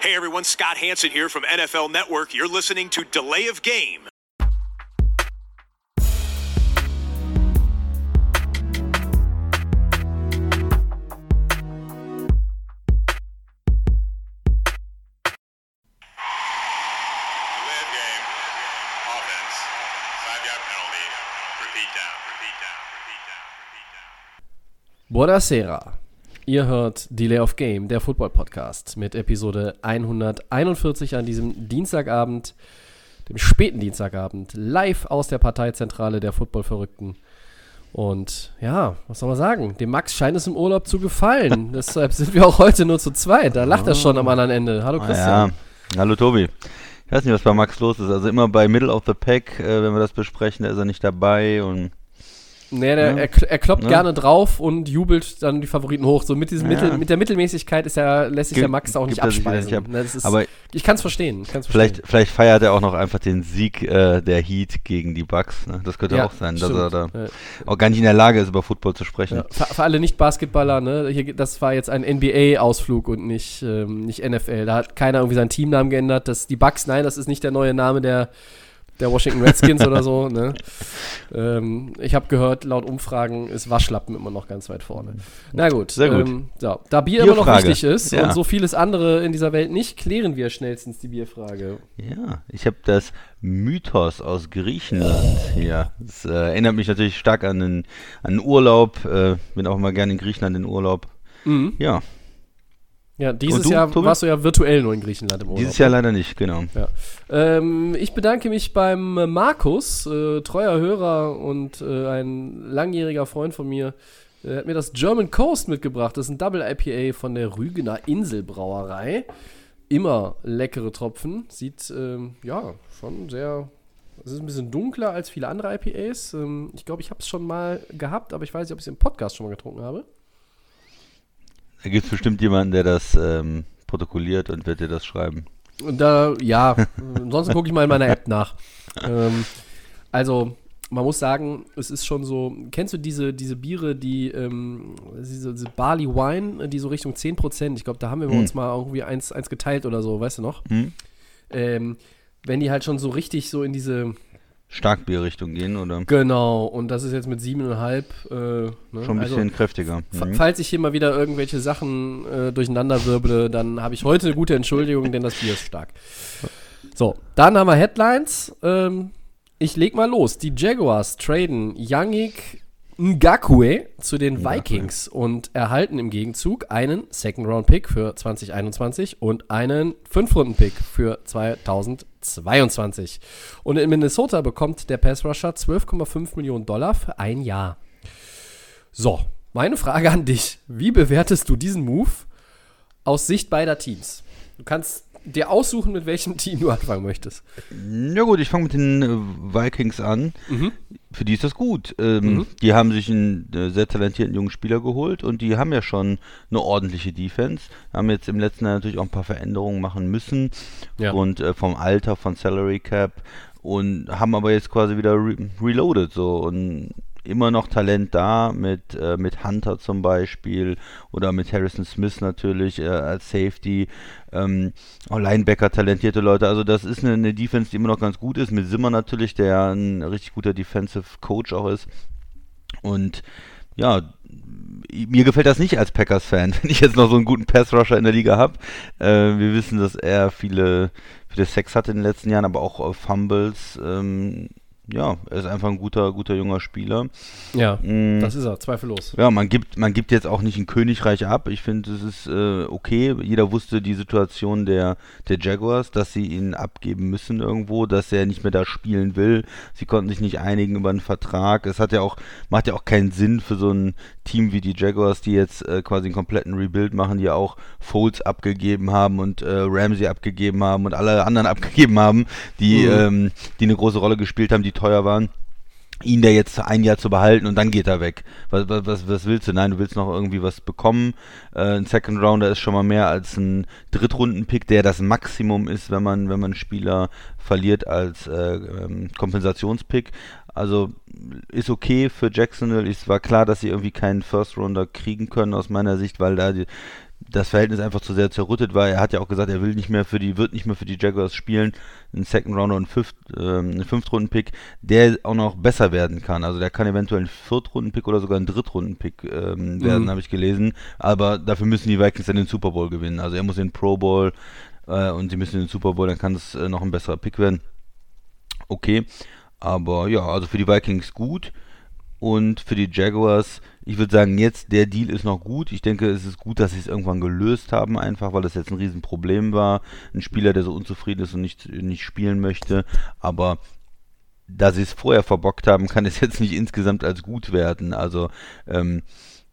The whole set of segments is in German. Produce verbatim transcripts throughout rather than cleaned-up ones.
Hey everyone, Scott Hansen here from N F L Network. You're listening to Delay of Game. Buonasera, ihr hört Delay of Game, der Football-Podcast mit Episode hunderteinundvierzig an diesem Dienstagabend, dem späten Dienstagabend, live aus der Parteizentrale der Football-Verrückten. Und ja, was soll man sagen, dem Max scheint es im Urlaub zu gefallen, deshalb sind wir auch heute nur zu zweit, da lacht oh. er schon am anderen Ende. Hallo Christian. Ah, ja. Hallo Tobi. Ich weiß nicht, was bei Max los ist, also immer bei Middle of the Pack, äh, wenn wir das besprechen, da ist er nicht dabei und... Nee, der, ja. er, er kloppt ja. gerne drauf und jubelt dann die Favoriten hoch. So mit, diesem ja. Mittel, mit der Mittelmäßigkeit ist er, lässt sich Ge- der Max auch nicht abspeisen. Nicht ab. das ist, Aber ich kann es verstehen. Kann's vielleicht, verstehen. Vielleicht feiert er auch noch einfach den Sieg äh, der Heat gegen die Bucks. Ne? Das könnte ja, auch sein, stimmt. dass er da ja. auch gar nicht in der Lage ist, über Football zu sprechen. Ja. Für, für alle Nicht-Basketballer, ne? Hier, das war jetzt ein N B A-Ausflug und nicht, ähm, nicht N F L. Da hat keiner irgendwie seinen Teamnamen geändert. Das, die Bucks, nein, das ist nicht der neue Name der... der Washington Redskins oder so, ne? Ähm, ich habe gehört, laut Umfragen ist Waschlappen immer noch ganz weit vorne. Na gut. Sehr gut. Ähm, so, da Bier Bierfrage. Immer noch wichtig ist ja. und so vieles andere in dieser Welt nicht, klären wir schnellstens die Bierfrage. Ja, ich habe das Mythos aus Griechenland hier. Das äh, erinnert mich natürlich stark an den, an den Urlaub. Äh, bin auch immer gerne in Griechenland in Urlaub. Mhm. Ja. Ja, dieses du, Jahr Tobi? Warst du ja virtuell nur in Griechenland im Urlaub. Dieses Jahr leider nicht, genau. Ja. Ähm, ich bedanke mich beim Markus, äh, treuer Hörer und äh, ein langjähriger Freund von mir. Er hat mir das German Coast mitgebracht. Das ist ein Double I P A von der Rügener Inselbrauerei. Immer leckere Tropfen. Sieht, ähm, ja, schon sehr... Es ist ein bisschen dunkler als viele andere I P As. Ähm, ich glaube, ich habe es schon mal gehabt, aber ich weiß nicht, ob ich es im Podcast schon mal getrunken habe. Da gibt es bestimmt jemanden, der das ähm, protokolliert und wird dir das schreiben. Und da, ja, ansonsten gucke ich mal in meiner App nach. Ähm, also, man muss sagen, es ist schon so, kennst du diese, diese Biere, die, ähm, diese, diese Barley Wine, die so Richtung zehn Prozent, ich glaube, da haben wir hm. uns mal irgendwie eins, eins geteilt oder so, weißt du noch? Hm. Ähm, wenn die halt schon so richtig so in diese... Starkbierrichtung gehen, oder? Genau, und das ist jetzt mit siebeneinhalb. Äh, ne? Schon ein bisschen also, kräftiger. Mhm. Falls ich hier mal wieder irgendwelche Sachen äh, durcheinander wirble, dann habe ich heute eine gute Entschuldigung, denn das Bier ist stark. So, dann haben wir Headlines. Ähm, ich leg mal los. Die Jaguars traden Yannick Ngakoue zu den Vikings Ngakoue. Und erhalten im Gegenzug einen Second-Round-Pick für zwanzig einundzwanzig und einen Fünf-Runden-Pick für zweitausendzweiundzwanzig. Und in Minnesota bekommt der Pass-Rusher zwölf Komma fünf Millionen Dollar für ein Jahr. So, meine Frage an dich. Wie bewertest du diesen Move aus Sicht beider Teams? Du kannst dir aussuchen, mit welchem Team du anfangen möchtest. Ja gut, ich fange mit den Vikings an. Mhm. Für die ist das gut. Ähm, mhm. Die haben sich einen äh, sehr talentierten jungen Spieler geholt und die haben ja schon eine ordentliche Defense. Haben jetzt im letzten Jahr natürlich auch ein paar Veränderungen machen müssen. Ja. Und äh, vom Alter, von Salary Cap und haben aber jetzt quasi wieder re- reloaded so und immer noch Talent da, mit, äh, mit Hunter zum Beispiel oder mit Harrison Smith natürlich äh, als Safety, ähm, auch Linebacker, talentierte Leute, also das ist eine, eine Defense, die immer noch ganz gut ist, mit Zimmer natürlich, der ein richtig guter Defensive Coach auch ist und ja, mir gefällt das nicht als Packers-Fan, wenn ich jetzt noch so einen guten Pass-Rusher in der Liga habe. Äh, wir wissen, dass er viele, viele Sacks hatte in den letzten Jahren, aber auch äh, Fumbles, ähm, ja, er ist einfach ein guter, guter junger Spieler. Ja, mhm. das ist er, zweifellos. Ja, man gibt, man gibt jetzt auch nicht ein Königreich ab. Ich finde, das ist äh, okay. Jeder wusste die Situation der, der Jaguars, dass sie ihn abgeben müssen irgendwo, dass er nicht mehr da spielen will. Sie konnten sich nicht einigen über einen Vertrag. Es hat ja auch, macht ja auch keinen Sinn für so ein Team wie die Jaguars, die jetzt äh, quasi einen kompletten Rebuild machen, die ja auch Foles abgegeben haben und äh, Ramsey abgegeben haben und alle anderen abgegeben haben, die, mhm. ähm, die eine große Rolle gespielt haben, die teuer waren, ihn da jetzt ein Jahr zu behalten und dann geht er weg. Was, was, was willst du? Nein, du willst noch irgendwie was bekommen. Äh, ein Second Rounder ist schon mal mehr als ein Drittrunden-Pick, der das Maximum ist, wenn man, wenn man Spieler verliert als äh, ähm, Kompensationspick. Also ist okay für Jacksonville. Es war klar, dass sie irgendwie keinen First Rounder kriegen können aus meiner Sicht, weil da die das Verhältnis einfach zu sehr zerrüttet war. Er hat ja auch gesagt, er will nicht mehr für die, wird nicht mehr für die Jaguars spielen. Ein Second Rounder und Fifth, äh, ein Fünftrunden-Pick, der auch noch besser werden kann. Also der kann eventuell ein Viertrunden-Pick oder sogar ein Drittrunden-Pick ähm, werden, mhm. habe ich gelesen. Aber dafür müssen die Vikings dann den Super Bowl gewinnen. Also er muss den Pro Bowl äh, und sie müssen den Super Bowl, dann kann es äh, noch ein besserer Pick werden. Okay, aber ja, also für die Vikings gut. Und für die Jaguars, ich würde sagen, jetzt der Deal ist noch gut. Ich denke, es ist gut, dass sie es irgendwann gelöst haben, einfach weil das jetzt ein Riesenproblem war. Ein Spieler, der so unzufrieden ist und nicht, nicht spielen möchte. Aber da sie es vorher verbockt haben, kann es jetzt nicht insgesamt als gut werden. Also ähm,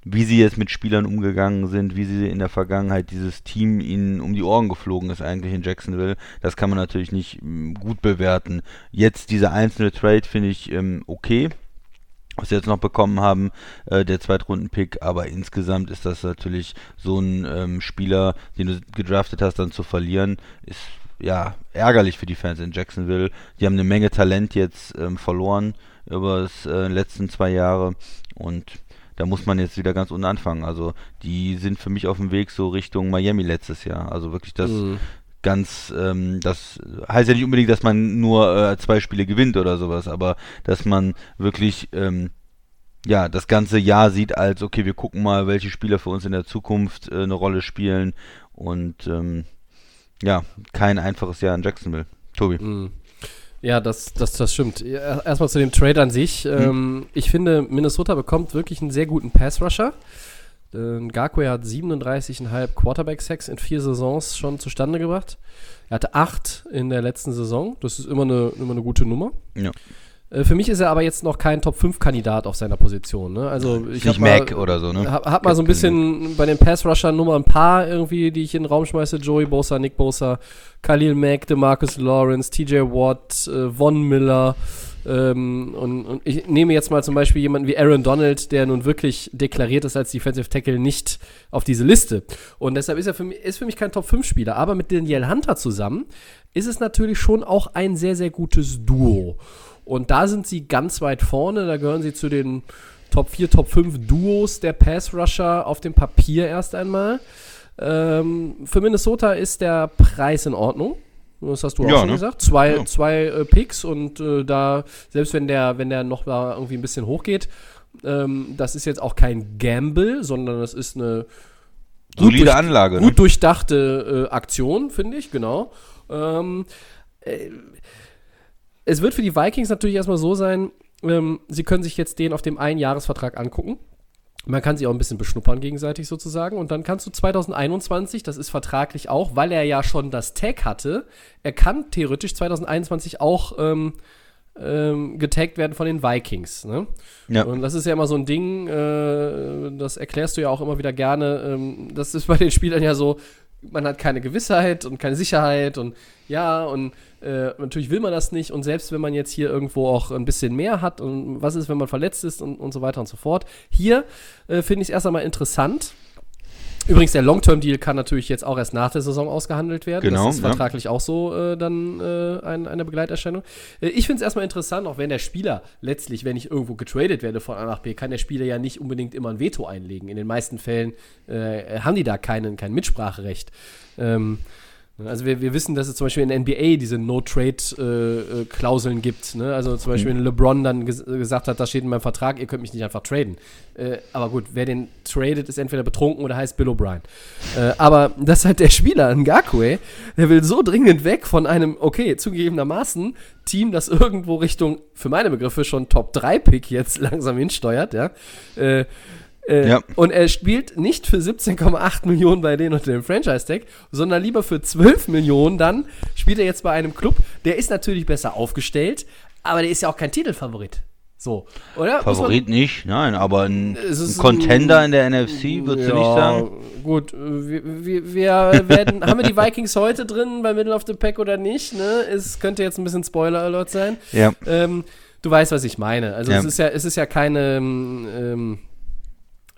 wie sie jetzt mit Spielern umgegangen sind, wie sie in der Vergangenheit dieses Team ihnen um die Ohren geflogen ist eigentlich in Jacksonville, das kann man natürlich nicht m, gut bewerten. Jetzt dieser einzelne Trade finde ich ähm, okay, was sie jetzt noch bekommen haben, äh, der Zweitrunden-Pick, aber insgesamt ist das natürlich so ein ähm, Spieler, den du gedraftet hast, dann zu verlieren, ist ja ärgerlich für die Fans in Jacksonville. Die haben eine Menge Talent jetzt ähm, verloren über das äh, letzten zwei Jahre und da muss man jetzt wieder ganz unten anfangen. Also die sind für mich auf dem Weg so Richtung Miami letztes Jahr, also wirklich das... Mhm. ganz, ähm, das heißt ja nicht unbedingt, dass man nur äh, zwei Spiele gewinnt oder sowas, aber dass man wirklich, ähm, ja, das ganze Jahr sieht als, okay, wir gucken mal, welche Spieler für uns in der Zukunft äh, eine Rolle spielen und, ähm, ja, kein einfaches Jahr in Jacksonville. Tobi. Mhm. Ja, das, das, das stimmt. Erstmal zu dem Trade an sich. Mhm. Ähm, ich finde, Minnesota bekommt wirklich einen sehr guten Pass-Rusher. Ngakoue hat siebenunddreißig Komma fünf Quarterback-Sacks in vier Saisons schon zustande gebracht. Er hatte acht in der letzten Saison. Das ist immer eine, immer eine gute Nummer. Ja. Äh, für mich ist er aber jetzt noch kein Top fünf Kandidat auf seiner Position. Ne? Also ich nicht Mac mal, oder so. Ne? Hab, hab mal so ein bisschen bei den Pass-Rushern Nummer ein paar irgendwie, die ich in den Raum schmeiße. Joey Bosa, Nick Bosa, Khalil Mack, DeMarcus Lawrence, T J Watt, äh, Von Miller. Ähm, und, und ich nehme jetzt mal zum Beispiel jemanden wie Aaron Donald, der nun wirklich deklariert ist als Defensive Tackle, nicht auf diese Liste. Und deshalb ist er für mich, ist für mich kein Top fünf Spieler. Aber mit Danielle Hunter zusammen ist es natürlich schon auch ein sehr, sehr gutes Duo. Und da sind sie ganz weit vorne. Da gehören sie zu den Top vier, Top fünf Duos der Pass-Rusher auf dem Papier erst einmal. Ähm, für Minnesota ist der Preis in Ordnung. Das hast du ja auch schon, ne, gesagt. Zwei, ja. zwei äh, Picks und äh, da, selbst wenn der, wenn der noch mal irgendwie ein bisschen hochgeht, ähm, das ist jetzt auch kein Gamble, sondern das ist eine solide durch, Anlage. Gut, ne, durchdachte äh, Aktion, finde ich, genau. Ähm, äh, es wird für die Vikings natürlich erstmal so sein, ähm, sie können sich jetzt den auf dem Einjahresvertrag angucken. Man kann sich auch ein bisschen beschnuppern gegenseitig sozusagen. Und dann kannst du zwanzig einundzwanzig, das ist vertraglich auch, weil er ja schon das Tag hatte, er kann theoretisch zwanzig einundzwanzig auch ähm, ähm, getaggt werden von den Vikings. Ne? Ja. Und das ist ja immer so ein Ding, äh, das erklärst du ja auch immer wieder gerne, ähm, das ist bei den Spielern ja so, man hat keine Gewissheit und keine Sicherheit und ja, und äh, natürlich will man das nicht und selbst wenn man jetzt hier irgendwo auch ein bisschen mehr hat und was ist, wenn man verletzt ist und, und so weiter und so fort. Hier äh, finde ich es erst einmal interessant. Übrigens, der Long-Term-Deal kann natürlich jetzt auch erst nach der Saison ausgehandelt werden. Genau, das ist vertraglich ja auch so äh, dann äh, ein, eine Begleiterscheinung. Äh, ich finde es erstmal interessant, auch wenn der Spieler letztlich, wenn ich irgendwo getradet werde von A nach B, kann der Spieler ja nicht unbedingt immer ein Veto einlegen. In den meisten Fällen äh, haben die da keinen, kein Mitspracherecht. Ähm, also wir, wir wissen, dass es zum Beispiel in der N B A diese No-Trade-Klauseln äh, gibt. Ne? Also zum Beispiel, wenn LeBron dann ges- gesagt hat, das steht in meinem Vertrag, ihr könnt mich nicht einfach traden. Äh, aber gut, wer den tradet, ist entweder betrunken oder heißt Bill O'Brien. Äh, aber das ist halt der Spieler, Ngakoue, der will so dringend weg von einem, okay, zugegebenermaßen Team, das irgendwo Richtung, für meine Begriffe, schon Top drei Pick jetzt langsam hinsteuert, ja, äh, Äh, ja. Und er spielt nicht für siebzehn Komma acht Millionen bei denen unter dem Franchise-Tag, sondern lieber für zwölf Millionen dann spielt er jetzt bei einem Club, der ist natürlich besser aufgestellt, aber der ist ja auch kein Titelfavorit. So, oder? Favorit man, nicht, nein, aber ein, ein Contender ein, in der N F C, würdest ja, du nicht sagen? Gut, wir, wir, wir werden, haben wir die Vikings heute drin bei Middle of the Pack oder nicht, ne? Es könnte jetzt ein bisschen Spoiler-Alert sein. Ja. Ähm, du weißt, was ich meine. Also ja. es ist ja, es ist ja keine ähm,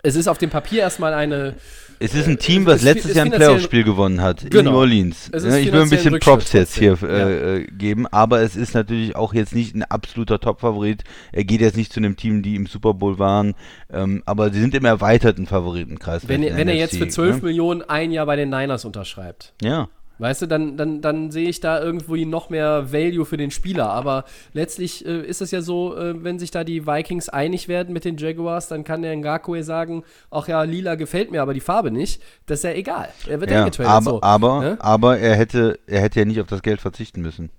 Es ist auf dem Papier erstmal eine... Es ist ein Team, was letztes Jahr ein Playoff-Spiel gewonnen hat, in New Orleans. Ich will ein bisschen Props jetzt hier äh, geben, aber es ist natürlich auch jetzt nicht ein absoluter Top-Favorit. Er geht jetzt nicht zu einem Team, die im Super Bowl waren, ähm, aber sie sind im erweiterten Favoritenkreis. Wenn, wenn er jetzt für zwölf Millionen ein Jahr bei den Niners unterschreibt. Ja. Weißt du, dann, dann, dann sehe ich da irgendwie noch mehr Value für den Spieler. Aber letztlich äh, ist es ja so, äh, wenn sich da die Vikings einig werden mit den Jaguars, dann kann der Ngakoue sagen, ach ja, lila gefällt mir, aber die Farbe nicht. Das ist ja egal. Er wird ja getradet. Aber, so. aber, ja? aber er hätte, er hätte ja nicht auf das Geld verzichten müssen.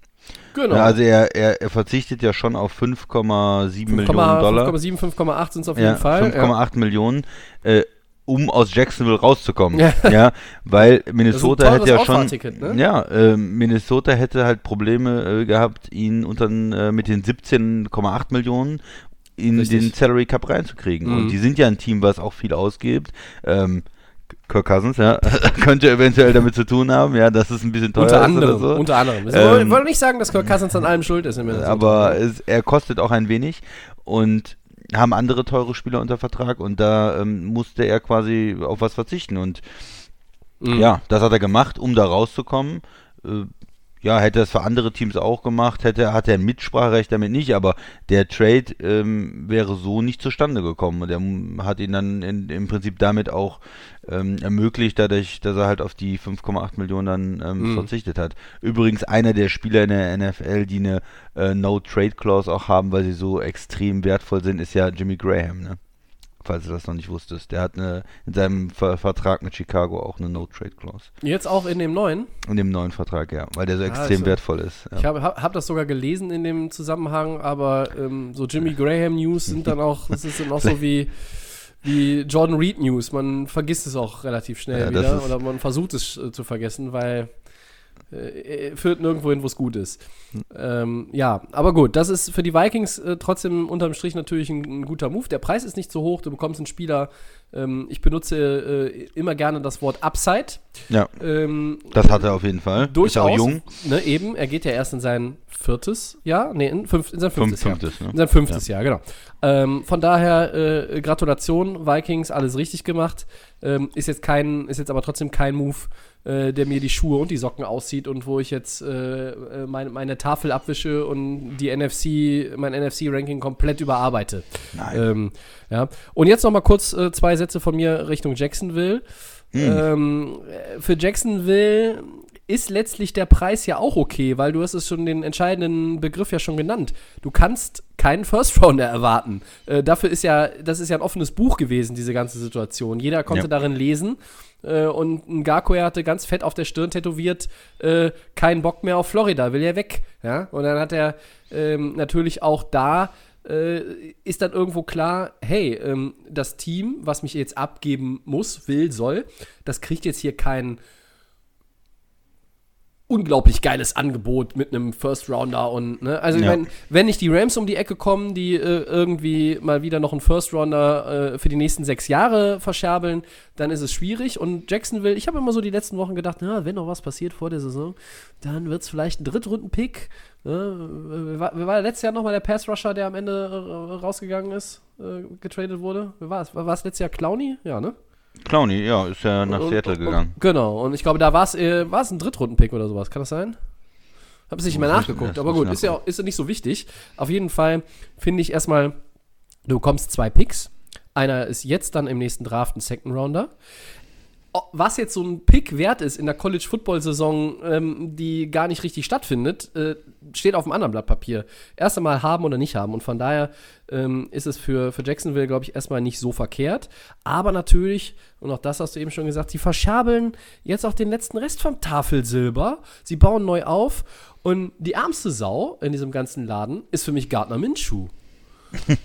Genau. Ja, also er, er, er verzichtet ja schon auf fünf Komma sieben Millionen Dollar. fünf Komma sieben, fünf Komma acht sind es auf jeden ja, Fall. fünf Komma acht ja. Millionen. Äh, um aus Jacksonville rauszukommen, ja, ja, weil Minnesota hätte ja schon, ne? ja, äh, Minnesota hätte halt Probleme äh, gehabt, ihn unter äh, mit den siebzehn Komma acht Millionen in Richtig. den Salary Cup reinzukriegen. Mhm. Und die sind ja ein Team, was auch viel ausgibt. Ähm, Kirk Cousins, ja, könnte eventuell damit zu tun haben, ja, dass es ein bisschen teuer unter ist anderem, oder so. Unter anderem. Wir ähm, wollen nicht sagen, dass Kirk Cousins an allem schuld ist in Minnesota. Aber es, er kostet auch ein wenig und haben andere teure Spieler unter Vertrag und da ähm, musste er quasi auf was verzichten und mhm. ja, das hat er gemacht, um da rauszukommen. Äh, ja, hätte er es für andere Teams auch gemacht, hätte, hatte er ein Mitspracherecht damit nicht, aber der Trade ähm, wäre so nicht zustande gekommen und er hat ihn dann in, im Prinzip damit auch ähm, ermöglicht, dadurch, dass er halt auf die fünf Komma acht Millionen dann ähm, mhm. verzichtet hat. Übrigens einer der Spieler in der N F L, die eine äh, No-Trade-Clause auch haben, weil sie so extrem wertvoll sind, ist ja Jimmy Graham, ne? Falls du das noch nicht wusstest. Der hat eine, in seinem Ver- Vertrag mit Chicago auch eine No-Trade-Clause. Jetzt auch in dem neuen? In dem neuen Vertrag, ja. Weil der so ah, extrem also. wertvoll ist. Ja. Ich habe hab das sogar gelesen in dem Zusammenhang, aber ähm, so Jimmy Graham-News sind dann auch, das ist dann auch so wie... Die Jordan Reed News, man vergisst es auch relativ schnell ja, wieder oder man versucht es äh, zu vergessen, weil äh, führt nirgendwo hin, wo es gut ist. Hm. Ähm, ja, aber gut, das ist für die Vikings äh, trotzdem unterm Strich natürlich ein, ein guter Move. Der Preis ist nicht so hoch, du bekommst einen Spieler, ähm, ich benutze äh, immer gerne das Wort Upside. Ja, ähm, das hat er auf jeden Fall. Durchaus, ist auch jung. Ne, eben, er geht ja erst in sein viertes Jahr, nee, in, fünf, in sein fünftes, Fünf, fünftes Jahr. Ne? In sein fünftes ja. Jahr, genau. Ähm, von daher, äh, Gratulation, Vikings, alles richtig gemacht. Ähm, ist jetzt kein, ist jetzt aber trotzdem kein Move, äh, der mir die Schuhe und die Socken auszieht und wo ich jetzt äh, meine, meine Tafel abwische und die N F C, mein N F C-Ranking komplett überarbeite. Nein. Ähm, ja. Und jetzt noch mal kurz äh, zwei Sätze von mir Richtung Jacksonville. Hm. Ähm, für Jacksonville ist letztlich der Preis ja auch okay, weil du hast es schon den entscheidenden Begriff ja schon genannt. Du kannst keinen First-Rounder erwarten. Äh, dafür ist ja, das ist ja ein offenes Buch gewesen, diese ganze Situation. Jeder konnte ja. darin lesen äh, und Ngakoue hatte ganz fett auf der Stirn tätowiert, äh, keinen Bock mehr auf Florida, will ja weg. Ja? Und dann hat er ähm, natürlich auch da Äh, ist dann irgendwo klar, hey, ähm, das Team, was mich jetzt abgeben muss, will, soll, das kriegt jetzt hier kein unglaublich geiles Angebot mit einem First-Rounder und, ne, also ja. ich meine, wenn nicht die Rams um die Ecke kommen, die äh, irgendwie mal wieder noch einen First-Rounder äh, für die nächsten sechs Jahre verscherbeln, dann ist es schwierig und Jacksonville, ich habe immer so die letzten Wochen gedacht, na, wenn noch was passiert vor der Saison, dann wird es vielleicht ein Drittrunden-Pick. Ne? Wer war letztes Jahr nochmal der Pass-Rusher, der am Ende rausgegangen ist, äh, getradet wurde? Wer war es? War es letztes Jahr Clowney? Ja, ne? Clowney, ja, ist ja nach und, Seattle und, gegangen. Und, genau, und ich glaube, da war es äh, war's ein Drittrunden-Pick oder sowas, kann das sein? Habe es nicht mehr nachgeguckt, aber gut, ist ja, ist ja nicht so wichtig. Auf jeden Fall finde ich erstmal, du bekommst zwei Picks. Einer ist jetzt dann im nächsten Draft ein Second-Rounder. Was jetzt so ein Pick wert ist in der College-Football-Saison, ähm, die gar nicht richtig stattfindet, äh, steht auf einem anderen Blatt Papier. Erst einmal haben oder nicht haben. Und von daher ähm, ist es für, für Jacksonville, glaube ich, erstmal nicht so verkehrt. Aber natürlich, und auch das hast du eben schon gesagt, sie verscherbeln jetzt auch den letzten Rest vom Tafelsilber. Sie bauen neu auf. Und die ärmste Sau in diesem ganzen Laden ist für mich Gardner Minshew.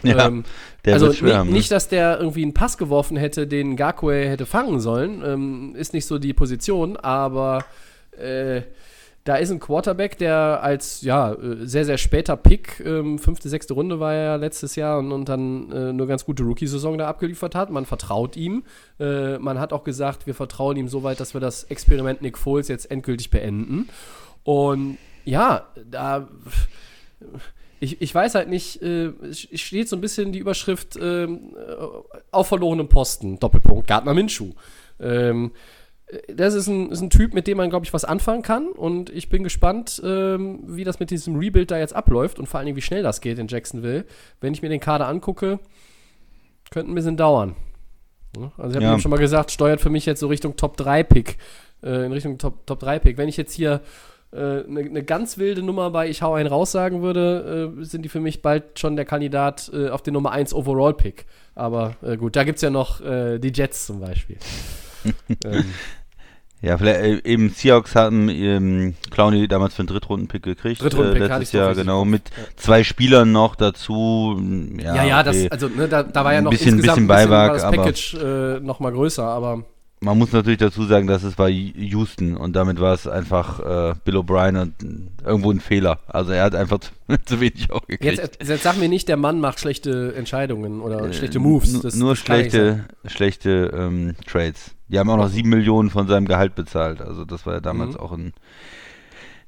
ja, ähm, der also schwärmen, nicht, dass der irgendwie einen Pass geworfen hätte, den Ngakoue hätte fangen sollen, ähm, ist nicht so die Position, aber äh, da ist ein Quarterback, der als ja sehr, sehr später Pick, ähm, fünfte, sechste Runde war er letztes Jahr und, und dann äh, eine ganz gute Rookie-Saison da abgeliefert hat. Man vertraut ihm. Äh, man hat auch gesagt, wir vertrauen ihm so weit, dass wir das Experiment Nick Foles jetzt endgültig beenden. Und ja, da... Ich, ich weiß halt nicht, äh, steht so ein bisschen die Überschrift äh, auf verlorenem Posten, Doppelpunkt, Gardner Minshew. Ähm, das ist ein, ist ein Typ, mit dem man, glaube ich, was anfangen kann, und ich bin gespannt, ähm, wie das mit diesem Rebuild da jetzt abläuft und vor allen Dingen, wie schnell das geht in Jacksonville. Wenn ich mir den Kader angucke, könnte ein bisschen dauern. Also ich habe ja. eben schon mal gesagt, steuert für mich jetzt so Richtung Top drei Pick, äh, in Richtung Top drei Pick. Wenn ich jetzt hier eine äh, ne ganz wilde Nummer bei Ich hau einen raus sagen würde, äh, sind die für mich bald schon der Kandidat äh, auf den Nummer eins Overall Pick. Aber äh, gut, da gibt es ja noch äh, die Jets zum Beispiel. ähm. Ja, vielleicht äh, eben Seahawks haben ähm, Clowney damals für einen Drittrunden-Pick gekriegt. Drittrunden-Pick äh, hatte ich so ja, genau, mit ja. zwei Spielern noch dazu. Ja, ja, ja okay. das, also ne, da, da war ja noch ein bisschen, insgesamt bisschen Beiwerk, war das Package aber, äh, noch mal größer, aber man muss natürlich dazu sagen, dass es war Houston und damit war es einfach äh, Bill O'Brien und äh, irgendwo ein Fehler. Also er hat einfach zu, zu wenig auch gekriegt. Jetzt, jetzt sag mir nicht, der Mann macht schlechte Entscheidungen oder schlechte Moves. Das, nur das schlechte, schlechte ähm, Trades. Die haben auch noch sieben Millionen von seinem Gehalt bezahlt. Also das war ja damals mhm. auch ein,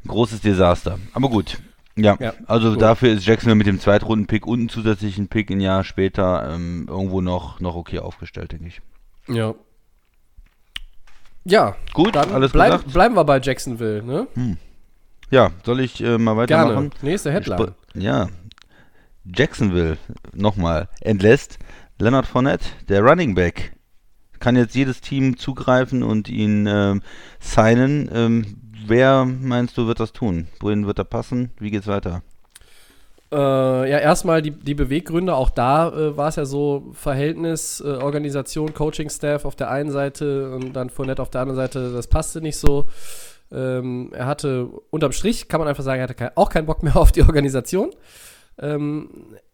ein großes Desaster. Aber gut. Ja, ja, also cool. Dafür ist Jacksonville mit dem Zweitrunden-Pick und einem zusätzlichen Pick ein Jahr später ähm, irgendwo noch, noch okay aufgestellt, denke ich. Ja. Ja, gut, dann alles bleib, gesagt. Bleiben wir bei Jacksonville, ne? Hm. Ja, soll ich äh, mal weitermachen? Gerne, nächste Headline. Sp- ja, Jacksonville, nochmal, entlässt Leonard Fournette, der Running Back. Kann jetzt jedes Team zugreifen und ihn ähm, signen. Ähm, wer, meinst du, wird das tun? Wohin wird er passen? Wie geht's weiter? Äh, ja, erstmal die, die Beweggründe. Auch da äh, war es ja so Verhältnis, äh, Organisation, Coaching-Staff auf der einen Seite und dann Fournette auf der anderen Seite. Das passte nicht so. Ähm, er hatte, unterm Strich kann man einfach sagen, er hatte ke- auch keinen Bock mehr auf die Organisation. Ähm,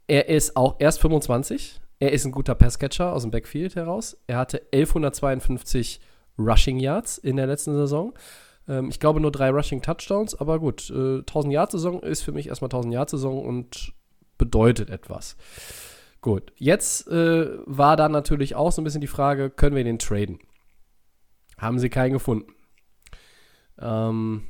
er ist auch erst fünfundzwanzig. Er ist ein guter Passcatcher aus dem Backfield heraus. Er hatte elfhundertzweiundfünfzig Rushing Yards in der letzten Saison. Ähm, ich glaube nur drei Rushing Touchdowns, aber gut, äh, tausend-Yard-Saison ist für mich erstmal tausend-Yard-Saison und bedeutet etwas. Gut, jetzt äh, war da natürlich auch so ein bisschen die Frage, können wir den traden? Haben sie keinen gefunden. Ähm,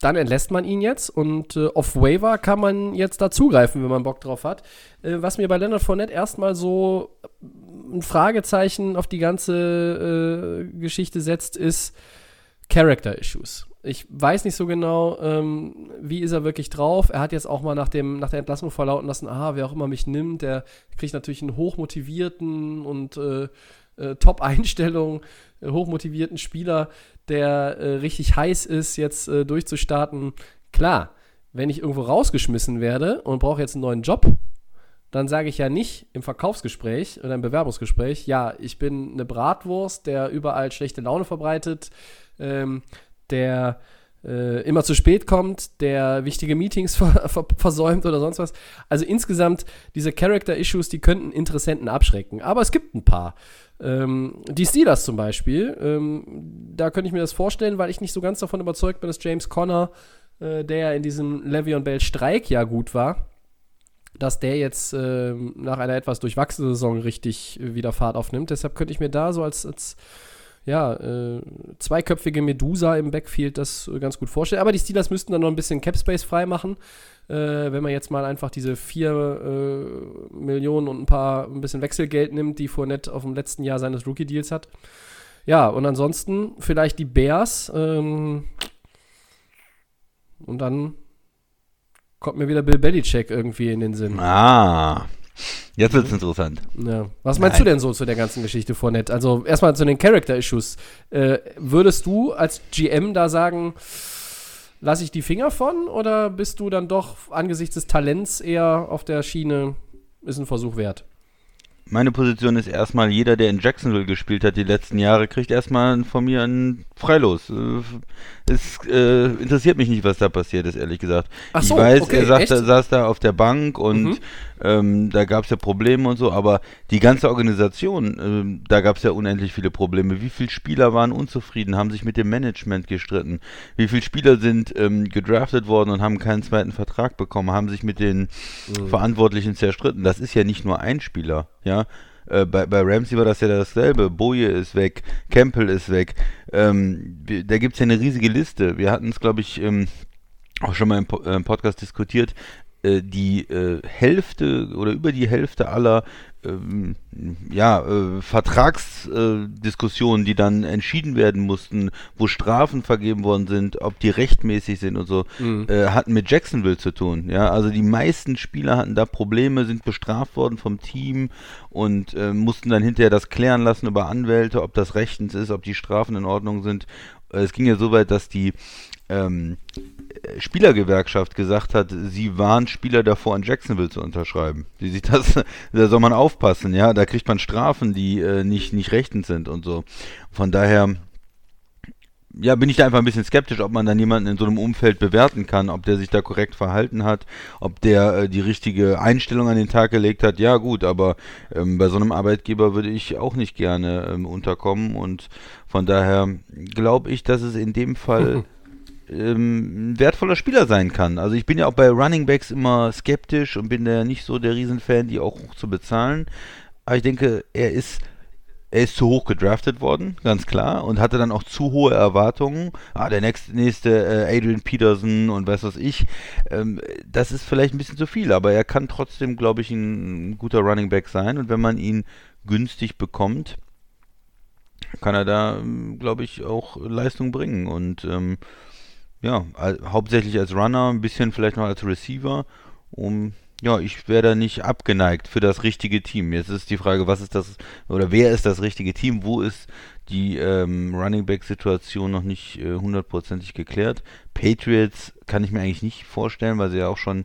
dann entlässt man ihn jetzt und äh, auf Waiver kann man jetzt da zugreifen, wenn man Bock drauf hat. Äh, was mir bei Leonard Fournette erstmal so ein Fragezeichen auf die ganze äh, Geschichte setzt, ist Character Issues. Ich weiß nicht so genau, ähm, wie ist er wirklich drauf. Er hat jetzt auch mal nach, dem, nach der Entlassung verlauten lassen, aha, wer auch immer mich nimmt, der kriegt natürlich einen hochmotivierten und äh, äh, Top-Einstellung, äh, hochmotivierten Spieler, der äh, richtig heiß ist, jetzt äh, durchzustarten. Klar, wenn ich irgendwo rausgeschmissen werde und brauche jetzt einen neuen Job, dann sage ich ja nicht im Verkaufsgespräch oder im Bewerbungsgespräch, ja, ich bin eine Bratwurst, der überall schlechte Laune verbreitet, Ähm, der äh, immer zu spät kommt, der wichtige Meetings ver- ver- versäumt oder sonst was. Also insgesamt, diese Character-Issues, die könnten Interessenten abschrecken. Aber es gibt ein paar. Ähm, die Steelers zum Beispiel, ähm, da könnte ich mir das vorstellen, weil ich nicht so ganz davon überzeugt bin, dass James Conner, äh, der ja in diesem Le'Veon Bell-Streik ja gut war, dass der jetzt äh, nach einer etwas durchwachsenen Saison richtig äh, wieder Fahrt aufnimmt. Deshalb könnte ich mir da so als, als ja, äh, zweiköpfige Medusa im Backfield das äh, ganz gut vorstellen. Aber die Steelers müssten dann noch ein bisschen Capspace freimachen, äh, wenn man jetzt mal einfach diese vier äh, Millionen und ein paar ein bisschen Wechselgeld nimmt, die Fournette auf dem letzten Jahr seines Rookie-Deals hat. Ja, und ansonsten vielleicht die Bears. Ähm, und dann kommt mir wieder Bill Belichick irgendwie in den Sinn. Ah, jetzt wird es interessant. Ja. Was meinst Nein. du denn so zu der ganzen Geschichte, Fournette? Also erstmal zu den Character-Issues. Äh, würdest du als G M da sagen, lass ich die Finger von? Oder bist du dann doch angesichts des Talents eher auf der Schiene, ist ein Versuch wert? Meine Position ist erstmal, jeder, der in Jacksonville gespielt hat die letzten Jahre, kriegt erstmal von mir einen Freilos. Es äh, interessiert mich nicht, was da passiert ist, ehrlich gesagt. Ach so, ich weiß, okay, er saß da, saß da auf der Bank und mhm. ähm, da gab es ja Probleme und so, aber die ganze Organisation, ähm, da gab es ja unendlich viele Probleme. Wie viele Spieler waren unzufrieden, haben sich mit dem Management gestritten? Wie viele Spieler sind ähm, gedraftet worden und haben keinen zweiten Vertrag bekommen, haben sich mit den mhm. Verantwortlichen zerstritten? Das ist ja nicht nur ein Spieler, ja. Ja, äh, bei, bei Ramsey war das ja dasselbe. Boje ist weg, Campbell ist weg. Ähm, da gibt es ja eine riesige Liste. Wir hatten es, glaube ich, ähm, auch schon mal im, po- im Podcast diskutiert. äh, die äh, Hälfte oder über die Hälfte aller ähm, ja, äh, Vertragsdiskussionen, äh, die dann entschieden werden mussten, wo Strafen vergeben worden sind, ob die rechtmäßig sind und so, mhm. äh, hatten mit Jacksonville zu tun. Ja? Also die meisten Spieler hatten da Probleme, sind bestraft worden vom Team und äh, mussten dann hinterher das klären lassen über Anwälte, ob das rechtens ist, ob die Strafen in Ordnung sind. Es ging ja so weit, dass die ähm, Spielergewerkschaft gesagt hat, sie warnt Spieler davor, an Jacksonville zu unterschreiben. Die sieht das, da soll man aufpassen, ja, da kriegt man Strafen, die äh, nicht, nicht rechtens sind und so. Von daher, ja, bin ich da einfach ein bisschen skeptisch, ob man dann jemanden in so einem Umfeld bewerten kann, ob der sich da korrekt verhalten hat, ob der äh, die richtige Einstellung an den Tag gelegt hat. Ja gut, aber ähm, bei so einem Arbeitgeber würde ich auch nicht gerne ähm, unterkommen und von daher glaube ich, dass es in dem Fall ähm, ein wertvoller Spieler sein kann. Also ich bin ja auch bei Running Backs immer skeptisch und bin da ja nicht so der Riesenfan, die auch hoch zu bezahlen. Aber ich denke, er ist... Er ist zu hoch gedraftet worden, ganz klar, und hatte dann auch zu hohe Erwartungen. Ah, der nächste, nächste äh, Adrian Peterson und weiß was ich. Ähm, das ist vielleicht ein bisschen zu viel, aber er kann trotzdem, glaube ich, ein, ein guter Running Back sein. Und wenn man ihn günstig bekommt, kann er da, glaube ich, auch Leistung bringen. Und ähm, ja, also hauptsächlich als Runner, ein bisschen vielleicht noch als Receiver, um... Ja, ich wäre da nicht abgeneigt für das richtige Team. Jetzt ist die Frage, was ist das, oder wer ist das richtige Team? Wo ist die ähm, Running Back-Situation noch nicht äh, hundertprozentig geklärt? Patriots kann ich mir eigentlich nicht vorstellen, weil sie ja auch schon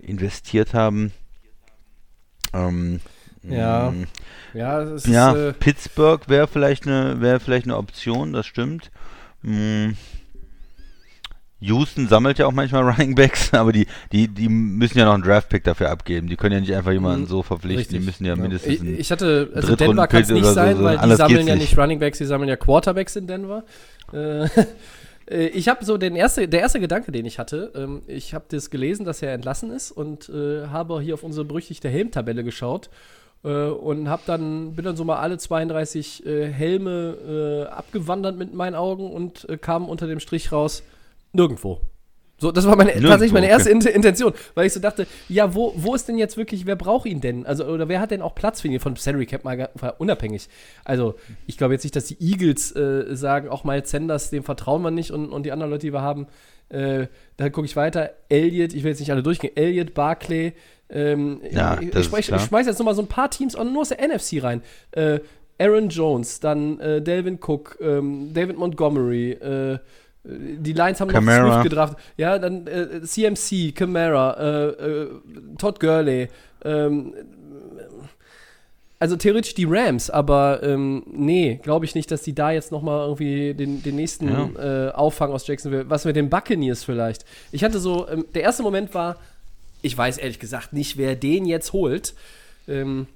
investiert haben. Ähm, ja, mh, ja, das ist, ja äh, Pittsburgh wäre vielleicht eine wäre vielleicht eine Option, das stimmt. Mh. Houston sammelt ja auch manchmal Running Backs, aber die, die, die müssen ja noch einen Draftpick dafür abgeben. Die können ja nicht einfach jemanden so verpflichten. Richtig, die müssen ja, ja. mindestens einen Ich hatte, also Dritt- Denver kann es nicht sein, so, so. weil die sammeln ja nicht Running Backs, die sammeln ja Quarterbacks in Denver. Äh, ich habe so den erste, der erste Gedanke, den ich hatte, ähm, ich habe das gelesen, dass er entlassen ist und äh, habe hier auf unsere berüchtigte Helm-Tabelle geschaut äh, und hab dann, bin dann so mal alle zweiunddreißig äh, Helme äh, abgewandert mit meinen Augen und äh, kam unter dem Strich raus, nirgendwo. So, das war meine, Nirgendwo, tatsächlich meine erste okay. Intention, weil ich so dachte, ja, wo, wo ist denn jetzt wirklich, wer braucht ihn denn? Also, oder wer hat denn auch Platz für ihn? Von Salary Cap mal unabhängig. Also, ich glaube jetzt nicht, dass die Eagles äh, sagen, auch mal Sanders, dem vertrauen wir nicht und, und die anderen Leute, die wir haben, äh, dann gucke ich weiter. Elliott, ich will jetzt nicht alle durchgehen, Elliott, Barclay, ähm, ja, ich, ich, schmeiß, ich schmeiß jetzt nochmal so ein paar Teams und nur aus der N F C rein. Äh, Aaron Jones, dann äh, Dalvin Cook, ähm, David Montgomery, äh, die Lions haben Camara. noch Smith gedraftet. Ja, dann äh, C M C, Camara, äh, äh, Todd Gurley. Ähm, also theoretisch die Rams, aber ähm, nee, glaube ich nicht, dass die da jetzt nochmal irgendwie den, den nächsten ja. äh, Auffang aus Jacksonville. Was mit den Buccaneers vielleicht? Ich hatte so, ähm, der erste Moment war, ich weiß ehrlich gesagt nicht, wer den jetzt holt. Ähm,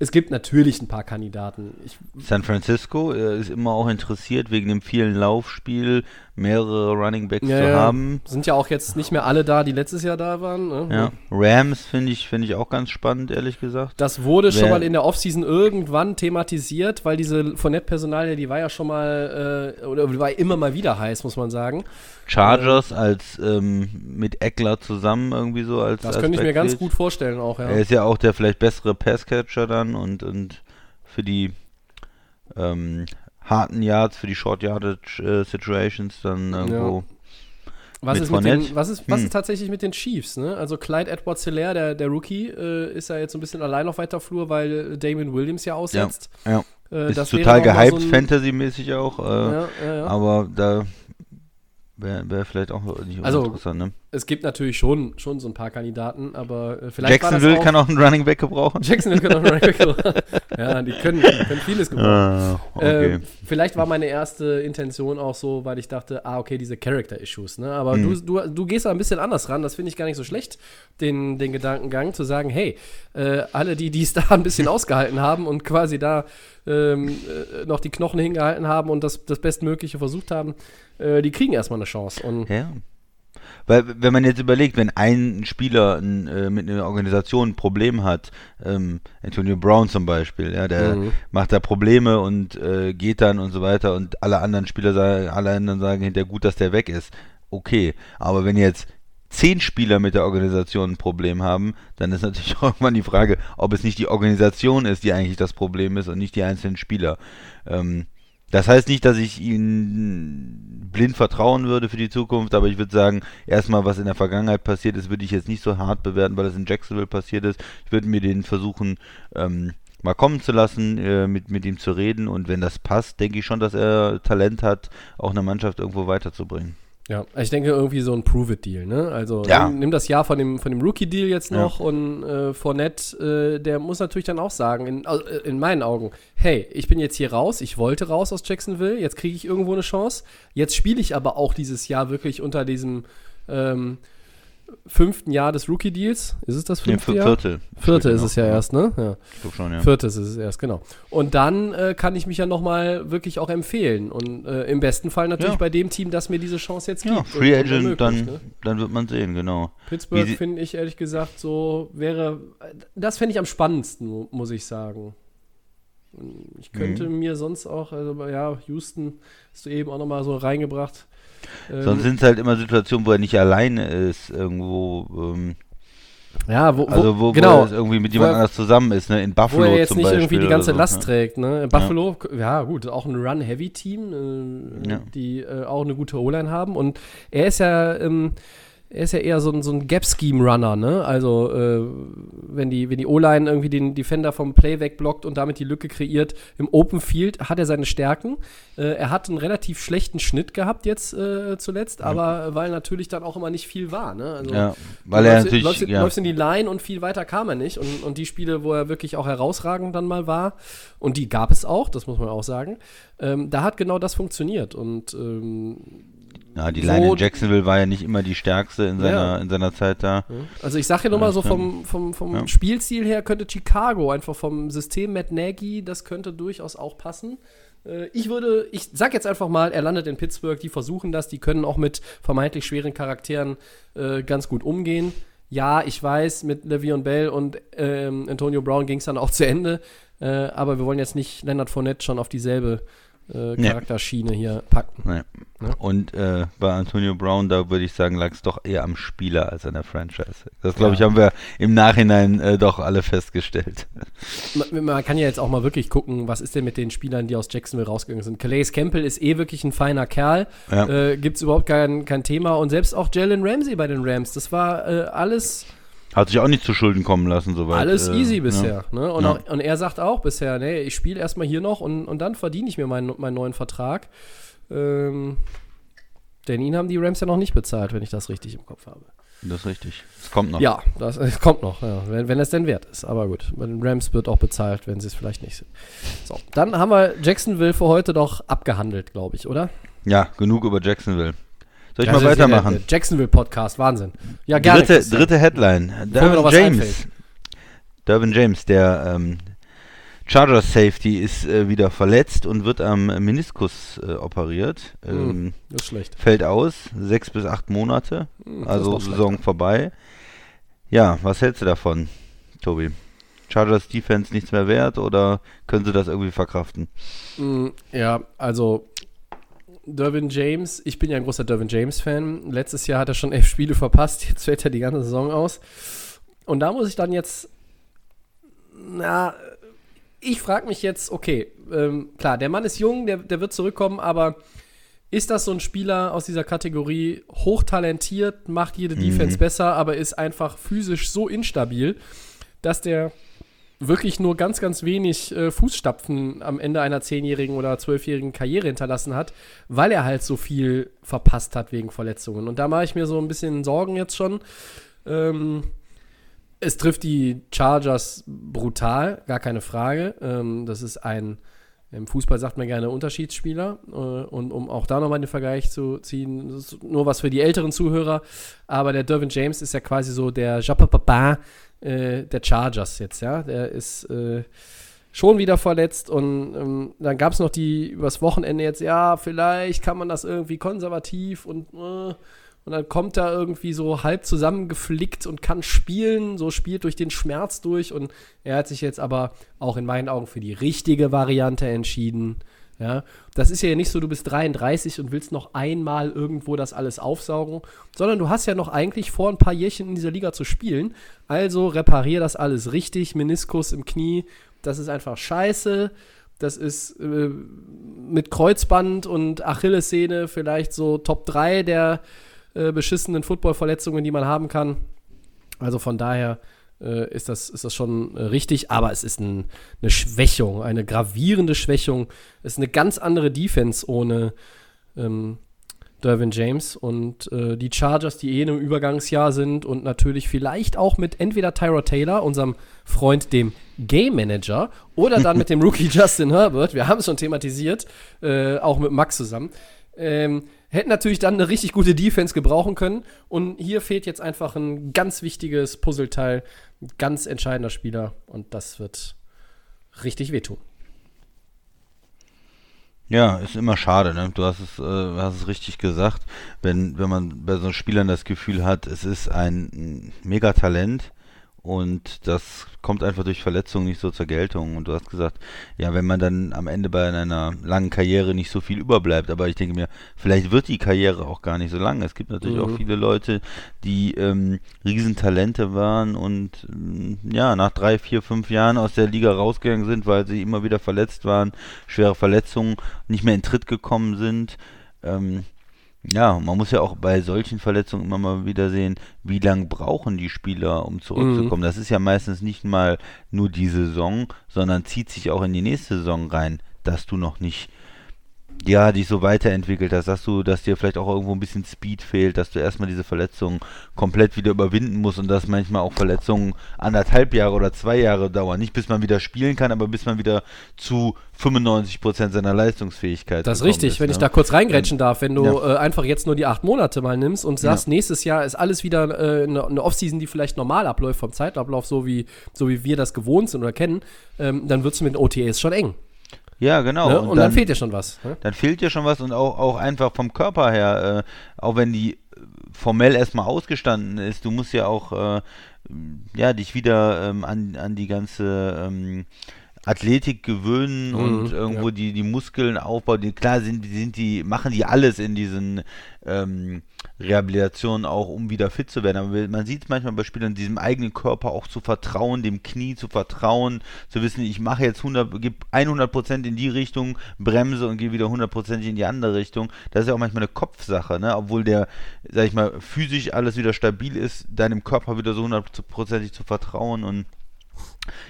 Es gibt natürlich ein paar Kandidaten. Ich San Francisco äh, ist immer auch interessiert, wegen dem vielen Laufspiel mehrere Running Backs ja, zu ja. haben. Sind ja auch jetzt nicht mehr alle da, die letztes Jahr da waren. Ne? Ja. Rams finde ich, find ich auch ganz spannend, ehrlich gesagt. Das wurde Wer- schon mal in der Offseason irgendwann thematisiert, weil diese Fournette-Personalie, die war ja schon mal, äh, oder war immer mal wieder heiß, muss man sagen. Chargers äh, als ähm, mit Eckler zusammen irgendwie so. als Das als könnte ich mir ganz gut vorstellen auch, ja. Er ist ja auch der vielleicht bessere Passcatcher dann. Und, und für die ähm, harten Yards, für die Short-Yardage-Situations äh, dann irgendwo ja. was, mit ist mit den, was ist Was hm. ist tatsächlich mit den Chiefs? Ne? Also Clyde Edwards-Helaire, der, der Rookie, äh, ist ja jetzt so ein bisschen allein auf weiter Flur, weil Damon Williams ja aussetzt. Ja, ja. Äh, ist das total gehypt, so ein... Fantasy-mäßig auch. Äh, ja, ja, ja. Aber da wäre wär vielleicht auch nicht also, interessant. Ne? Es gibt natürlich schon, schon so ein paar Kandidaten, aber äh, vielleicht Jacksonville war das auch, kann auch einen Running Back gebrauchen. Jacksonville kann auch einen Running Back gebrauchen. Ja, die können, die können vieles gebrauchen. Uh, okay. äh, vielleicht war meine erste Intention auch so, weil ich dachte, ah, okay, diese Character-Issues. Ne? Aber hm. du, du, du gehst da ein bisschen anders ran, das finde ich gar nicht so schlecht, den, den Gedankengang zu sagen, hey, äh, alle, die es da ein bisschen ausgehalten haben und quasi da ähm, äh, noch die Knochen hingehalten haben und das, das Bestmögliche versucht haben, äh, die kriegen erstmal eine Chance. Und ja. Weil, wenn man jetzt überlegt, wenn ein Spieler n, äh, mit einer Organisation ein Problem hat, ähm, Antonio Brown zum Beispiel, ja, der mhm. macht da Probleme und äh, geht dann und so weiter und alle anderen Spieler sagen, alle anderen sagen hinterher gut, dass der weg ist. Okay, aber wenn jetzt zehn Spieler mit der Organisation ein Problem haben, dann ist natürlich auch irgendwann die Frage, ob es nicht die Organisation ist, die eigentlich das Problem ist und nicht die einzelnen Spieler. Ähm, das heißt nicht, dass ich ihnen blind vertrauen würde für die Zukunft, aber ich würde sagen, erstmal, was in der Vergangenheit passiert ist, würde ich jetzt nicht so hart bewerten, weil es in Jacksonville passiert ist. Ich würde mir den versuchen, ähm, mal kommen zu lassen, äh, mit, mit ihm zu reden, und wenn das passt, denke ich schon, dass er Talent hat, auch eine Mannschaft irgendwo weiterzubringen. Ja, ich denke irgendwie so ein Prove-It-Deal, ne? Also ja. nimm, nimm das Jahr von dem, von dem Rookie-Deal jetzt noch ja. und äh, Fournette, äh, der muss natürlich dann auch sagen, in, äh, in meinen Augen, hey, ich bin jetzt hier raus, ich wollte raus aus Jacksonville, jetzt kriege ich irgendwo eine Chance, jetzt spiele ich aber auch dieses Jahr wirklich unter diesem ähm, fünften Jahr des Rookie-Deals. Ist es das fünfte nee, Jahr? Vierte. Vierte ist es ja erst, ne? Ja. Ich glaube schon, ja. Vierte ist es erst, genau. Und dann äh, kann ich mich ja nochmal wirklich auch empfehlen. Und äh, im besten Fall natürlich ja. bei dem Team, das mir diese Chance jetzt gibt. Ja, Free Agent, dann, ne? Dann wird man sehen, genau. Pittsburgh finde ich ehrlich gesagt so, wäre, das fände ich am spannendsten, muss ich sagen. Ich könnte mhm. mir sonst auch, also ja, Houston hast du eben auch nochmal so reingebracht. Sonst ähm, sind es halt immer Situationen, wo er nicht alleine ist, irgendwo. Ähm, ja, wo, wo, also wo, genau, wo er irgendwie mit jemand anders zusammen ist, ne? In Buffalo zum Beispiel. Wo er jetzt nicht Beispiel irgendwie die ganze so, Last ne? trägt, ne? In Buffalo, ja. ja gut, auch ein Run-Heavy-Team, äh, ja. die äh, auch eine gute O-Line haben. Und er ist ja, ähm, er ist ja eher so ein, so ein Gap-Scheme-Runner, ne? Also äh, wenn die, wenn die O-Line irgendwie den Defender vom Play wegblockt und damit die Lücke kreiert, im Open Field hat er seine Stärken. Äh, er hat einen relativ schlechten Schnitt gehabt jetzt äh, zuletzt, ja. aber weil natürlich dann auch immer nicht viel war, ne? Also, ja, weil er natürlich läufst, ja. läufst in die Line und viel weiter kam er nicht. Und, und die Spiele, wo er wirklich auch herausragend dann mal war, und die gab es auch, das muss man auch sagen, ähm, da hat genau das funktioniert. Und ähm, ja, die Line so, in Jacksonville war ja nicht immer die stärkste in seiner, ja. in seiner Zeit da. Also ich sage ja nochmal so vom, vom, vom ja. Spielziel her könnte Chicago einfach vom System Matt Nagy, das könnte durchaus auch passen. Ich würde, ich sag jetzt einfach mal, er landet in Pittsburgh, die versuchen das, die können auch mit vermeintlich schweren Charakteren äh, ganz gut umgehen. Ja, ich weiß, mit Le'Veon Bell und ähm, Antonio Brown ging es dann auch zu Ende, äh, aber wir wollen jetzt nicht Leonard Fournette schon auf dieselbe Äh, Charakterschiene nee. hier packen. Nee. Ja? Und äh, bei Antonio Brown, da würde ich sagen, lag es doch eher am Spieler als an der Franchise. Das, glaube ja. ich, haben wir im Nachhinein äh, doch alle festgestellt. Man, man kann ja jetzt auch mal wirklich gucken, was ist denn mit den Spielern, die aus Jacksonville rausgegangen sind. Calais Campbell ist eh wirklich ein feiner Kerl. Ja. Äh, Gibt es überhaupt kein, kein Thema. Und selbst auch Jalen Ramsey bei den Rams. Das war äh, alles... Hat sich auch nicht zu Schulden kommen lassen, soweit. Alles äh, easy bisher. Ja. Ne? Und, ja. auch, und er sagt auch bisher, nee, ich spiele erstmal hier noch und, und dann verdiene ich mir meinen, meinen neuen Vertrag. Ähm, denn ihn haben die Rams ja noch nicht bezahlt, wenn ich das richtig im Kopf habe. Das ist richtig. Es kommt noch. Ja, das äh, kommt noch, ja, wenn, wenn es denn wert ist. Aber gut, bei den Rams wird auch bezahlt, wenn sie es vielleicht nicht sind. So, dann haben wir Jacksonville für heute doch abgehandelt, glaube ich, oder? Ja, genug über Jacksonville. Soll ich ja, mal weitermachen? Der Jacksonville-Podcast, Wahnsinn. Ja, gerne. Dritte, dritte Headline. Derwin James. Derwin James, der ähm, Chargers-Safety, ist äh, wieder verletzt und wird am Meniskus äh, operiert. Ähm, mm, das ist schlecht. Fällt aus, sechs bis acht Monate, mm, also Saison vorbei. Ja, was hältst du davon, Tobi? Chargers-Defense nichts mehr wert oder können sie das irgendwie verkraften? Mm, ja, also... Derwin James, ich bin ja ein großer Derwin James-Fan. Letztes Jahr hat er schon elf Spiele verpasst, jetzt fällt er die ganze Saison aus. Und da muss ich dann jetzt, na, ich frage mich jetzt, okay, ähm, klar, der Mann ist jung, der, der wird zurückkommen, aber ist das so ein Spieler aus dieser Kategorie, hochtalentiert, macht jede mhm. Defense besser, aber ist einfach physisch so instabil, dass der wirklich nur ganz, ganz wenig äh, Fußstapfen am Ende einer zehnjährigen oder zwölfjährigen Karriere hinterlassen hat, weil er halt so viel verpasst hat wegen Verletzungen. Und da mache ich mir so ein bisschen Sorgen jetzt schon. Ähm, es trifft die Chargers brutal, gar keine Frage. Ähm, das ist ein, im Fußball sagt man gerne Unterschiedsspieler. Äh, und um auch da nochmal den Vergleich zu ziehen, das ist nur was für die älteren Zuhörer. Aber der Derwin James ist ja quasi so der Japapapa der Chargers jetzt, ja, der ist äh, schon wieder verletzt und ähm, dann gab es noch die, übers Wochenende jetzt, ja, vielleicht kann man das irgendwie konservativ und äh, und dann kommt er irgendwie so halb zusammengeflickt und kann spielen, so spielt durch den Schmerz durch und er hat sich jetzt aber auch in meinen Augen für die richtige Variante entschieden, Ja, das ist ja nicht so, du bist dreiunddreißig und willst noch einmal irgendwo das alles aufsaugen, sondern du hast ja noch eigentlich vor, ein paar Jährchen in dieser Liga zu spielen. Also reparier das alles richtig, Meniskus im Knie, das ist einfach scheiße. Das ist äh, mit Kreuzband und Achillessehne vielleicht so Top drei der äh, beschissenen Football-Verletzungen, die man haben kann. Also von daher äh, ist das, ist das schon äh, richtig, aber es ist ein, eine Schwächung, eine gravierende Schwächung. Es ist eine ganz andere Defense ohne ähm, Derwin James und äh, die Chargers, die eh in einem Übergangsjahr sind und natürlich vielleicht auch mit entweder Tyrod Taylor, unserem Freund, dem Game Manager, oder dann mit dem Rookie Justin Herbert, wir haben es schon thematisiert, äh, auch mit Max zusammen, ähm, hätten natürlich dann eine richtig gute Defense gebrauchen können. Und hier fehlt jetzt einfach ein ganz wichtiges Puzzleteil, ein ganz entscheidender Spieler. Und das wird richtig wehtun. Ja, ist immer schade, ne? Du hast es, äh, hast es richtig gesagt. Wenn, wenn man bei so Spielern das Gefühl hat, es ist ein Megatalent, und das kommt einfach durch Verletzungen nicht so zur Geltung. Und du hast gesagt, ja, wenn man dann am Ende bei einer langen Karriere nicht so viel überbleibt, aber ich denke mir, vielleicht wird die Karriere auch gar nicht so lang. Es gibt natürlich mhm. auch viele Leute, die ähm, Riesentalente waren und ähm, ja, nach drei, vier, fünf Jahren aus der Liga rausgegangen sind, weil sie immer wieder verletzt waren, schwere Verletzungen, nicht mehr in Tritt gekommen sind. Ähm, Ja, man muss ja auch bei solchen Verletzungen immer mal wieder sehen, wie lange brauchen die Spieler, um zurückzukommen. Mhm. Das ist ja meistens nicht mal nur die Saison, sondern zieht sich auch in die nächste Saison rein, dass du noch nicht, ja, dich so weiterentwickelt hast, dass du, dass dir vielleicht auch irgendwo ein bisschen Speed fehlt, dass du erstmal diese Verletzungen komplett wieder überwinden musst und dass manchmal auch Verletzungen anderthalb Jahre oder zwei Jahre dauern. Nicht bis man wieder spielen kann, aber bis man wieder zu fünfundneunzig Prozent seiner Leistungsfähigkeit. Das ist richtig, ist, wenn ne? ich da kurz reingrätschen darf, wenn du ja. äh, einfach jetzt nur die acht Monate mal nimmst und sagst, ja. nächstes Jahr ist alles wieder äh, eine, eine Offseason, die vielleicht normal abläuft vom Zeitablauf, so wie, so wie wir das gewohnt sind oder kennen, ähm, dann wird es mit den O T As schon eng. Ja, genau. Ne? Und, und dann, dann fehlt dir schon was. Ne? Dann fehlt dir schon was und auch, auch einfach vom Körper her, äh, auch wenn die formell erstmal ausgestanden ist, du musst ja auch äh, ja, dich wieder ähm, an, an die ganze ähm, Athletik gewöhnen mhm, und irgendwo ja. die, die Muskeln aufbauen. Klar sind, sind die, machen die alles in diesen ähm, Rehabilitationen auch, um wieder fit zu werden. Aber man sieht es manchmal bei Spielern, diesem eigenen Körper auch zu vertrauen, dem Knie zu vertrauen, zu wissen, ich mache jetzt hundert, gebe hundert Prozent in die Richtung, bremse und gehe wieder hundert Prozent in die andere Richtung. Das ist ja auch manchmal eine Kopfsache, ne? Obwohl der, sag ich mal, physisch alles wieder stabil ist, deinem Körper wieder so hundertprozentig zu vertrauen. Und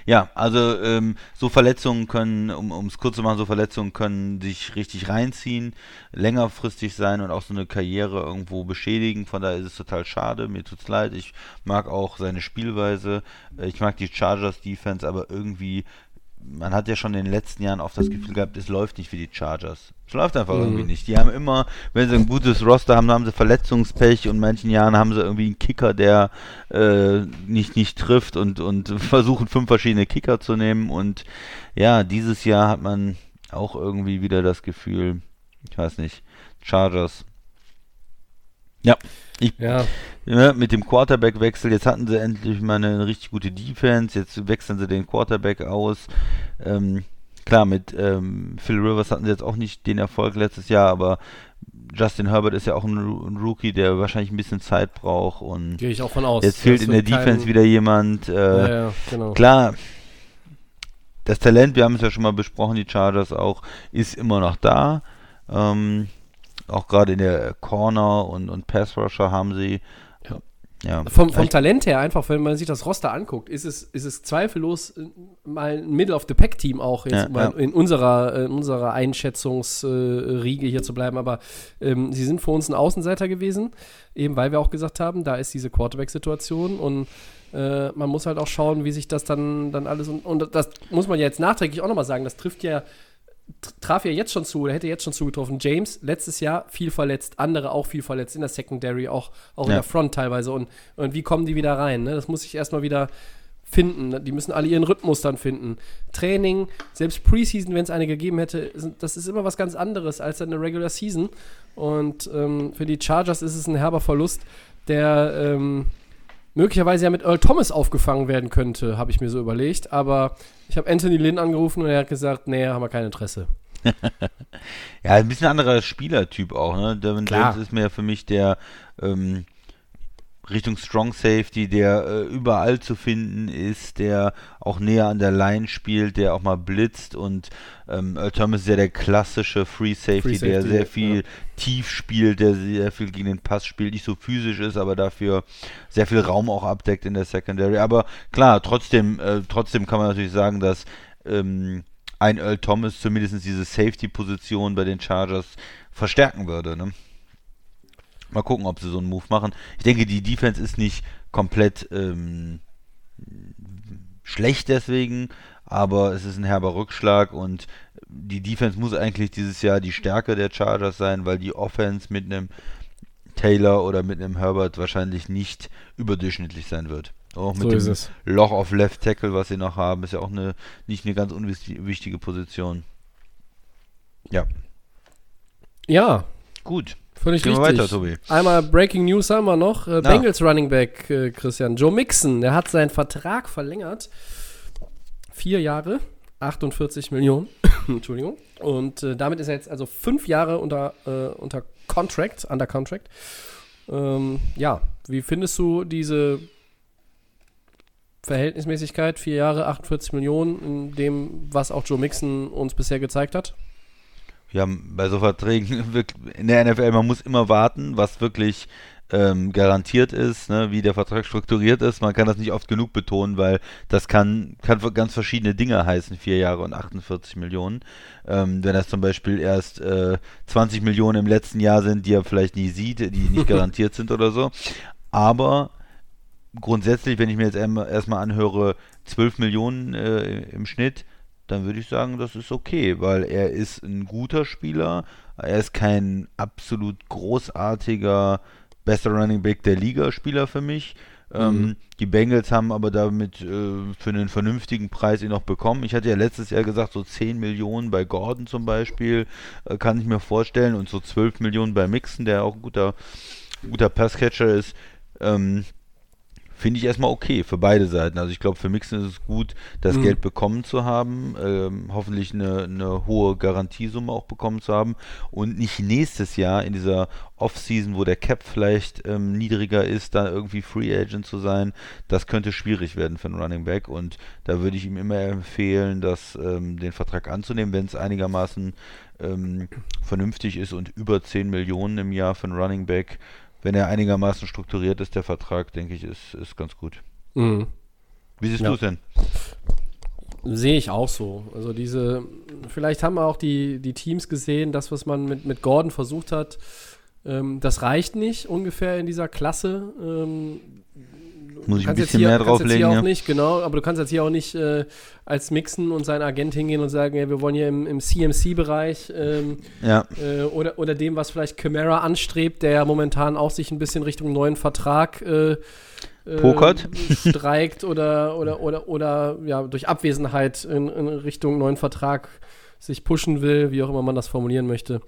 ja, also ähm, so Verletzungen können, um es kurz zu machen, so Verletzungen können dich richtig reinziehen, längerfristig sein und auch so eine Karriere irgendwo beschädigen. Von daher ist es total schade, mir tut's leid. Ich mag auch seine Spielweise, ich mag die Chargers-Defense, aber irgendwie, man hat ja schon in den letzten Jahren oft das Gefühl gehabt, es läuft nicht wie die Chargers. Es läuft einfach mhm. irgendwie nicht. Die haben immer, wenn sie ein gutes Roster haben, haben sie Verletzungspech und in manchen Jahren haben sie irgendwie einen Kicker, der äh, nicht, nicht trifft und, und versuchen fünf verschiedene Kicker zu nehmen. Und ja, dieses Jahr hat man auch irgendwie wieder das Gefühl, ich weiß nicht, Chargers. Ja, ich, ja. Ne, mit dem Quarterback-Wechsel, jetzt hatten sie endlich mal eine richtig gute Defense, jetzt wechseln sie den Quarterback aus. Ähm, klar, mit ähm, Phil Rivers hatten sie jetzt auch nicht den Erfolg letztes Jahr, aber Justin Herbert ist ja auch ein, ein Rookie, der wahrscheinlich ein bisschen Zeit braucht. Und gehe ich auch von aus. Jetzt fehlt in der Defense wieder jemand. Äh, ja, ja, genau. Klar, das Talent, wir haben es ja schon mal besprochen, die Chargers auch, ist immer noch da. Ähm, Auch gerade in der Corner und, und Pass-Rusher haben sie. Ja. Ja. Vom, vom Talent her einfach, wenn man sich das Roster anguckt, ist es, ist es zweifellos mal ein Middle-of-the-Pack-Team auch, jetzt ja, mal ja. in unserer, in unserer Einschätzungsriege hier zu bleiben. Aber ähm, sie sind für uns ein Außenseiter gewesen, eben weil wir auch gesagt haben, da ist diese Quarterback-Situation und äh, man muss halt auch schauen, wie sich das dann, dann alles, und, und das muss man ja jetzt nachträglich auch nochmal sagen, das trifft ja traf ja jetzt schon zu oder hätte jetzt schon zugetroffen. James letztes Jahr viel verletzt, andere auch viel verletzt in der Secondary, auch, auch ja. in der Front teilweise. Und, und wie kommen die wieder rein? Ne? Das muss ich erstmal wieder finden. Die müssen alle ihren Rhythmus dann finden. Training, selbst Preseason, wenn es eine gegeben hätte, das ist immer was ganz anderes als eine Regular Season. Und ähm, für die Chargers ist es ein herber Verlust, der ähm, möglicherweise ja mit Earl Thomas aufgefangen werden könnte, habe ich mir so überlegt. Aber ich habe Anthony Lynn angerufen und er hat gesagt, nee, haben wir kein Interesse. Ja, ein bisschen anderer Spielertyp auch, ne? Derwin James ist mehr für mich der ähm, Richtung Strong Safety, der äh, überall zu finden ist, der auch näher an der Line spielt, der auch mal blitzt, und ähm, Earl Thomas ist ja der klassische Free Safety, Free Safety der sehr viel ja. tief spielt, der sehr viel gegen den Pass spielt, nicht so physisch ist, aber dafür sehr viel Raum auch abdeckt in der Secondary. Aber klar, trotzdem, äh, trotzdem kann man natürlich sagen, dass ähm, ein Earl Thomas zumindest diese Safety-Position bei den Chargers verstärken würde, ne? Mal gucken, ob sie so einen Move machen. Ich denke, die Defense ist nicht komplett ähm, schlecht deswegen, aber es ist ein herber Rückschlag, und die Defense muss eigentlich dieses Jahr die Stärke der Chargers sein, weil die Offense mit einem Taylor oder mit einem Herbert wahrscheinlich nicht überdurchschnittlich sein wird. Auch mit so dem Loch auf Left Tackle, was sie noch haben, ist ja auch eine, nicht eine ganz unwichtige Position. Ja. Ja. Gut. Völlig richtig. Weiter, Tobi. Einmal Breaking News haben wir noch. Äh, Bengals Running Back, äh, Christian. Joe Mixon, der hat seinen Vertrag verlängert. Vier Jahre, achtundvierzig Millionen. Entschuldigung. Und äh, damit ist er jetzt also fünf Jahre unter, äh, unter Contract, under Contract. Ähm, ja, wie findest du diese Verhältnismäßigkeit? Vier Jahre, achtundvierzig Millionen, in dem, was auch Joe Mixon uns bisher gezeigt hat? Ja, bei so Verträgen in der N F L, man muss immer warten, was wirklich ähm, garantiert ist, ne, wie der Vertrag strukturiert ist. Man kann das nicht oft genug betonen, weil das kann, kann ganz verschiedene Dinge heißen, vier Jahre und achtundvierzig Millionen. Ähm, wenn das zum Beispiel erst äh, zwanzig Millionen im letzten Jahr sind, die er vielleicht nie sieht, die nicht garantiert sind oder so. Aber grundsätzlich, wenn ich mir jetzt erstmal anhöre, zwölf Millionen äh, im Schnitt, dann würde ich sagen, das ist okay, weil er ist ein guter Spieler, er ist kein absolut großartiger, bester Running Back der Liga-Spieler für mich. Mhm. Ähm, die Bengals haben aber damit äh, für einen vernünftigen Preis ihn noch bekommen. Ich hatte ja letztes Jahr gesagt, so zehn Millionen bei Gordon zum Beispiel, äh, kann ich mir vorstellen, und so zwölf Millionen bei Mixon, der auch ein guter, guter Passcatcher ist, ähm, finde ich erstmal okay für beide Seiten. Also ich glaube, für Mixon ist es gut, das mhm. Geld bekommen zu haben, ähm, hoffentlich eine, eine hohe Garantiesumme auch bekommen zu haben und nicht nächstes Jahr in dieser Offseason, wo der Cap vielleicht ähm, niedriger ist, da irgendwie Free Agent zu sein. Das könnte schwierig werden für einen Running Back, und da würde ich ihm immer empfehlen, das, ähm, den Vertrag anzunehmen, wenn es einigermaßen ähm, vernünftig ist, und über zehn Millionen im Jahr für einen Running Back, wenn er einigermaßen strukturiert ist, der Vertrag, denke ich, ist, ist ganz gut. Mhm. Wie siehst ja. du es denn? Sehe ich auch so. Also diese, vielleicht haben wir auch die, die Teams gesehen, das, was man mit, mit Gordon versucht hat, ähm, das reicht nicht ungefähr in dieser Klasse. Ähm, Muss ich ein bisschen hier, mehr drauflegen, ja. Nicht, genau, aber du kannst jetzt hier auch nicht äh, als Mixon und sein Agent hingehen und sagen, ja, wir wollen hier im, im C M C-Bereich ähm, ja. äh, oder, oder dem, was vielleicht Camara anstrebt, der ja momentan auch sich ein bisschen Richtung neuen Vertrag äh, pokert, äh, streikt oder, oder, oder, oder ja, durch Abwesenheit in, in Richtung neuen Vertrag sich pushen will, wie auch immer man das formulieren möchte.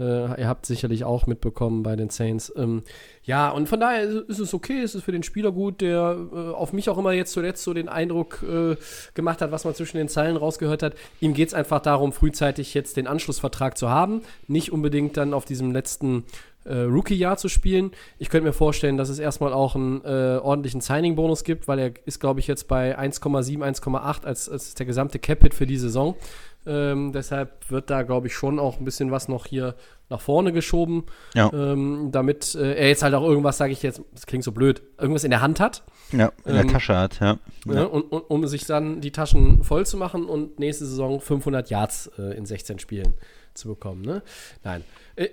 Äh, ihr habt sicherlich auch mitbekommen bei den Saints. Ähm, ja, und von daher ist, ist es okay, ist es für den Spieler gut, der äh, auf mich auch immer jetzt zuletzt so den Eindruck äh, gemacht hat, was man zwischen den Zeilen rausgehört hat. Ihm geht es einfach darum, frühzeitig jetzt den Anschlussvertrag zu haben, nicht unbedingt dann auf diesem letzten äh, Rookie-Jahr zu spielen. Ich könnte mir vorstellen, dass es erstmal auch einen äh, ordentlichen Signing-Bonus gibt, weil er ist, glaube ich, jetzt bei eins Komma sieben, eins Komma acht als, als der gesamte Cap-Hit für die Saison. Ähm, deshalb wird da, glaube ich, schon auch ein bisschen was noch hier nach vorne geschoben, ja. ähm, damit äh, er jetzt halt auch irgendwas, sage ich jetzt, das klingt so blöd, irgendwas in der Hand hat. Ja, in ähm, der Tasche hat, ja. ja. ja und, und, um sich dann die Taschen voll zu machen und nächste Saison fünfhundert Yards äh, in sechzehn Spielen zu bekommen, ne? Nein.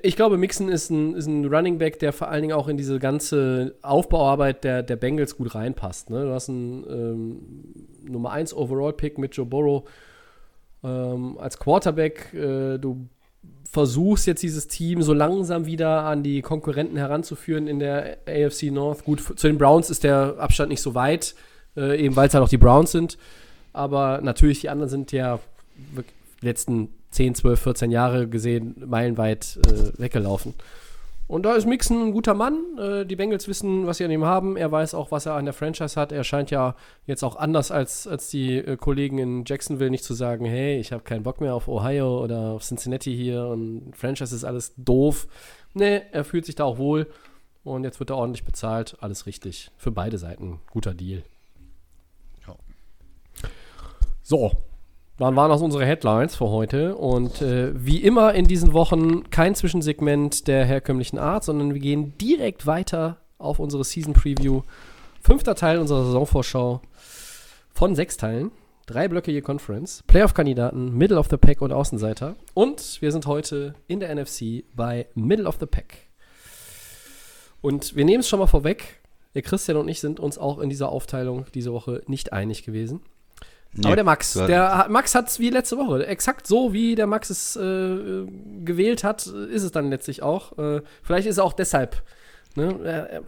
Ich glaube, Mixon ist ein, ist ein Running Back, der vor allen Dingen auch in diese ganze Aufbauarbeit der, der Bengals gut reinpasst, ne? Du hast einen ähm, Nummer eins Overall Pick mit Joe Burrow Ähm, als Quarterback, äh, du versuchst jetzt dieses Team so langsam wieder an die Konkurrenten heranzuführen in der A F C North. Gut, f- zu den Browns ist der Abstand nicht so weit, äh, eben weil es halt auch die Browns sind. Aber natürlich, die anderen sind ja letzten zehn, zwölf, vierzehn Jahre gesehen meilenweit äh, weggelaufen. Und da ist Mixon ein guter Mann. Äh, die Bengals wissen, was sie an ihm haben. Er weiß auch, was er an der Franchise hat. Er scheint ja jetzt auch anders als, als die äh, Kollegen in Jacksonville nicht zu sagen, hey, ich habe keinen Bock mehr auf Ohio oder auf Cincinnati hier und Franchise ist alles doof. Nee, er fühlt sich da auch wohl. Und jetzt wird er ordentlich bezahlt. Alles richtig. Für beide Seiten. Guter Deal. Ja. So. Dann waren das unsere Headlines für heute. Und äh, wie immer in diesen Wochen kein Zwischensegment der herkömmlichen Art, sondern wir gehen direkt weiter auf unsere Season Preview. Fünfter Teil unserer Saisonvorschau von sechs Teilen. Drei Blöcke je Conference. Playoff-Kandidaten, Middle of the Pack und Außenseiter. Und wir sind heute in der N F C bei Middle of the Pack. Und wir nehmen es schon mal vorweg. Der Christian und ich sind uns auch in dieser Aufteilung diese Woche nicht einig gewesen. Nee, aber der Max, der Max hat es wie letzte Woche. Exakt so, wie der Max es äh, gewählt hat, ist es dann letztlich auch. Äh, vielleicht ist er auch deshalb. Ne? Er, er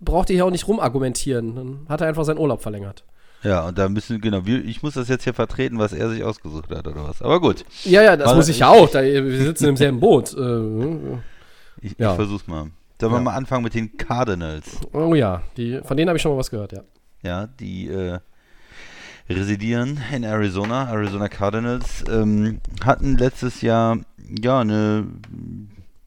braucht hier auch nicht rumargumentieren. Dann hat er einfach seinen Urlaub verlängert. Ja, und da müssen, genau, ich muss das jetzt hier vertreten, was er sich ausgesucht hat oder was. Aber gut. Ja, ja, das aber muss ich ja auch. Da, wir sitzen im selben Boot. Äh, ich, ja. ich versuch's mal. Sollen ja. wir mal anfangen mit den Cardinals? Oh ja, die, von denen habe ich schon mal was gehört, ja. Ja, die äh, residieren in Arizona, Arizona Cardinals, ähm, hatten letztes Jahr ja eine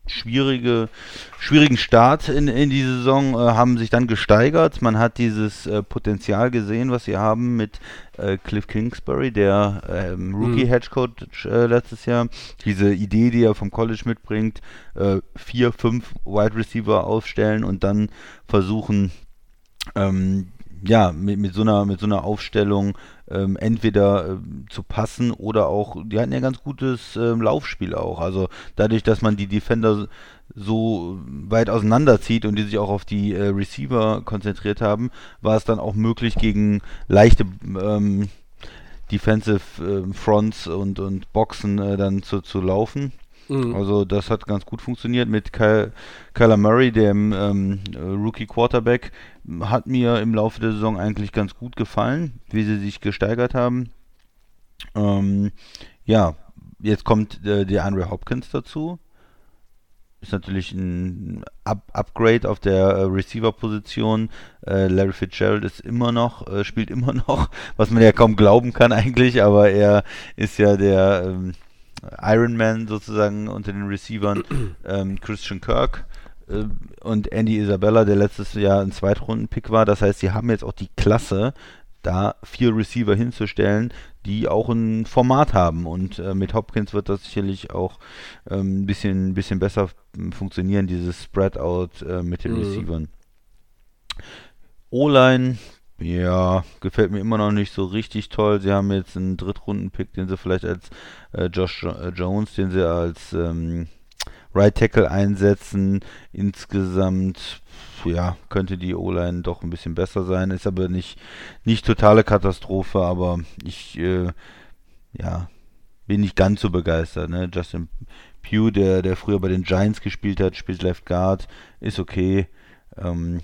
schwierige, schwierigen Start in, in die Saison, äh, haben sich dann gesteigert. Man hat dieses äh, Potenzial gesehen, was sie haben mit äh, Cliff Kingsbury, der ähm, Rookie-Headcoach äh, letztes Jahr. Diese Idee, die er vom College mitbringt, äh, vier, fünf Wide Receiver aufstellen und dann versuchen, ähm, ja, mit, mit so einer, mit so einer Aufstellung ähm, entweder äh, zu passen oder auch, die hatten ja ganz gutes äh, Laufspiel auch. Also dadurch, dass man die Defender so weit auseinanderzieht und die sich auch auf die äh, Receiver konzentriert haben, war es dann auch möglich, gegen leichte ähm, Defensive äh, Fronts und, und Boxen äh, dann zu, zu laufen. Also das hat ganz gut funktioniert mit Ky- Kyler Murray, dem ähm, Rookie-Quarterback, hat mir im Laufe der Saison eigentlich ganz gut gefallen, wie sie sich gesteigert haben. Ähm, ja, jetzt kommt äh, DeAndre Hopkins dazu. Ist natürlich ein Up- Upgrade auf der äh, Receiver-Position. Äh, Larry Fitzgerald ist immer noch, äh, spielt immer noch, was man ja kaum glauben kann eigentlich, aber er ist ja der... Ähm, Iron Man sozusagen unter den Receivern, ähm, Christian Kirk äh, und Andy Isabella, der letztes Jahr ein Zweitrunden-Pick war. Das heißt, sie haben jetzt auch die Klasse, da vier Receiver hinzustellen, die auch ein Format haben. Und äh, mit Hopkins wird das sicherlich auch ähm, ein bisschen, bisschen besser funktionieren, dieses Spreadout äh, mit den mhm. Receivern. O-Line, ja, gefällt mir immer noch nicht so richtig toll. Sie haben jetzt einen Drittrunden-Pick, den sie vielleicht als äh, Josh äh, Jones, den sie als ähm, Right Tackle einsetzen. Insgesamt, ja, könnte die O-Line doch ein bisschen besser sein. Ist aber nicht, nicht totale Katastrophe, aber ich, äh, ja, bin nicht ganz so begeistert. Ne? Justin Pugh, der, der früher bei den Giants gespielt hat, spielt Left Guard, ist okay. Ähm,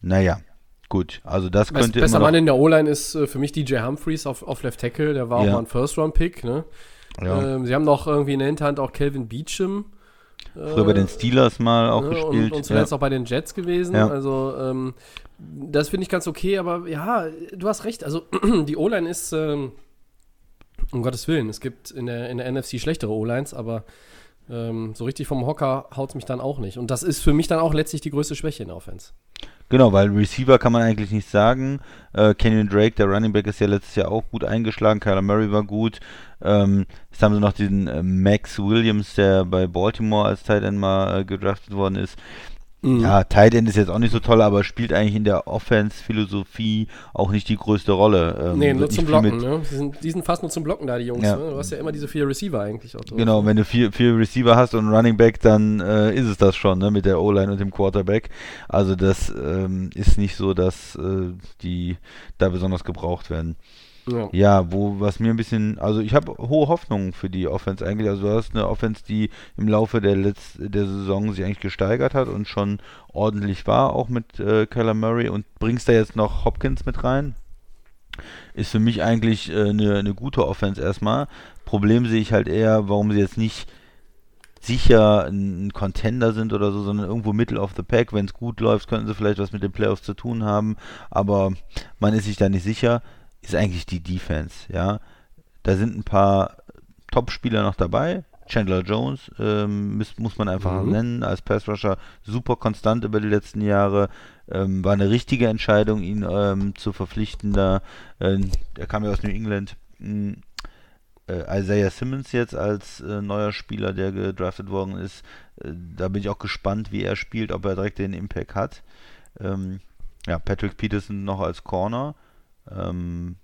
naja. Gut, also das könnte immer noch... Bester Mann in der O-Line ist äh, für mich D J Humphreys auf, auf Left Tackle, der war ja. auch mal ein First-Round-Pick, ne? Ja. Ähm, sie haben noch irgendwie in der Hinterhand auch Calvin Beecham. Äh, Früher bei den Steelers mal auch ne? gespielt. Und, und zuletzt ja. auch bei den Jets gewesen, ja. also ähm, das finde ich ganz okay, aber ja, du hast recht, also die O-Line ist, ähm, um Gottes Willen, es gibt in der, in der N F C schlechtere O-Lines, aber ähm, so richtig vom Hocker haut es mich dann auch nicht und das ist für mich dann auch letztlich die größte Schwäche in der Offense. Genau, weil Receiver kann man eigentlich nicht sagen. Äh, Kenyan Drake, der Running Back, ist ja letztes Jahr auch gut eingeschlagen. Kyler Murray war gut. Ähm, jetzt haben sie noch diesen äh, Max Williams, der bei Baltimore als Tight End mal äh, gedraftet worden ist. Mhm. Ja, Tight End ist jetzt auch nicht so toll, aber spielt eigentlich in der Offense-Philosophie auch nicht die größte Rolle. Ähm, nee, nur zum Blocken. Ne? Die, sind, die sind fast nur zum Blocken da, die Jungs. Ja. Ne? Du hast ja immer diese vier Receiver eigentlich auch drauf. Genau, wenn du vier, vier Receiver hast und einen Running Back, dann äh, ist es das schon, ne? Mit der O-Line und dem Quarterback. Also das ähm, ist nicht so, dass äh, die da besonders gebraucht werden. Ja. ja, wo was mir ein bisschen, also ich habe hohe Hoffnungen für die Offense eigentlich, also du hast eine Offense, die im Laufe der Letz-, der Saison sich eigentlich gesteigert hat und schon ordentlich war, auch mit äh, Kyler Murray und bringst da jetzt noch Hopkins mit rein, ist für mich eigentlich eine äh, ne gute Offense erstmal. Problem sehe ich halt eher, warum sie jetzt nicht sicher ein Contender sind oder so, sondern irgendwo Middle of the Pack. Wenn es gut läuft, könnten sie vielleicht was mit den Playoffs zu tun haben, aber man ist sich da nicht sicher, ist eigentlich die Defense, ja. Da sind ein paar Top-Spieler noch dabei. Chandler Jones ähm, muss, muss man einfach mhm. nennen, als Pass-Rusher super konstant über die letzten Jahre. Ähm, war eine richtige Entscheidung, ihn ähm, zu verpflichten. Da, äh, er kam ja aus New England. Mh, äh, Isaiah Simmons jetzt als äh, neuer Spieler, der gedraftet worden ist. Äh, da bin ich auch gespannt, wie er spielt, ob er direkt den Impact hat. Ähm, ja, Patrick Peterson noch als Corner. Ähm,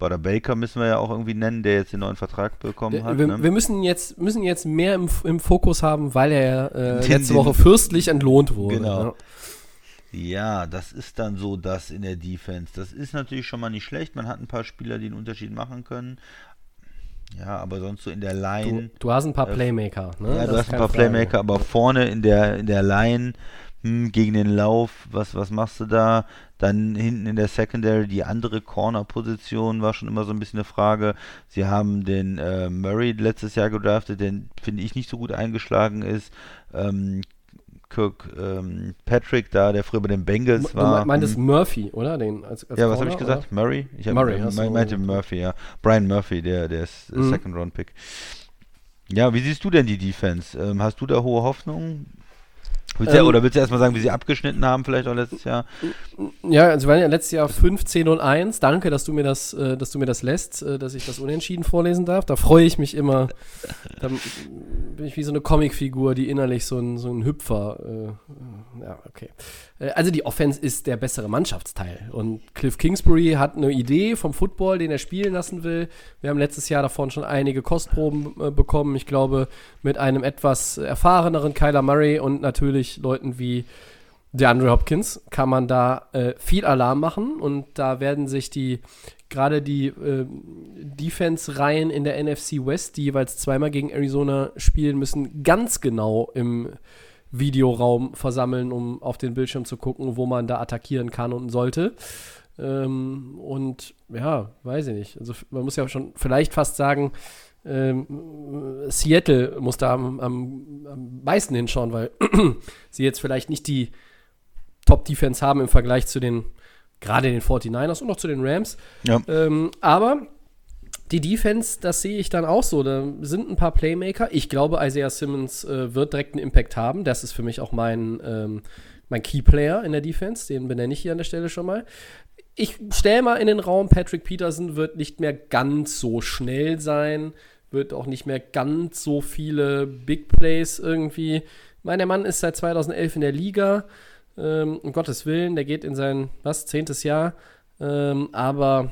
Bader Baker müssen wir ja auch irgendwie nennen, der jetzt den neuen Vertrag bekommen hat. Wir, ne? wir müssen jetzt müssen jetzt mehr im, im Fokus haben, weil er äh, den, letzte Woche fürstlich entlohnt wurde. Genau. Ne? Ja, das ist dann so das in der Defense. Das ist natürlich schon mal nicht schlecht. Man hat ein paar Spieler, die einen Unterschied machen können. Ja, aber sonst so in der Line. Du, du hast ein paar Playmaker. Ne? Ja, das du hast ein paar Frage. Playmaker, aber vorne in der in der Line hm, gegen den Lauf, was was machst du da? Dann hinten in der Secondary, die andere Corner-Position war schon immer so ein bisschen eine Frage. Sie haben den äh, Murray letztes Jahr gedraftet, den finde ich nicht so gut eingeschlagen ist. Ähm, Kirk ähm, Patrick da, der früher bei den Bengals M- war. Du meintest hm. Murphy, oder? Den als, als ja, was habe ich gesagt? Oder? Murray? Ich hab, Murray, hast me- meinte Murphy, ja. Brian Murphy, der, der ist mhm. Second-Round-Pick. Ja, wie siehst du denn die Defense? Ähm, hast du da hohe Hoffnungen? Willst du, ähm, oder willst du erstmal sagen, wie sie abgeschnitten haben, vielleicht auch letztes Jahr? Ja, also wir waren ja letztes Jahr fünfzehn und eins. Danke, dass du mir das, äh, dass du mir das lässt, äh, dass ich das unentschieden vorlesen darf. Da freue ich mich immer. Da bin ich wie so eine Comicfigur, die innerlich so ein, so ein Hüpfer. Äh, ja, okay. Äh, also die Offense ist der bessere Mannschaftsteil. Und Cliff Kingsbury hat eine Idee vom Football, den er spielen lassen will. Wir haben letztes Jahr davon schon einige Kostproben äh, bekommen. Ich glaube, mit einem etwas erfahreneren Kyler Murray und natürlich Leuten wie DeAndre Hopkins kann man da äh, viel Alarm machen und da werden sich die gerade die äh, Defense-Reihen in der N F C West, die jeweils zweimal gegen Arizona spielen müssen, ganz genau im Videoraum versammeln, um auf den Bildschirm zu gucken, wo man da attackieren kann und sollte. Ähm, und ja, weiß ich nicht. Also man muss ja schon vielleicht fast sagen, Ähm, Seattle muss da am, am, am meisten hinschauen, weil sie jetzt vielleicht nicht die Top-Defense haben im Vergleich zu den, gerade den forty-niners und auch zu den Rams. Ja. Ähm, aber die Defense, das sehe ich dann auch so. Da sind ein paar Playmaker. Ich glaube, Isaiah Simmons äh, wird direkt einen Impact haben. Das ist für mich auch mein, ähm, mein Key-Player in der Defense. Den benenne ich hier an der Stelle schon mal. Ich stelle mal in den Raum, Patrick Peterson wird nicht mehr ganz so schnell sein, wird auch nicht mehr ganz so viele Big Plays irgendwie. Ich meine, der Mann ist seit zweitausendelf in der Liga, ähm, um Gottes Willen, der geht in sein, was, zehntes Jahr. Ähm, aber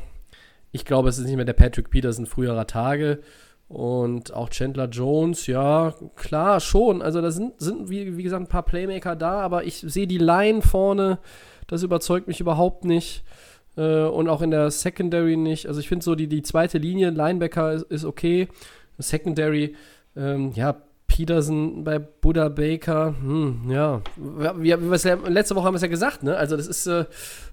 ich glaube, es ist nicht mehr der Patrick Peterson früherer Tage. Und auch Chandler Jones, ja, klar, schon. Also da sind, sind wie, wie gesagt, ein paar Playmaker da, aber ich sehe die Line vorne, das überzeugt mich überhaupt nicht. Und auch in der Secondary nicht. Also ich finde so, die, die zweite Linie, Linebacker ist, ist okay. Secondary, ähm, ja, Peterson bei Buddha Baker, hm, ja. Wir, wir, letzte Woche haben wir es ja gesagt, ne? Also das ist, äh,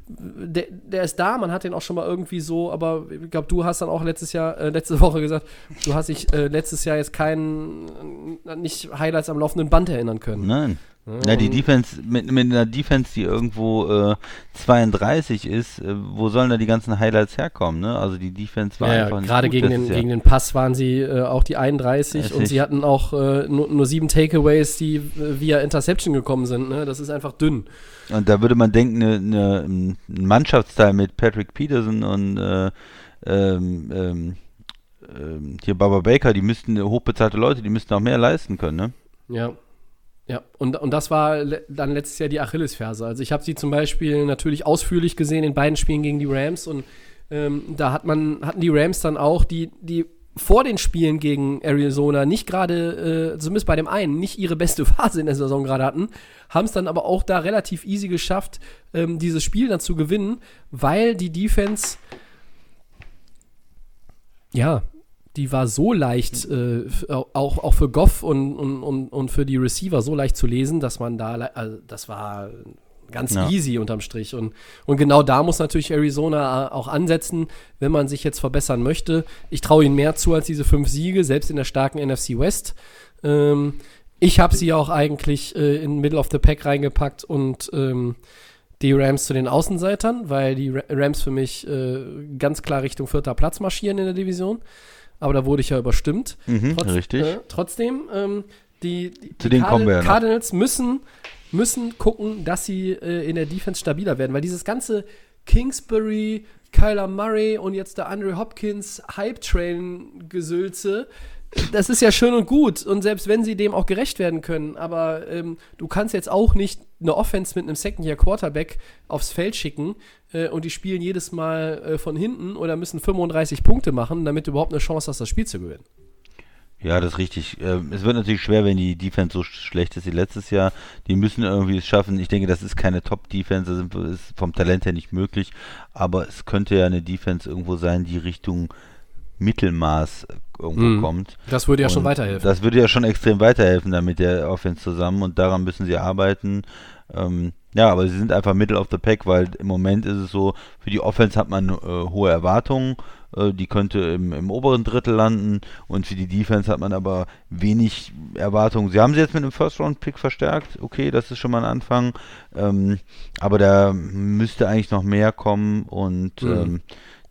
der, der ist da, man hat den auch schon mal irgendwie so, aber ich glaube, du hast dann auch letztes Jahr, äh, letzte Woche gesagt, du hast dich äh, letztes Jahr jetzt keinen, nicht Highlights am laufenden Band erinnern können. Nein. Ja, die Defense, mit, mit einer Defense, die irgendwo äh, zweiunddreißig ist, äh, wo sollen da die ganzen Highlights herkommen, ne? Also die Defense war ja, einfach nicht gerade gegen den, gegen den Pass waren sie äh, auch die einunddreißig und sie hatten auch äh, nur, nur sieben Takeaways, die äh, via Interception gekommen sind, ne? Das ist einfach dünn. Und da würde man denken, ne, ne, ein Mannschaftsteil mit Patrick Peterson und äh, ähm, ähm, hier Baba Baker, die müssten hochbezahlte Leute, die müssten auch mehr leisten können, ne? Ja. Ja, und, und das war le- dann letztes Jahr die Achillesferse. Also ich habe sie zum Beispiel natürlich ausführlich gesehen in beiden Spielen gegen die Rams und ähm, da hat man, hatten die Rams dann auch, die, die vor den Spielen gegen Arizona nicht gerade, äh, zumindest bei dem einen, nicht ihre beste Phase in der Saison gerade hatten, haben es dann aber auch da relativ easy geschafft, ähm, dieses Spiel dann zu gewinnen, weil die Defense, ja, die war so leicht, äh, auch, auch für Goff und, und, und für die Receiver so leicht zu lesen, dass man da, also das war Ganz ja. easy unterm Strich. Und, und genau da muss natürlich Arizona auch ansetzen, wenn man sich jetzt verbessern möchte. Ich traue ihnen mehr zu als diese fünf Siege, selbst in der starken N F C West. Ähm, ich habe sie auch eigentlich äh, in Middle of the Pack reingepackt und ähm, die Rams zu den Außenseitern, weil die Rams für mich äh, ganz klar Richtung vierter Platz marschieren in der Division. Aber da wurde ich ja überstimmt. Mhm, Trotz, richtig. Äh, trotzdem, ähm, die, die, zu die denen Card- kommen wir ja noch. Cardinals müssen... müssen gucken, dass sie äh, in der Defense stabiler werden, weil dieses ganze Kingsbury, Kyler Murray und jetzt der DeAndre Hopkins Hype-Train-Gesülze, das ist ja schön und gut und selbst wenn sie dem auch gerecht werden können, aber ähm, du kannst jetzt auch nicht eine Offense mit einem Second-Year-Quarterback aufs Feld schicken äh, und die spielen jedes Mal äh, von hinten oder müssen fünfunddreißig Punkte machen, damit du überhaupt eine Chance hast, das Spiel zu gewinnen. Ja, das ist richtig. Ähm, es wird natürlich schwer, wenn die Defense so schlecht ist wie letztes Jahr. Die müssen irgendwie es schaffen. Ich denke, das ist keine Top-Defense, das ist vom Talent her nicht möglich. Aber es könnte ja eine Defense irgendwo sein, die Richtung Mittelmaß irgendwo mm. kommt. Das würde ja und schon weiterhelfen. Das würde ja schon extrem weiterhelfen dann mit der Offense zusammen und daran müssen sie arbeiten. Ähm, ja, aber sie sind einfach Middle of the Pack, weil im Moment ist es so, für die Offense hat man äh, hohe Erwartungen. Die könnte im, im oberen Drittel landen und für die Defense hat man aber wenig Erwartungen. Sie haben sie jetzt mit einem First-Round-Pick verstärkt, okay, das ist schon mal ein Anfang, ähm, aber da müsste eigentlich noch mehr kommen und mhm. ähm,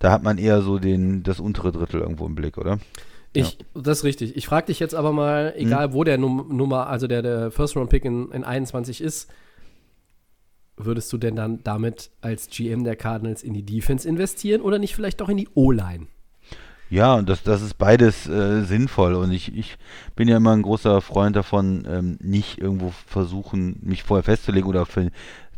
da hat man eher so den das untere Drittel irgendwo im Blick, oder? Ich, ja. Das ist richtig. Ich frage dich jetzt aber mal, egal mhm. wo der Num- Nummer, also der, der First-Round-Pick in, in einundzwanzig ist, würdest du denn dann damit als G M der Cardinals in die Defense investieren oder nicht vielleicht doch in die O-Line? Ja, und das, das ist beides äh, sinnvoll und ich, ich bin ja immer ein großer Freund davon, ähm, nicht irgendwo versuchen, mich vorher festzulegen oder für,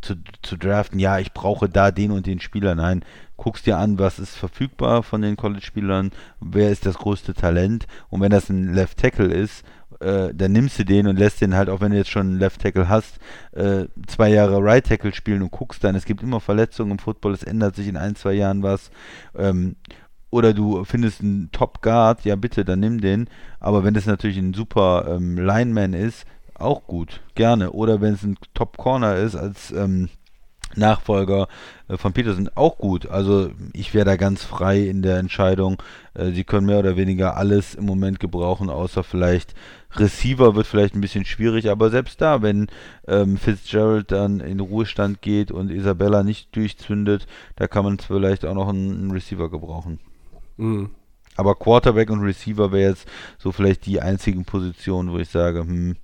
zu, zu draften, ja, ich brauche da den und den Spieler. Nein, guckst dir an, was ist verfügbar von den College-Spielern, wer ist das größte Talent und wenn das ein Left Tackle ist, Äh, dann nimmst du den und lässt den halt, auch wenn du jetzt schon einen Left Tackle hast, äh, zwei Jahre Right Tackle spielen und guckst dann. Es gibt immer Verletzungen im Football, es ändert sich in ein, zwei Jahren was. Ähm, oder du findest einen Top Guard, ja bitte, dann nimm den. Aber wenn das natürlich ein super ähm, Lineman ist, auch gut, gerne. Oder wenn es ein Top Corner ist als ähm, Nachfolger äh, von Peterson, auch gut. Also ich wäre da ganz frei in der Entscheidung. Äh, sie können mehr oder weniger alles im Moment gebrauchen, außer vielleicht Receiver wird vielleicht ein bisschen schwierig, aber selbst da, wenn ähm, Fitzgerald dann in Ruhestand geht und Isabella nicht durchzündet, da kann man vielleicht auch noch einen, einen Receiver gebrauchen. Mhm. Aber Quarterback und Receiver wäre jetzt so vielleicht die einzigen Positionen, wo ich sage, hm,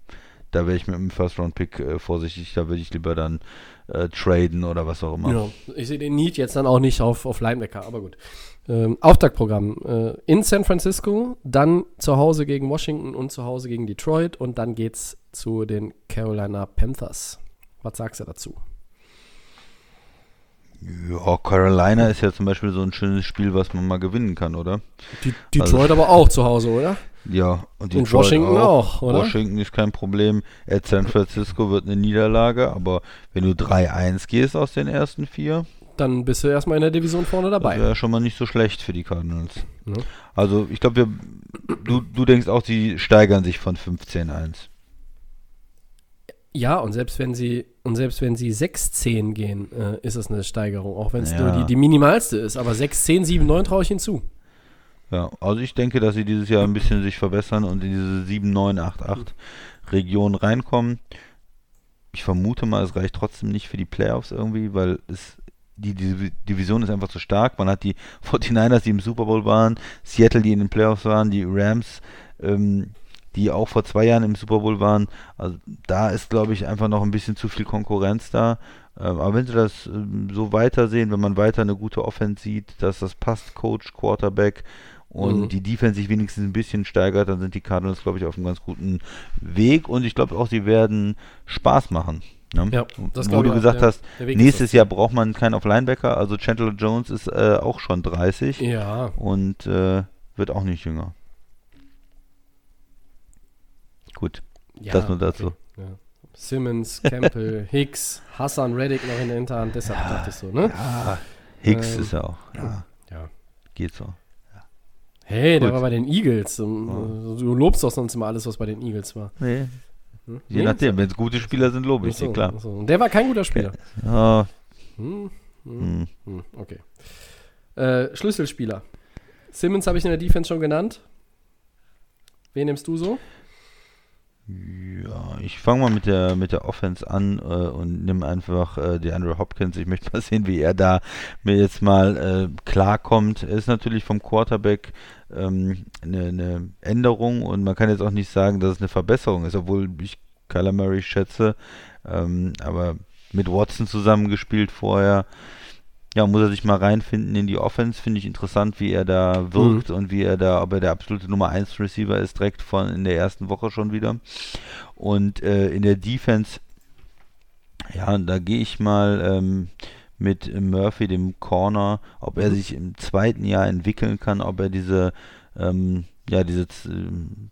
da wäre ich mit dem First-Round-Pick äh, vorsichtig, da würde ich lieber dann äh, traden oder was auch immer. Genau. Ich sehe den Need jetzt dann auch nicht auf, auf Linebacker, aber gut. Ähm, Auftaktprogramm äh, in San Francisco, dann zu Hause gegen Washington und zu Hause gegen Detroit und dann geht's zu den Carolina Panthers. Was sagst du dazu? Ja, Carolina ist ja zum Beispiel so ein schönes Spiel, was man mal gewinnen kann, oder? Die, Detroit also, aber auch zu Hause, oder? Ja, und, und Washington auch, auch, oder? Washington ist kein Problem. At San Francisco wird eine Niederlage, aber wenn du drei eins gehst aus den ersten vier, dann bist du erstmal in der Division vorne dabei. Das wäre schon mal nicht so schlecht für die Cardinals. Ja. Also ich glaube, du, du denkst auch, die steigern sich von fünfzehn eins. Ja, und selbst wenn sie und selbst wenn sie sechs zehn gehen, äh, ist es eine Steigerung, auch wenn es ja. nur die, die minimalste ist. Aber sechs zehn, sieben neun traue ich hinzu. Ja, also ich denke, dass sie dieses Jahr ein bisschen sich verbessern und in diese sieben neun acht acht Region reinkommen. Ich vermute mal, es reicht trotzdem nicht für die Playoffs irgendwie, weil es Die, die Division ist einfach zu stark. Man hat die forty-niners, die im Super Bowl waren, Seattle, die in den Playoffs waren, die Rams, ähm, die auch vor zwei Jahren im Super Bowl waren. Also da ist, glaube ich, einfach noch ein bisschen zu viel Konkurrenz da. Ähm, aber wenn sie das ähm, so weitersehen, wenn man weiter eine gute Offense sieht, dass das passt, Coach, Quarterback und mhm. die Defense sich wenigstens ein bisschen steigert, dann sind die Cardinals, glaube ich, auf einem ganz guten Weg. Und ich glaube auch, sie werden Spaß machen. Ne? Ja, das wo du gesagt ja, hast, nächstes Jahr braucht man keinen auf Linebacker, also Chandler Jones ist äh, auch schon dreißig ja. und äh, wird auch nicht jünger. Gut, ja, das nur dazu. Okay. Ja. Simmons, Campbell, Hicks, Hassan Reddick noch in der Hinterhand, deshalb ja, dachte ich so, ne? Ja, Hicks ähm, ist ja auch, ja. ja. Geht so. Ja. Hey, Gut. Der war bei den Eagles. Du lobst doch sonst immer alles, was bei den Eagles war. Nee. Hm? Je nachdem, wenn es gute Spieler sind, lobe ich sie, klar. So. Und der war kein guter Spieler. Ja. Hm, hm, hm. Okay. Äh, Schlüsselspieler. Simmons habe ich in der Defense schon genannt. Wen nimmst du so? Ja, ich fange mal mit der mit der Offense an äh, und nehme einfach äh, DeAndre Hopkins. Ich möchte mal sehen, wie er da mir jetzt mal äh, klarkommt. Er ist natürlich vom Quarterback ähm, eine, eine Änderung und man kann jetzt auch nicht sagen, dass es eine Verbesserung ist, obwohl ich Kyler Murray schätze. Ähm, aber mit Watson zusammengespielt vorher. Ja, muss er sich mal reinfinden in die Offense, finde ich interessant, wie er da wirkt mhm. und wie er da, ob er der absolute Nummer eins Receiver ist, direkt von in der ersten Woche schon wieder. Und äh, in der Defense, ja, da gehe ich mal ähm, mit Murphy, dem Corner, ob er sich im zweiten Jahr entwickeln kann, ob er diese, ähm, ja, diese Z-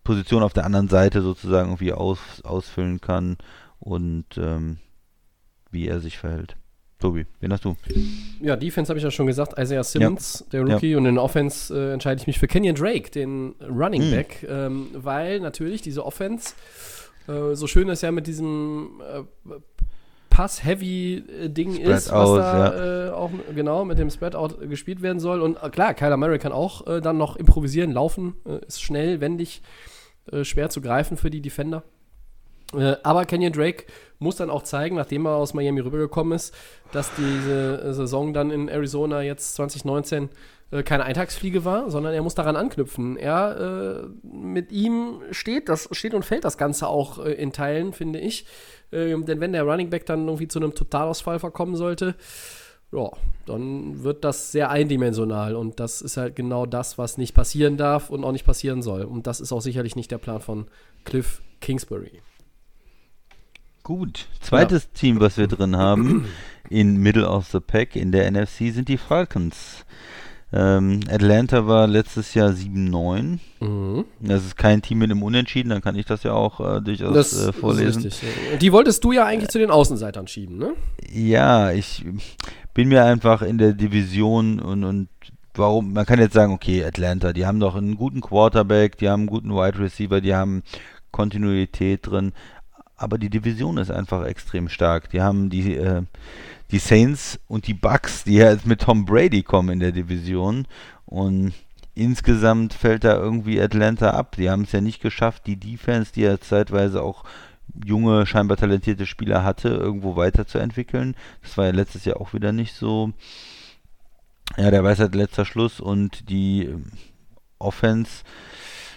Position auf der anderen Seite sozusagen irgendwie aus- ausfüllen kann und ähm, wie er sich verhält. Tobi, wen hast du? Ja, Defense habe ich ja schon gesagt, Isaiah Simmons, ja. der Rookie, ja. und in Offense äh, entscheide ich mich für Kenyan Drake, den Running mhm. Back, ähm, weil natürlich diese Offense, äh, so schön das ja mit diesem äh, Pass-Heavy-Ding Spread ist, was out, da ja. äh, auch genau mit dem Spread-Out gespielt werden soll. Und äh, klar, Kyler Murray kann auch äh, dann noch improvisieren, laufen, äh, ist schnell, wendig, äh, schwer zu greifen für die Defender. Äh, aber Kenyan Drake muss dann auch zeigen, nachdem er aus Miami rübergekommen ist, dass diese Saison dann in Arizona jetzt zwanzig neunzehn äh, keine Eintagsfliege war, sondern er muss daran anknüpfen. Er, äh, mit ihm steht das steht und fällt das Ganze auch äh, in Teilen, finde ich. Äh, denn wenn der Running Back dann irgendwie zu einem Totalausfall verkommen sollte, ja, dann wird das sehr eindimensional. Und das ist halt genau das, was nicht passieren darf und auch nicht passieren soll. Und das ist auch sicherlich nicht der Plan von Cliff Kingsbury. Gut. Zweites ja. Team, was wir drin haben, in Middle of the Pack, in der N F C, sind die Falcons. Ähm, Atlanta war letztes Jahr sieben neun. Mhm. Das ist kein Team mit einem Unentschieden, dann kann ich das ja auch äh, durchaus das äh, vorlesen. Ist richtig, ja. Die wolltest du ja eigentlich äh, zu den Außenseitern schieben, ne? Ja, ich bin mir einfach in der Division und, und warum, man kann jetzt sagen, okay, Atlanta, die haben doch einen guten Quarterback, die haben einen guten Wide Receiver, die haben Kontinuität drin, aber die Division ist einfach extrem stark. Die haben die, äh, die Saints und die Bucks, die ja jetzt mit Tom Brady kommen in der Division. Und insgesamt fällt da irgendwie Atlanta ab. Die haben es ja nicht geschafft, die Defense, die ja zeitweise auch junge, scheinbar talentierte Spieler hatte, irgendwo weiterzuentwickeln. Das war ja letztes Jahr auch wieder nicht so. Ja, der Weisheit letzter Schluss. Und die äh, Offense,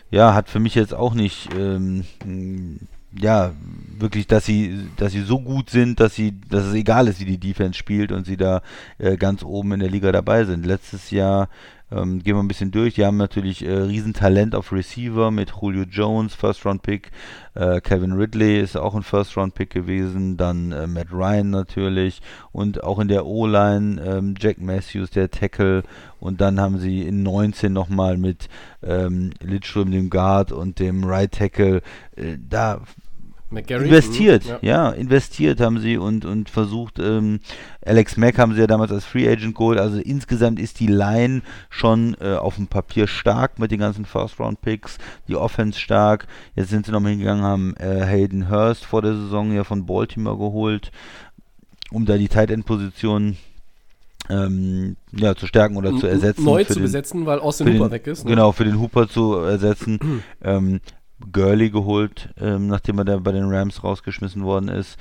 ja, hat für mich jetzt auch nicht... Ähm, ja, wirklich, dass sie dass sie so gut sind, dass sie dass es egal ist, wie die Defense spielt und sie da äh, ganz oben in der Liga dabei sind. Letztes Jahr, ähm, gehen wir ein bisschen durch, die haben natürlich äh, Riesentalent auf Receiver mit Julio Jones, First-Round-Pick, äh, Calvin Ridley ist auch ein First-Round-Pick gewesen, dann äh, Matt Ryan natürlich und auch in der O-Line ähm, Jack Matthews, der Tackle, und dann haben sie in neunzehn nochmal mit ähm, Lidstrom, dem Guard, und dem Right Tackle äh, da McGarry, investiert, ja. ja, investiert haben sie und, und versucht, ähm, Alex Mack haben sie ja damals als Free Agent geholt, also insgesamt ist die Line schon äh, auf dem Papier stark mit den ganzen First-Round-Picks, die Offense stark, jetzt sind sie nochmal hingegangen, haben äh, Hayden Hurst vor der Saison ja von Baltimore geholt, um da die Tight-End-Position Ähm, ja, zu stärken oder zu ersetzen. Neu zu den, besetzen, weil Austin Hooper den, weg ist. Ne? Genau, für den Hooper zu ersetzen. ähm, Gurley geholt, ähm, nachdem er da bei den Rams rausgeschmissen worden ist.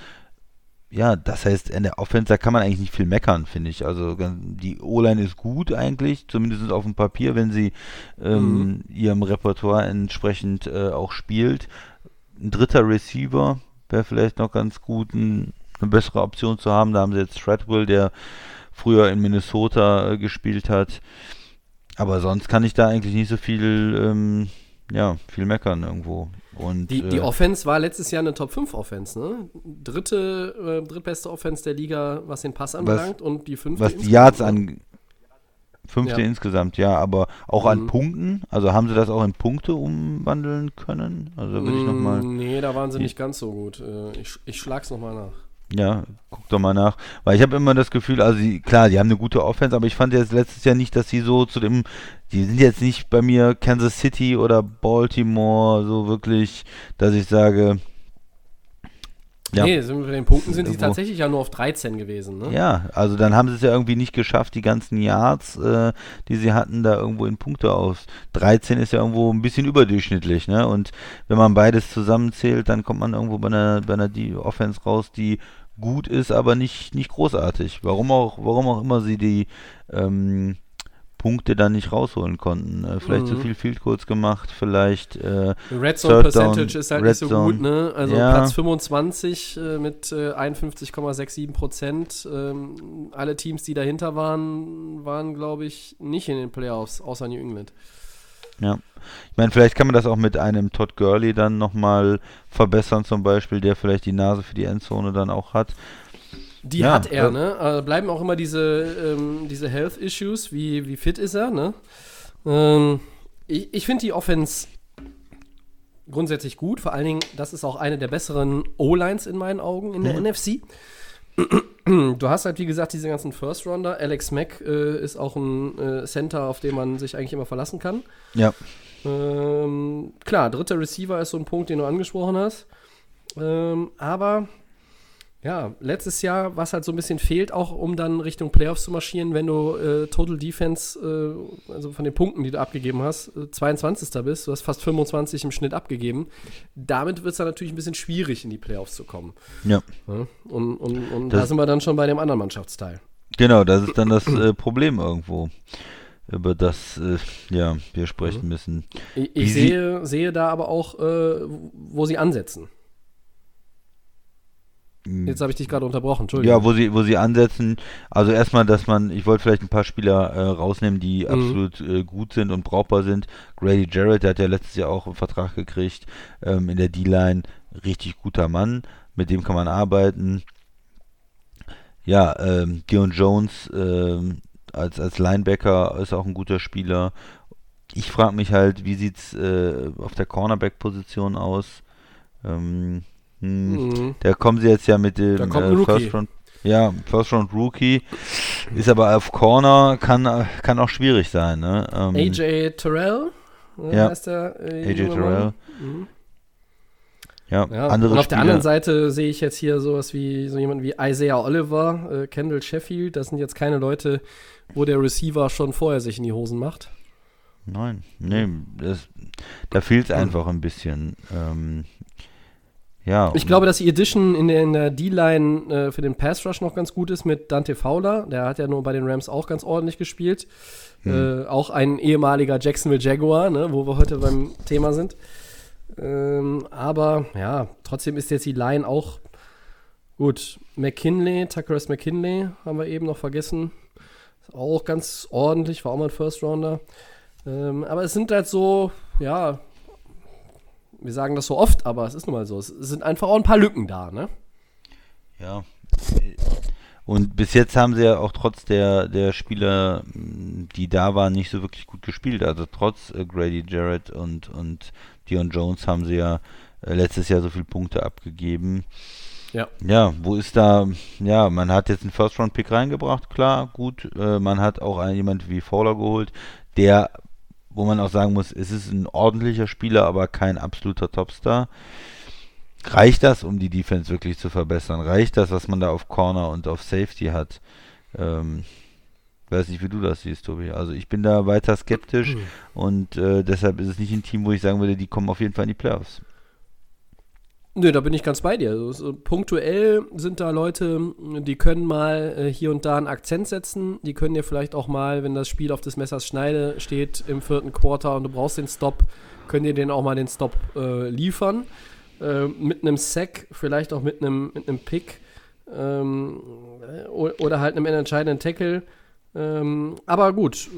Ja, das heißt, in der Offense, da kann man eigentlich nicht viel meckern, finde ich. Also die O-Line ist gut eigentlich, zumindest auf dem Papier, wenn sie ähm, mhm. ihrem Repertoire entsprechend äh, auch spielt. Ein dritter Receiver wäre vielleicht noch ganz gut, ein, eine bessere Option zu haben. Da haben sie jetzt Stradwell, der früher in Minnesota äh, gespielt hat. Aber sonst kann ich da eigentlich nicht so viel, ähm, ja, viel meckern irgendwo. Und, die, die äh, Offense war letztes Jahr eine Top fünf Offense, ne? Dritte, äh, drittbeste Offense der Liga, was den Pass anbelangt, was, und die fünfte was die Yards an Fünfte ja. insgesamt, ja, aber auch an mhm. Punkten, also haben sie das auch in Punkte umwandeln können? Also würde ich nochmal... Nee, da waren sie nicht ganz so gut. Ich, ich schlag's nochmal nach. Ja, guck doch mal nach, weil ich habe immer das Gefühl, also die, klar, die haben eine gute Offense, aber ich fand jetzt letztes Jahr nicht, dass sie so zu dem, die sind jetzt nicht bei mir Kansas City oder Baltimore so wirklich, dass ich sage, Ja. Nee, sind, mit den Punkten sind die tatsächlich ja nur auf dreizehn gewesen. Ne? Ja, also dann haben sie es ja irgendwie nicht geschafft, die ganzen Yards, äh, die sie hatten, da irgendwo in Punkte aus. dreizehn ist ja irgendwo ein bisschen überdurchschnittlich, ne? Und wenn man beides zusammenzählt, dann kommt man irgendwo bei einer, bei einer die Offense raus, die gut ist, aber nicht, nicht großartig. Warum auch, warum auch immer sie die ähm, Punkte dann nicht rausholen konnten. Äh, vielleicht mhm. zu viel Field Goals gemacht, vielleicht äh, Red Zone Percentage ist halt nicht so gut, ne? Also ja. Platz fünfundzwanzig äh, mit äh, einundfünfzig Komma siebenundsechzig Prozent. Ähm, alle Teams, die dahinter waren, waren, glaube ich, nicht in den Playoffs, außer New England. Ja, ich meine, vielleicht kann man das auch mit einem Todd Gurley dann nochmal verbessern zum Beispiel, der vielleicht die Nase für die Endzone dann auch hat. Die ja, hat er, äh, ne? Also bleiben auch immer diese, ähm, diese Health-Issues, wie, wie fit ist er, ne? Ähm, ich ich finde die Offense grundsätzlich gut, vor allen Dingen, das ist auch eine der besseren O-Lines in meinen Augen in der mhm. N F C. Du hast halt, wie gesagt, diese ganzen First-Rounder. Alex Mack äh, ist auch ein äh, Center, auf den man sich eigentlich immer verlassen kann. Ja. Ähm, klar, dritter Receiver ist so ein Punkt, den du angesprochen hast. Ähm, aber, ja, letztes Jahr, was halt so ein bisschen fehlt, auch um dann Richtung Playoffs zu marschieren, wenn du äh, Total Defense, äh, also von den Punkten, die du abgegeben hast, äh, zweiundzwanzigster bist, du hast fast fünfundzwanzig im Schnitt abgegeben. Damit wird es dann natürlich ein bisschen schwierig, in die Playoffs zu kommen. Ja. ja? Und, und, und da sind wir dann schon bei dem anderen Mannschaftsteil. Genau, das ist dann das äh, Problem irgendwo, über das äh, ja, wir sprechen mhm. müssen. Ich, ich sehe, sehe da aber auch, äh, wo sie ansetzen. Jetzt habe ich dich gerade unterbrochen, Entschuldigung. Ja, wo sie, wo sie ansetzen, also erstmal, dass man, ich wollte vielleicht ein paar Spieler äh, rausnehmen, die mhm. absolut äh, gut sind und brauchbar sind. Grady Jarrett, der hat ja letztes Jahr auch einen Vertrag gekriegt, ähm, in der D-Line, richtig guter Mann, mit dem kann man arbeiten. Ja, ähm, Dion Jones ähm, als, als Linebacker ist auch ein guter Spieler. Ich frage mich halt, wie sieht es äh, auf der Cornerback-Position aus? Ähm, Mhm. Da kommen sie jetzt ja mit dem äh, First Round, ja, First Round Rookie, ist aber auf Corner, kann, kann auch schwierig sein, ne? Ähm, A J Terrell, ja, heißt der, äh, A J Terrell. Mhm. Ja, ja, andere und auf Spieler. Der anderen Seite sehe ich jetzt hier sowas wie, so jemanden wie Isaiah Oliver, äh, Kendall Sheffield, das sind jetzt keine Leute, wo der Receiver schon vorher sich in die Hosen macht. Nein, nee, das, da fehlt es einfach ein bisschen, ähm, ja, ich glaube, dass die Edition in der, in der D-Line äh, für den Pass-Rush noch ganz gut ist mit Dante Fowler. Der hat ja nur bei den Rams auch ganz ordentlich gespielt. Hm. Äh, auch ein ehemaliger Jacksonville Jaguar, ne, wo wir heute beim Thema sind. Ähm, aber ja, trotzdem ist jetzt die Line auch gut. McKinley, Tuckeras McKinley haben wir eben noch vergessen. Ist auch ganz ordentlich, war auch mal ein First-Rounder. Ähm, aber es sind halt so, ja, wir sagen das so oft, aber es ist nun mal so. Es sind einfach auch ein paar Lücken da, ne? Ja. Und bis jetzt haben sie ja auch trotz der, der Spieler, die da waren, nicht so wirklich gut gespielt. Also trotz äh, Grady Jarrett und, und Dion Jones haben sie ja äh, letztes Jahr so viele Punkte abgegeben. Ja. Ja, wo ist da, ja, man hat jetzt einen First-Round-Pick reingebracht, klar, gut. Äh, man hat auch einen, jemand wie Fowler geholt, der, wo man auch sagen muss, es ist ein ordentlicher Spieler, aber kein absoluter Topstar. Reicht das, um die Defense wirklich zu verbessern? Reicht das, was man da auf Corner und auf Safety hat? Ähm, weiß nicht, wie du das siehst, Tobi. Also ich bin da weiter skeptisch mhm. und äh, deshalb ist es nicht ein Team, wo ich sagen würde, die kommen auf jeden Fall in die Playoffs. Nö, da bin ich ganz bei dir. Also, punktuell sind da Leute, die können mal äh, hier und da einen Akzent setzen. Die können dir vielleicht auch mal, wenn das Spiel auf des Messers Schneide steht im vierten Quarter und du brauchst den Stop, können dir den auch mal den Stop äh, liefern. Äh, mit einem Sack, vielleicht auch mit einem mit einem Pick ähm, oder halt einem entscheidenden Tackle. Ähm, aber gut,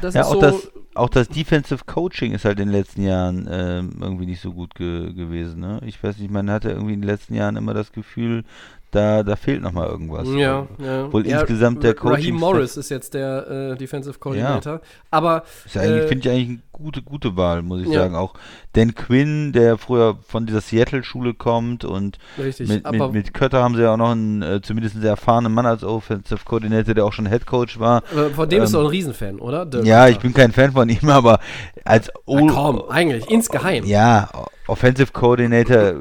das ja, ist auch so. Das, auch das Defensive Coaching ist halt in den letzten Jahren äh, irgendwie nicht so gut ge- gewesen. Ne? Ich weiß nicht, man hatte irgendwie in den letzten Jahren immer das Gefühl, da, da fehlt nochmal irgendwas. Ja, ja. Wohl ja, insgesamt der Coaching. Raheem Morris ist jetzt der äh, Defensive Coordinator. Ja. Aber ist eigentlich, äh, finde ich eigentlich eine gute, gute Wahl, muss ich ja. sagen. Auch Dan Quinn, der früher von dieser Seattle-Schule kommt und richtig, mit, mit, mit Kötter haben sie ja auch noch einen äh, zumindest einen sehr erfahrenen Mann als Offensive Coordinator, der auch schon Head Coach war. Von dem ähm, bist du auch ein Riesenfan, oder? Der ja, Kötter. Ich bin kein Fan von ihm, aber als Na, o- komm, eigentlich, insgeheim. Ja, Offensive Coordinator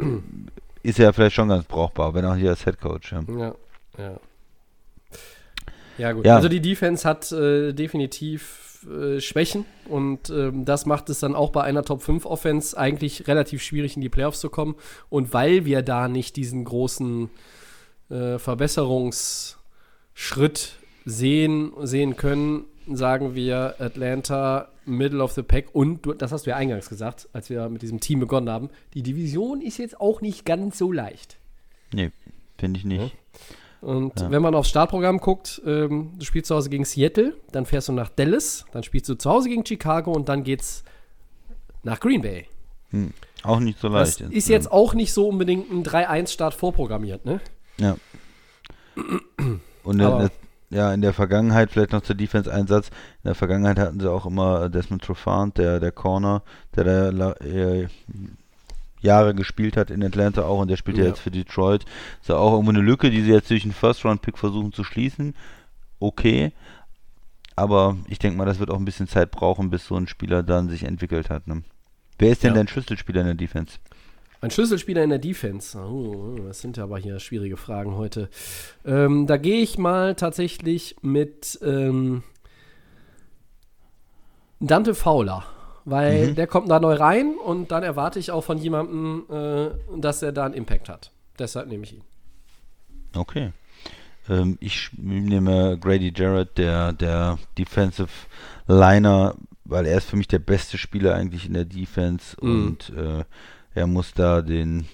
ist ja vielleicht schon ganz brauchbar, wenn auch hier als Headcoach. Ja. Ja, ja. Ja, gut. Ja. Also die Defense hat äh, definitiv äh, Schwächen und ähm, das macht es dann auch bei einer Top fünf Offense eigentlich relativ schwierig, in die Playoffs zu kommen. Und weil wir da nicht diesen großen äh, Verbesserungsschritt sehen, sehen können, sagen wir Atlanta, Middle of the Pack. Und du, das hast du ja eingangs gesagt, als wir mit diesem Team begonnen haben, die Division ist jetzt auch nicht ganz so leicht. Nee, finde ich nicht. Ja. Und ja. wenn man aufs Startprogramm guckt, ähm, du spielst zu Hause gegen Seattle, dann fährst du nach Dallas, dann spielst du zu Hause gegen Chicago und dann geht's nach Green Bay. Hm. Auch nicht so leicht. Das ist jetzt auch nicht so unbedingt ein drei eins Start vorprogrammiert, ne? Ja. Und in der, ja, in der Vergangenheit, vielleicht noch zur Defense-Einsatz, in der Vergangenheit hatten sie auch immer Desmond Trufant, der, der Corner, der da äh, Jahre gespielt hat in Atlanta auch, und der spielt ja, ja jetzt für Detroit. Ist ja auch irgendwo eine Lücke, die sie jetzt durch einen First-Round-Pick versuchen zu schließen. Okay, aber ich denke mal, das wird auch ein bisschen Zeit brauchen, bis so ein Spieler dann sich entwickelt hat. Ne? Wer ist denn ja. dein Schlüsselspieler in der Defense? Ein Schlüsselspieler in der Defense? Oh, das sind ja aber hier schwierige Fragen heute. Ähm, da gehe ich mal tatsächlich mit ähm, Dante Fowler. Weil mhm. der kommt da neu rein und dann erwarte ich auch von jemandem, äh, dass er da einen Impact hat. Deshalb nehme ich ihn. Okay. Ähm, ich nehme Grady Jarrett, der, der Defensive Liner, weil er ist für mich der beste Spieler eigentlich in der Defense mhm. und äh, er muss da den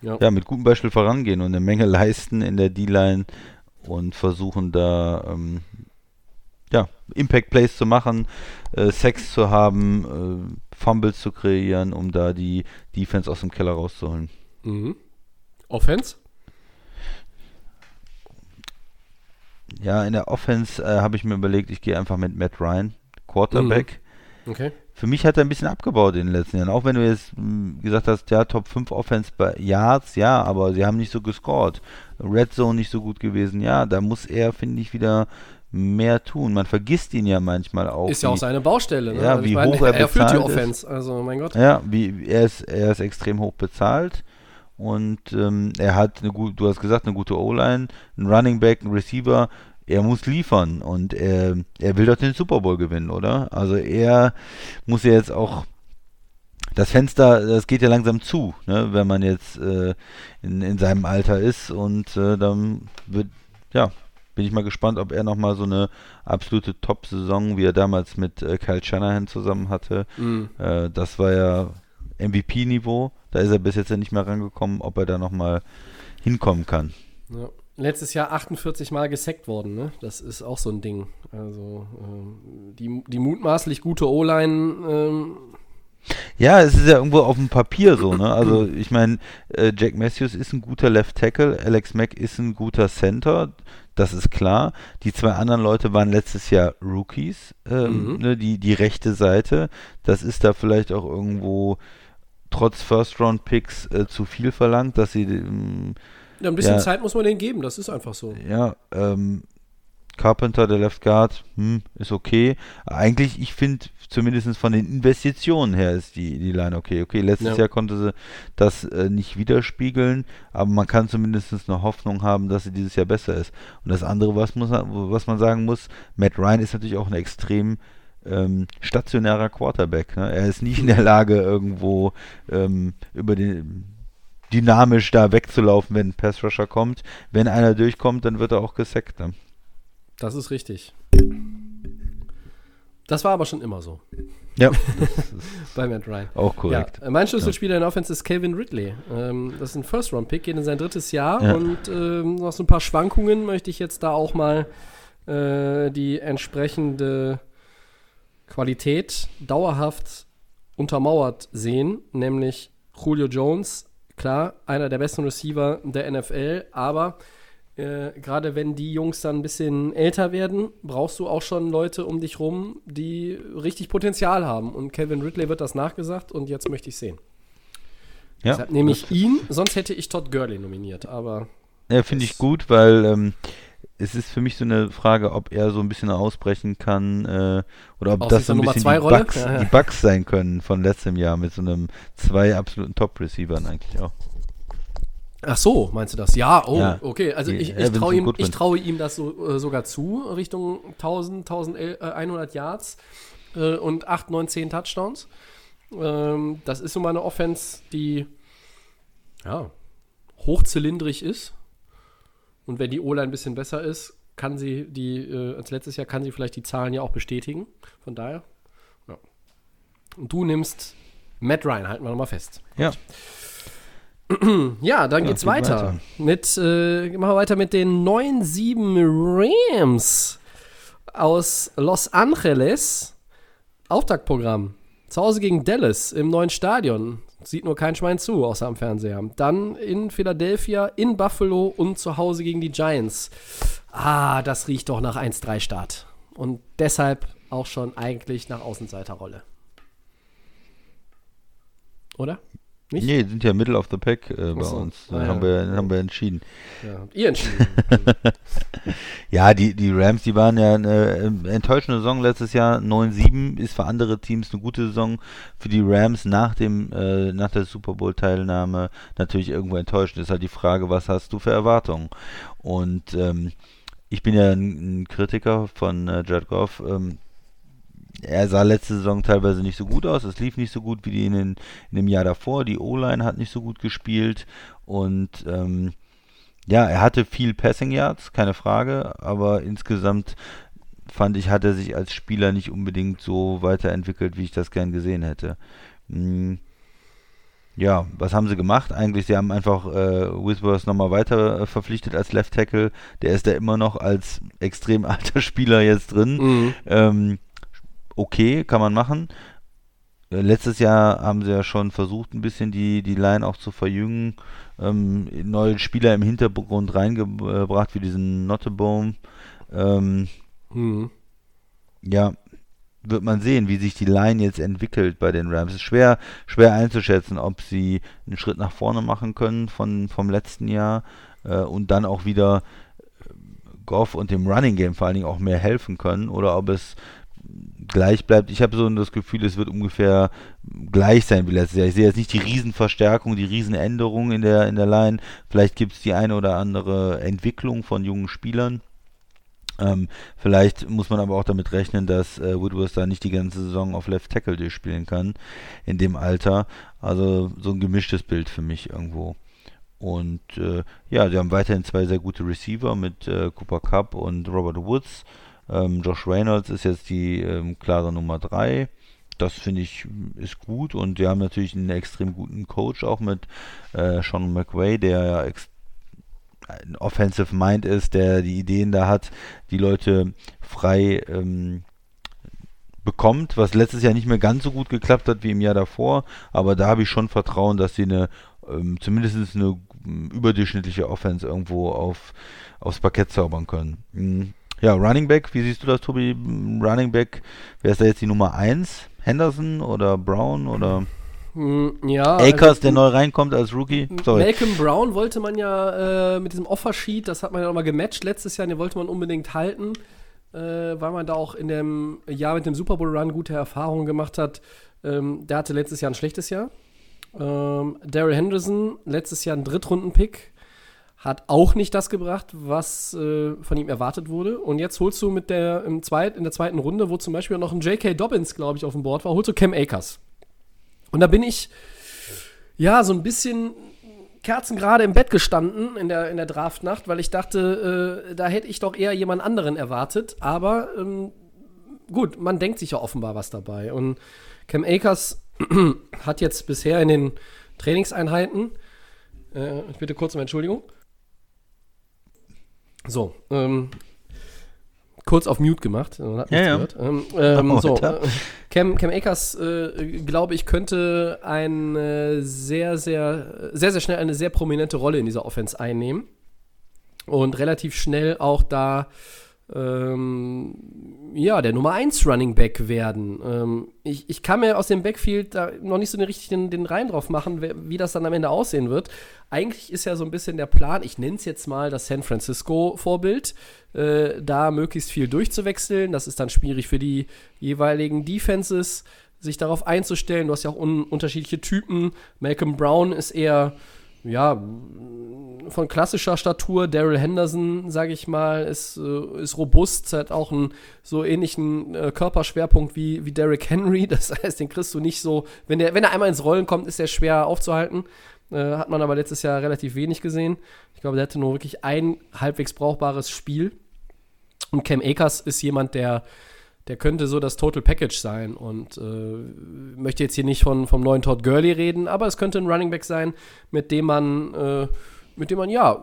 ja. ja mit gutem Beispiel vorangehen und eine Menge leisten in der D-Line und versuchen da ähm, ja, Impact Plays zu machen, äh, Sacks zu haben, äh, Fumbles zu kreieren, um da die Defense aus dem Keller rauszuholen. Mhm. Offense? Ja, in der Offense äh, habe ich mir überlegt, ich gehe einfach mit Matt Ryan, Quarterback. Mhm. Okay. Für mich hat er ein bisschen abgebaut in den letzten Jahren. Auch wenn du jetzt mh, gesagt hast, ja, Top fünf Offense bei Yards, ja, aber sie haben nicht so gescored. Red Zone nicht so gut gewesen, ja. Da muss er, finde ich, wieder mehr tun. Man vergisst ihn ja manchmal auch. Ist ja wie, auch seine Baustelle. Ne? Ja, also wie meine, hoch er, er bezahlt führt die Offense, ist. Also mein Gott. Ja, wie, er, ist, er ist extrem hoch bezahlt und ähm, er hat, eine gute, du hast gesagt, eine gute O-Line, einen Running Back, einen Receiver. Er muss liefern und er, er will doch den Super Bowl gewinnen, oder? Also er muss ja jetzt auch das Fenster, das geht ja langsam zu, ne? Wenn man jetzt äh, in, in seinem Alter ist und äh, dann wird, ja, bin ich mal gespannt, ob er nochmal so eine absolute Top-Saison, wie er damals mit äh, Kyle Shanahan zusammen hatte. Mhm. Äh, das war ja M V P-Niveau. Da ist er bis jetzt ja nicht mehr rangekommen, ob er da nochmal hinkommen kann. Ja. Letztes Jahr achtundvierzig Mal gesackt worden. Ne? Das ist auch so ein Ding. Also ähm, die, die mutmaßlich gute O-Line. Ähm ja, es ist ja irgendwo auf dem Papier so. Ne? Also ich meine, äh, Jack Matthews ist ein guter Left Tackle, Alex Mack ist ein guter Center. Das ist klar. Die zwei anderen Leute waren letztes Jahr Rookies, ähm, mhm. ne, die, die rechte Seite. Das ist da vielleicht auch irgendwo trotz First-Round-Picks äh, zu viel verlangt, dass sie ähm, ja, ein bisschen ja, Zeit muss man denen geben, das ist einfach so. Ja, ähm, Carpenter, der Left Guard, hm, ist okay. Eigentlich, ich finde, zumindest von den Investitionen her ist die, die Line okay. Okay, letztes ja. Jahr konnte sie das äh, nicht widerspiegeln, aber man kann zumindest eine Hoffnung haben, dass sie dieses Jahr besser ist. Und das andere, was, muss, was man sagen muss, Matt Ryan ist natürlich auch ein extrem ähm, stationärer Quarterback. Ne? Er ist nicht in der Lage, irgendwo ähm, über den dynamisch da wegzulaufen, wenn ein Pass-Rusher kommt. Wenn einer durchkommt, dann wird er auch gesackt. Ne? Das ist richtig. Das war aber schon immer so. Ja. Bei Matt Ryan. Auch korrekt. Ja. Mein Schlüsselspieler ja. in der Offense ist Calvin Ridley. Ähm, das ist ein First-Round-Pick, geht in sein drittes Jahr ja. und ähm, noch so ein paar Schwankungen möchte ich jetzt da auch mal äh, die entsprechende Qualität dauerhaft untermauert sehen, nämlich Julio Jones. Klar, einer der besten Receiver der N F L, aber äh, gerade wenn die Jungs dann ein bisschen älter werden, brauchst du auch schon Leute um dich rum, die richtig Potenzial haben. Und Calvin Ridley wird das nachgesagt und jetzt möchte ich sehen. Ja, deshalb nehme ich ihn, sonst hätte ich Todd Gurley nominiert. Aber ja, finde ich gut, weil ähm, es ist für mich so eine Frage, ob er so ein bisschen ausbrechen kann äh, oder ob das so ein bisschen die Bugs, ja. die Bugs sein können von letztem Jahr mit so einem zwei absoluten Top-Receivern eigentlich auch. Ach so, meinst du das? Ja, oh, ja. Okay. Also ich, ich traue ihm, ich traue ihm das so, äh, sogar zu, Richtung tausend, eintausendeinhundert Yards äh, und acht, neun, zehn Touchdowns. Ähm, das ist so mal eine Offense, die ja, hochzylindrig ist. Und wenn die O-Line ein bisschen besser ist, kann sie die, äh, als letztes Jahr kann sie vielleicht die Zahlen ja auch bestätigen. Von daher, ja. Und du nimmst Matt Ryan, halten wir nochmal fest. Ja. Ja, dann ja, geht's geht weiter. weiter. Mit, äh, machen wir weiter mit den neun sieben Rams aus Los Angeles. Auftaktprogramm. Zu Hause gegen Dallas im neuen Stadion. Sieht nur kein Schwein zu, außer am Fernseher. Dann in Philadelphia, in Buffalo und zu Hause gegen die Giants. Ah, das riecht doch nach eins drei Start. Und deshalb auch schon eigentlich nach Außenseiterrolle. Oder? Nicht? Nee, sind ja Middle of the Pack äh, bei so. uns. Dann ah, haben, ja. wir, haben wir entschieden. Ja, habt ihr entschieden. Ja, die, die Rams, die waren ja eine enttäuschende Saison letztes Jahr. neun sieben ist für andere Teams eine gute Saison. Für die Rams nach dem äh, nach der Super Bowl-Teilnahme natürlich irgendwo enttäuschend. Ist halt die Frage, was hast du für Erwartungen? Und ähm, ich bin ja ein, ein Kritiker von äh, Jared Goff. Ähm, Er sah letzte Saison teilweise nicht so gut aus, es lief nicht so gut wie die in, den, in dem Jahr davor, die O-Line hat nicht so gut gespielt und ähm, ja, er hatte viel Passing Yards, keine Frage, aber insgesamt fand ich, hat er sich als Spieler nicht unbedingt so weiterentwickelt, wie ich das gern gesehen hätte. Hm. Ja, was haben sie gemacht? Eigentlich, sie haben einfach äh, Whitworth nochmal weiter äh, verpflichtet als Left Tackle, der ist da immer noch als extrem alter Spieler jetzt drin, mhm. ähm, okay, kann man machen. Letztes Jahr haben sie ja schon versucht, ein bisschen die, die Line auch zu verjüngen. Ähm, neue Spieler im Hintergrund reingebracht, wie diesen Nottebohm. Ähm, mhm. Ja, wird man sehen, wie sich die Line jetzt entwickelt bei den Rams. Es ist schwer, schwer einzuschätzen, ob sie einen Schritt nach vorne machen können von, vom letzten Jahr äh, und dann auch wieder Goff und dem Running Game vor allen Dingen auch mehr helfen können oder ob es gleich bleibt. Ich habe so das Gefühl, es wird ungefähr gleich sein wie letztes Jahr. Ich sehe jetzt nicht die Riesenverstärkung, die Riesenänderung in der, in der Line. Vielleicht gibt es die eine oder andere Entwicklung von jungen Spielern. Ähm, vielleicht muss man aber auch damit rechnen, dass äh, Whitworth da nicht die ganze Saison auf Left Tackle durchspielen kann in dem Alter. Also so ein gemischtes Bild für mich irgendwo. Und äh, ja, sie haben weiterhin zwei sehr gute Receiver mit äh, Cooper Kupp und Robert Woods. Josh Reynolds ist jetzt die ähm, klare Nummer drei. Das finde ich ist gut und wir haben natürlich einen extrem guten Coach auch mit äh, Sean McVay, der ja ex- ein Offensive Mind ist, der die Ideen da hat, die Leute frei ähm, bekommt, was letztes Jahr nicht mehr ganz so gut geklappt hat wie im Jahr davor, aber da habe ich schon Vertrauen, dass sie eine ähm, zumindest eine überdurchschnittliche Offense irgendwo auf, aufs Parkett zaubern können. Mhm. Ja, Running Back, wie siehst du das, Tobi? Running Back, wer ist da jetzt die Nummer eins? Henderson oder Brown oder ja, Akers, also, der neu reinkommt als Rookie? Sorry. Malcolm Brown wollte man ja äh, mit diesem Offersheet, das hat man ja nochmal gematcht letztes Jahr, den wollte man unbedingt halten, äh, weil man da auch in dem Jahr mit dem Super Bowl Run gute Erfahrungen gemacht hat. Ähm, der hatte letztes Jahr ein schlechtes Jahr. Ähm, Darrell Henderson, letztes Jahr ein Drittrunden-Pick. Hat auch nicht das gebracht, was äh, von ihm erwartet wurde. Und jetzt holst du mit der im zweit, in der zweiten Runde, wo zum Beispiel auch noch ein J K. Dobbins, glaube ich, auf dem Board war, holst du Cam Akers. Und da bin ich, ja, so ein bisschen kerzengerade im Bett gestanden in der, in der Draftnacht, weil ich dachte, äh, da hätte ich doch eher jemand anderen erwartet. Aber ähm, gut, man denkt sich ja offenbar was dabei. Und Cam Akers hat jetzt bisher in den Trainingseinheiten, äh, ich bitte kurz um Entschuldigung, So, ähm, kurz auf Mute gemacht, man hat nichts ja, ja. gehört. Ähm, ähm, so, äh, Cam, Cam Akers, äh, glaube ich, könnte eine sehr, sehr, sehr, sehr schnell eine sehr prominente Rolle in dieser Offense einnehmen und relativ schnell auch da ähm, ja, der Nummer eins Running Back werden. Ähm, ich, ich kann mir aus dem Backfield da noch nicht so richtig den, den Reim drauf machen, wie das dann am Ende aussehen wird. Eigentlich ist ja so ein bisschen der Plan, ich nenne es jetzt mal das San Francisco-Vorbild, äh, da möglichst viel durchzuwechseln. Das ist dann schwierig für die jeweiligen Defenses, sich darauf einzustellen. Du hast ja auch un- unterschiedliche Typen. Malcolm Brown ist eher ja, von klassischer Statur. Darrell Henderson, sage ich mal, ist, ist robust, hat auch einen so ähnlichen äh, Körperschwerpunkt wie, wie Derrick Henry. Das heißt, den kriegst du nicht so, wenn der, wenn er einmal ins Rollen kommt, ist der schwer aufzuhalten. Äh, hat man aber letztes Jahr relativ wenig gesehen. Ich glaube, der hatte nur wirklich ein halbwegs brauchbares Spiel. Und Cam Akers ist jemand, der Der könnte so das Total Package sein und äh, möchte jetzt hier nicht von, vom neuen Todd Gurley reden, aber es könnte ein Running Back sein, mit dem man, äh, mit dem man, ja,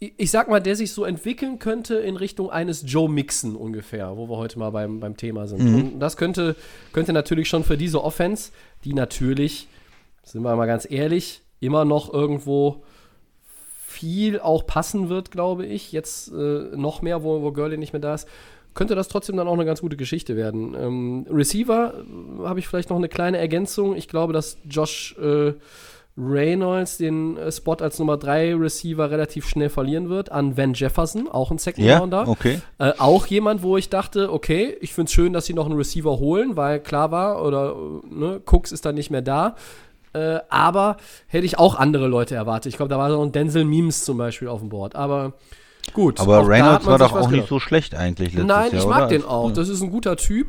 ich, ich sag mal, der sich so entwickeln könnte in Richtung eines Joe Mixon ungefähr, wo wir heute mal beim, beim Thema sind. Mhm. Und das könnte, könnte natürlich schon für diese Offense, die natürlich, sind wir mal ganz ehrlich, immer noch irgendwo viel auch passen wird, glaube ich, jetzt äh, noch mehr, wo, wo Gurley nicht mehr da ist, könnte das trotzdem dann auch eine ganz gute Geschichte werden. Ähm, Receiver äh, habe ich vielleicht noch eine kleine Ergänzung. Ich glaube, dass Josh äh, Reynolds den äh, Spot als Nummer drei Receiver relativ schnell verlieren wird an Van Jefferson, auch ein Second Rounder. Ja, okay. Äh, auch jemand, wo ich dachte, okay, ich finde es schön, dass sie noch einen Receiver holen, weil klar war, oder ne, Cooks ist dann nicht mehr da. Äh, aber hätte ich auch andere Leute erwartet. Ich glaube, da war noch ein Denzel Mims zum Beispiel auf dem Board. Aber gut, aber Reynolds war doch auch gedacht. Nicht so schlecht eigentlich letztes Nein, Jahr, Nein, ich mag oder? den auch. Das ist ein guter Typ.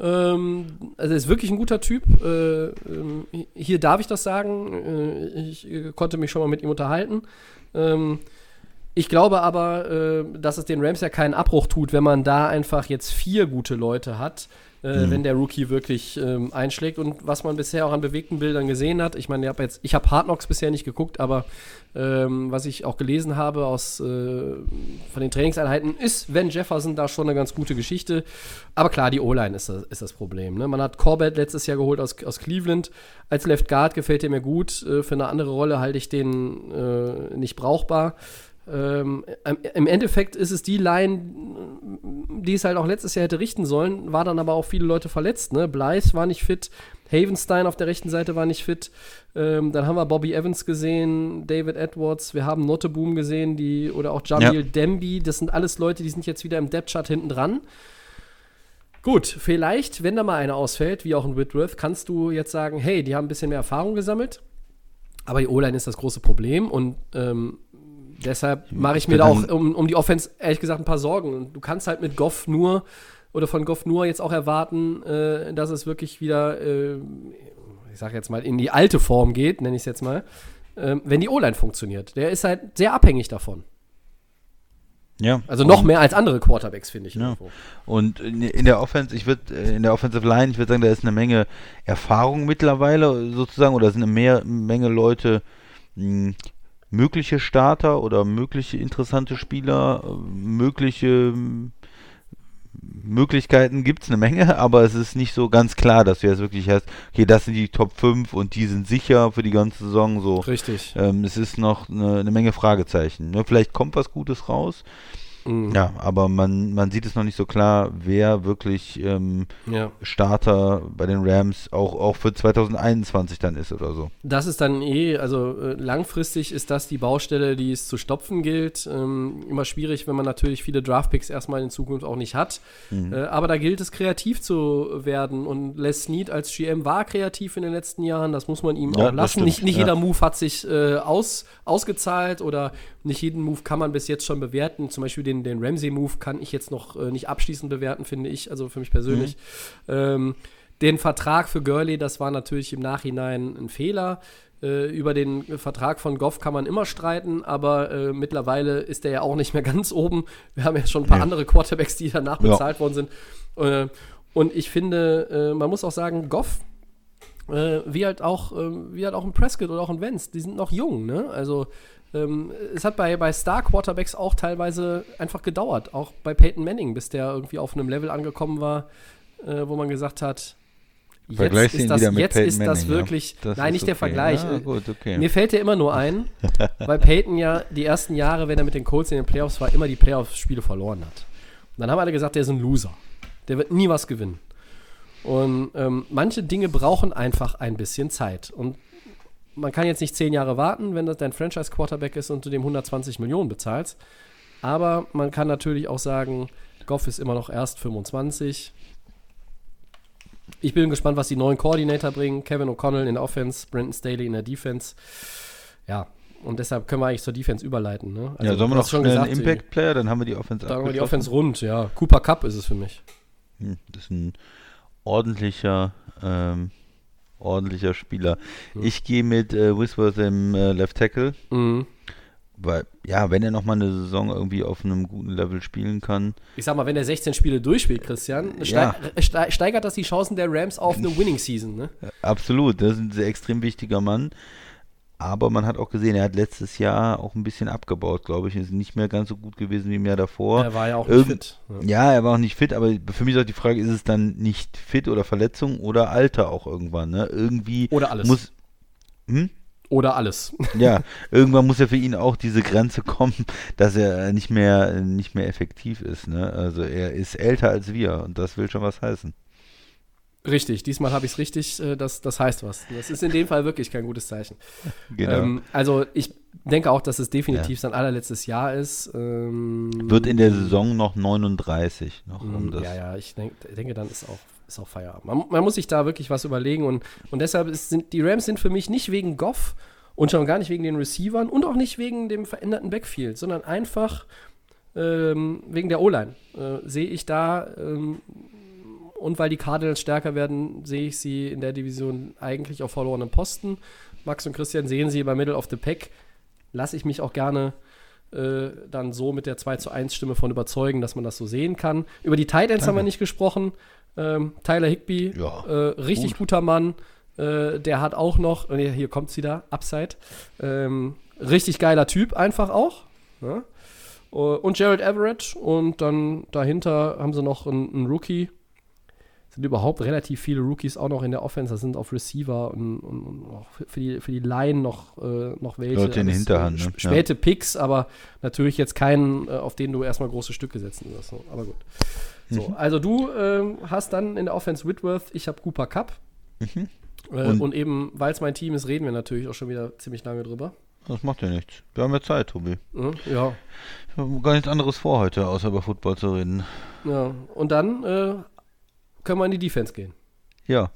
Ähm, also er ist wirklich ein guter Typ. Äh, hier darf ich das sagen. Äh, ich konnte mich schon mal mit ihm unterhalten. Ähm, ich glaube aber, äh, dass es den Rams ja keinen Abbruch tut, wenn man da einfach jetzt vier gute Leute hat, äh, mhm. wenn der Rookie wirklich ähm, einschlägt. Und was man bisher auch an bewegten Bildern gesehen hat, ich meine, ich habe jetzt, ich habe Hard Knocks bisher nicht geguckt, aber Ähm, was ich auch gelesen habe aus, äh, von den Trainingseinheiten, ist Van Jefferson da schon eine ganz gute Geschichte. Aber klar, die O-Line ist das, ist das Problem. Ne? Man hat Corbett letztes Jahr geholt aus, aus Cleveland. Als Left Guard gefällt er mir gut. Äh, für eine andere Rolle halte ich den äh, nicht brauchbar. Ähm, im Endeffekt ist es die Line, die es halt auch letztes Jahr hätte richten sollen, war dann aber auch viele Leute verletzt. Ne? Blythe war nicht fit, Havenstein auf der rechten Seite war nicht fit. Ähm, dann haben wir Bobby Evans gesehen, David Edwards, wir haben Notteboom gesehen, die oder auch Jamil ja. Demby. Das sind alles Leute, die sind jetzt wieder im Depth-Chart hinten dran. Gut, vielleicht, wenn da mal einer ausfällt, wie auch in Whitworth, kannst du jetzt sagen, hey, die haben ein bisschen mehr Erfahrung gesammelt, aber die O-Line ist das große Problem und ähm, deshalb mache ich mir da auch um, um die Offense, ehrlich gesagt, ein paar Sorgen. Und du kannst halt mit Goff nur, oder von Goff nur jetzt auch erwarten, äh, dass es wirklich wieder, äh, ich sage jetzt mal, in die alte Form geht, nenne ich es jetzt mal, äh, wenn die O-Line funktioniert. Der ist halt sehr abhängig davon. Ja. Also noch mehr als andere Quarterbacks, finde ich. Ja. Und in, in der Offense, ich würde, in der Offensive Line, ich würde sagen, da ist eine Menge Erfahrung mittlerweile sozusagen, oder sind eine mehr, Menge Leute, mh, mögliche Starter oder mögliche interessante Spieler, mögliche Möglichkeiten gibt es eine Menge, aber es ist nicht so ganz klar, dass du jetzt wirklich hast, okay, das sind die Top fünf und die sind sicher für die ganze Saison so. Richtig. Ähm, es ist noch eine, eine Menge Fragezeichen. Ja, vielleicht kommt was Gutes raus, mhm. ja, aber man, man sieht es noch nicht so klar, wer wirklich ähm, ja. Starter bei den Rams auch, auch für zwanzig einundzwanzig dann ist oder so. Das ist dann eh, also äh, langfristig ist das die Baustelle, die es zu stopfen gilt. Ähm, immer schwierig, wenn man natürlich viele Draftpicks erstmal in Zukunft auch nicht hat. Mhm. Äh, aber da gilt es, kreativ zu werden und Les Snead als G M war kreativ in den letzten Jahren, das muss man ihm ja, auch lassen. Nicht, nicht ja. jeder Move hat sich äh, aus, ausgezahlt oder nicht jeden Move kann man bis jetzt schon bewerten, zum Beispiel den Den Ramsey-Move kann ich jetzt noch äh, nicht abschließend bewerten, finde ich, also für mich persönlich. Mhm. Ähm, den Vertrag für Gurley, das war natürlich im Nachhinein ein Fehler. Äh, über den Vertrag von Goff kann man immer streiten, aber äh, mittlerweile ist der ja auch nicht mehr ganz oben. Wir haben ja schon ein paar ja. andere Quarterbacks, die danach ja. bezahlt worden sind. Äh, und ich finde, äh, man muss auch sagen, Goff, äh, wie halt auch, äh, wie halt auch ein Prescott oder auch ein Wentz, die sind noch jung, ne? Also Ähm, es hat bei, bei Star-Quarterbacks auch teilweise einfach gedauert, auch bei Peyton Manning, bis der irgendwie auf einem Level angekommen war, äh, wo man gesagt hat, jetzt ist das, jetzt ist das wirklich, ja, das nein, nicht okay. der Vergleich. Ja, gut, okay. Mir fällt der immer nur ein, weil Peyton ja die ersten Jahre, wenn er mit den Colts in den Playoffs war, immer die Playoffs-Spiele verloren hat. Und dann haben alle gesagt, der ist ein Loser. Der wird nie was gewinnen. Und ähm, manche Dinge brauchen einfach ein bisschen Zeit. Und man kann jetzt nicht zehn Jahre warten, wenn das dein Franchise-Quarterback ist und du dem hundertzwanzig Millionen bezahlst. Aber man kann natürlich auch sagen, Goff ist immer noch erst fünfundzwanzig. Ich bin gespannt, was die neuen Koordinator bringen. Kevin O'Connell in der Offense, Brandon Staley in der Defense. Ja, Und deshalb können wir eigentlich zur Defense überleiten. Ne? Also, ja, sollen wir noch schon gesagt, einen Impact-Player, dann haben wir die Offense Dann haben wir die Offense rund, ja. Cooper Cup ist es für mich. Das ist ein ordentlicher, ähm, ordentlicher Spieler. Mhm. Ich gehe mit äh, Whitworth im äh, Left Tackle. Mhm. Weil, ja, wenn er nochmal eine Saison irgendwie auf einem guten Level spielen kann. Ich sag mal, wenn er sechzehn Spiele durchspielt, Christian, ja. steig, steigert das die Chancen der Rams auf eine Winning-Season, ne? Absolut, das ist ein sehr extrem wichtiger Mann. Aber man hat auch gesehen, er hat letztes Jahr auch ein bisschen abgebaut, glaube ich. Ist nicht mehr ganz so gut gewesen wie im Jahr davor. Er war ja auch nicht Irgend- fit. Ja. ja, er war auch nicht fit, aber für mich ist auch die Frage, ist es dann nicht fit oder Verletzung oder Alter auch irgendwann, ne? Irgendwie oder alles. Muss, hm? Oder alles. Ja, irgendwann muss ja für ihn auch diese Grenze kommen, dass er nicht mehr, nicht mehr effektiv ist, ne? Also er ist älter als wir und das will schon was heißen. Richtig, diesmal habe ich es richtig, das, das heißt was. Das ist in dem Fall wirklich kein gutes Zeichen. Genau. Ähm, also ich denke auch, dass es definitiv ja. sein allerletztes Jahr ist. Ähm, Wird in der Saison noch neununddreißig. Noch um das. Ja, ja, ich denk, denke, dann ist auch, ist auch Feierabend. Man, man muss sich da wirklich was überlegen und, und deshalb ist, sind die Rams sind für mich nicht wegen Goff und schon gar nicht wegen den Receivern und auch nicht wegen dem veränderten Backfield, sondern einfach ähm, wegen der O-Line. Äh, sehe ich da... Ähm, Und weil die Cardinals stärker werden, sehe ich sie in der Division eigentlich auf verlorenen Posten. Max und Christian sehen sie bei Middle of the Pack. Lasse ich mich auch gerne äh, dann so mit der zwei zu eins Stimme von überzeugen, dass man das so sehen kann. Über die Tight Ends haben wir nicht gesprochen. Ähm, Tyler Higbee, ja, äh, richtig gut. guter Mann. Äh, der hat auch noch, äh, hier kommt sie da, Upside. Ähm, richtig geiler Typ einfach auch. Ja. Und Gerald Everett. Und dann dahinter haben sie noch einen, einen Rookie. Sind überhaupt relativ viele Rookies auch noch in der Offense, das sind auf Receiver und, und, und auch für die, für die Line noch, äh, noch welche. Leute in der Hinterhand, ne? Späte ja. Picks, aber natürlich jetzt keinen, auf den du erstmal große Stücke setzen wirst. Aber gut. So, mhm. Also du ähm, hast dann in der Offense Whitworth, ich habe Cooper Cup. Mhm. Und, äh, und eben, weil es mein Team ist, reden wir natürlich auch schon wieder ziemlich lange drüber. Das macht ja nichts. Wir haben ja Zeit, Tobi. Mhm, ja. Ich habe gar nichts anderes vor heute, außer über Football zu reden. Ja, und dann äh, können wir in die Defense gehen. Ja,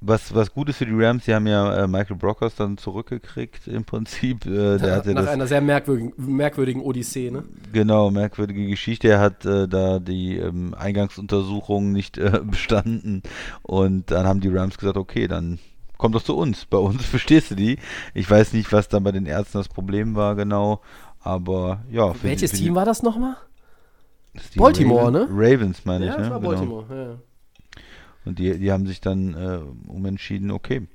was, was gut ist für die Rams, die haben ja äh, Michael Brockers dann zurückgekriegt im Prinzip. Äh, der hatte Nach das, einer sehr merkwürdigen, merkwürdigen Odyssee, ne? Genau, merkwürdige Geschichte. Er hat äh, da die ähm, Eingangsuntersuchungen nicht äh, bestanden und dann haben die Rams gesagt, okay, dann komm doch zu uns. Bei uns verstehst du die. Ich weiß nicht, was dann bei den Ärzten das Problem war genau, aber ja. Für Welches die, für Team die, war das nochmal? Baltimore, Raven, ne? Ravens, meine ja, ich, ne? Ja, das war Baltimore, genau. ja. Und die, die haben sich dann äh, umentschieden, okay.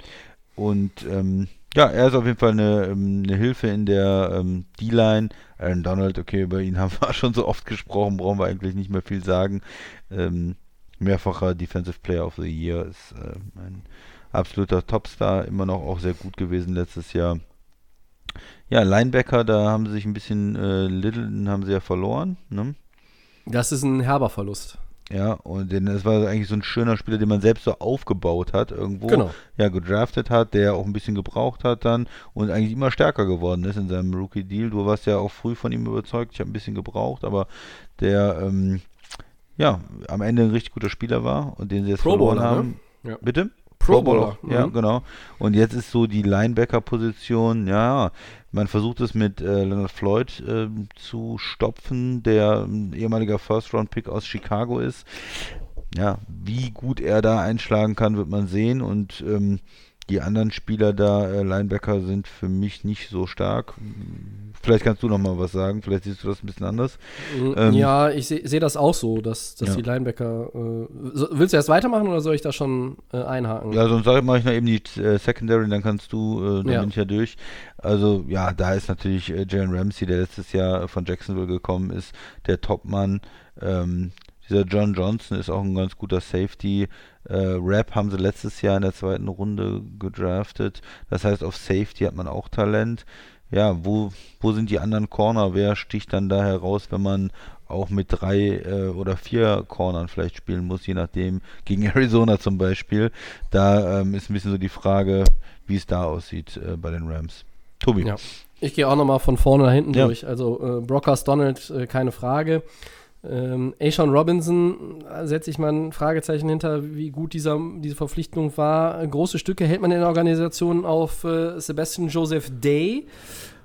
Und ähm, ja, er ist auf jeden Fall eine, eine Hilfe in der ähm, D-Line. Aaron Donald, okay, über ihn haben wir schon so oft gesprochen, brauchen wir eigentlich nicht mehr viel sagen. Ähm, mehrfacher Defensive Player of the Year, ist äh, ein absoluter Topstar, immer noch auch sehr gut gewesen letztes Jahr. Ja, Linebacker, da haben sie sich ein bisschen, äh, Littleton haben sie ja verloren, ne? Das ist ein herber Verlust. Ja, und das war eigentlich so ein schöner Spieler, den man selbst so aufgebaut hat irgendwo. Genau. Ja, gedraftet hat, der auch ein bisschen gebraucht hat dann und eigentlich immer stärker geworden ist in seinem Rookie-Deal. Du warst ja auch früh von ihm überzeugt. Ich habe ein bisschen gebraucht, aber der ähm, ja, am Ende ein richtig guter Spieler war und den sie jetzt Pro verloren Bowler, haben. Ne? Ja. Bitte? Pro Bowler. Pro Bowler. Ja, mhm. genau. Und jetzt ist so die Linebacker-Position, ja, man versucht es mit äh, Leonard Floyd äh, zu stopfen, der ein ehemaliger First-Round-Pick aus Chicago ist. Ja, wie gut er da einschlagen kann, wird man sehen. Und ähm, die anderen Spieler da, äh, Linebacker, sind für mich nicht so stark. Vielleicht kannst du noch mal was sagen, vielleicht siehst du das ein bisschen anders. Ähm, ja, ich sehe seh das auch so, dass, dass ja. die Linebacker, äh, so, willst du erst weitermachen oder soll ich da schon äh, einhaken? Ja, sonst mache ich noch eben die äh, Secondary, dann kannst du, äh, dann ja. bin ich ja durch. Also ja, da ist natürlich äh, Jalen Ramsey, der letztes Jahr von Jacksonville gekommen ist, der Topmann. Ähm, dieser John Johnson ist auch ein ganz guter Safety. Äh, Rap haben sie letztes Jahr in der zweiten Runde gedraftet. Das heißt, auf Safety hat man auch Talent. Ja, wo, wo sind die anderen Corner? Wer sticht dann da heraus, wenn man auch mit drei äh, oder vier Cornern vielleicht spielen muss, je nachdem, gegen Arizona zum Beispiel? Da ähm, ist ein bisschen so die Frage, wie es da aussieht äh, bei den Rams. Tobi. Ja. Ich gehe auch nochmal von vorne nach hinten ja. durch. Also äh, Brockers, Donald, äh, keine Frage. Ähm, A'Shaun Robinson, setze ich mal ein Fragezeichen hinter, wie gut dieser, diese Verpflichtung war. Große Stücke hält man in der Organisation auf äh, Sebastian Joseph Day.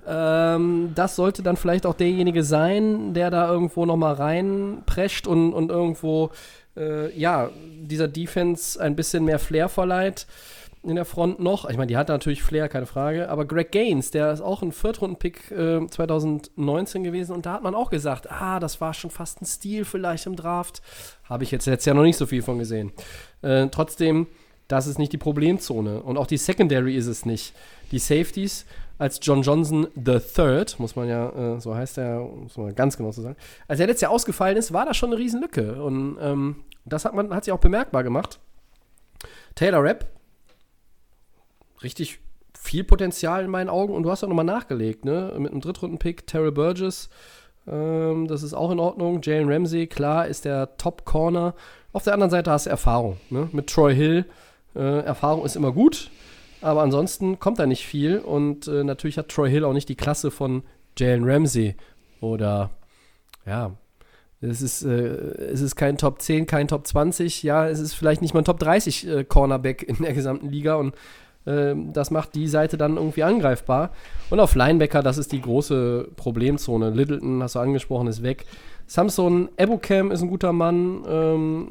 Ähm, das sollte dann vielleicht auch derjenige sein, der da irgendwo nochmal reinprescht und, und irgendwo äh, ja, dieser Defense ein bisschen mehr Flair verleiht. In der Front noch, ich meine, die hat natürlich Flair, keine Frage, aber Greg Gaines, der ist auch ein Viertrunden-Pick äh, zwanzig neunzehn gewesen und da hat man auch gesagt, ah, das war schon fast ein Steal vielleicht im Draft, habe ich jetzt letztes Jahr noch nicht so viel von gesehen. Äh, trotzdem, das ist nicht die Problemzone und auch die Secondary ist es nicht. Die Safeties, als John Johnson der Dritte, muss man ja, äh, so heißt er, muss man ganz genau so sagen, als er letztes Jahr ausgefallen ist, war das schon eine Riesenlücke und ähm, das hat man, hat sich auch bemerkbar gemacht. Taylor Rapp, richtig viel Potenzial in meinen Augen. Und du hast auch nochmal nachgelegt, ne? Mit einem Drittrunden-Pick, Terrell Burgess. Ähm, das ist auch in Ordnung. Jalen Ramsey, klar, ist der Top-Corner. Auf der anderen Seite hast du Erfahrung, ne? Mit Troy Hill. Äh, Erfahrung ist immer gut, aber ansonsten kommt da nicht viel. Und äh, natürlich hat Troy Hill auch nicht die Klasse von Jalen Ramsey. Oder, ja, es ist, äh, es ist kein Top zehn, kein Top zwanzig. Ja, es ist vielleicht nicht mal ein Top dreißig äh, Cornerback in der gesamten Liga. Und das macht die Seite dann irgendwie angreifbar. Und auf Linebacker, das ist die große Problemzone. Littleton, hast du angesprochen, ist weg. Samson Ebukam ist ein guter Mann. Ähm,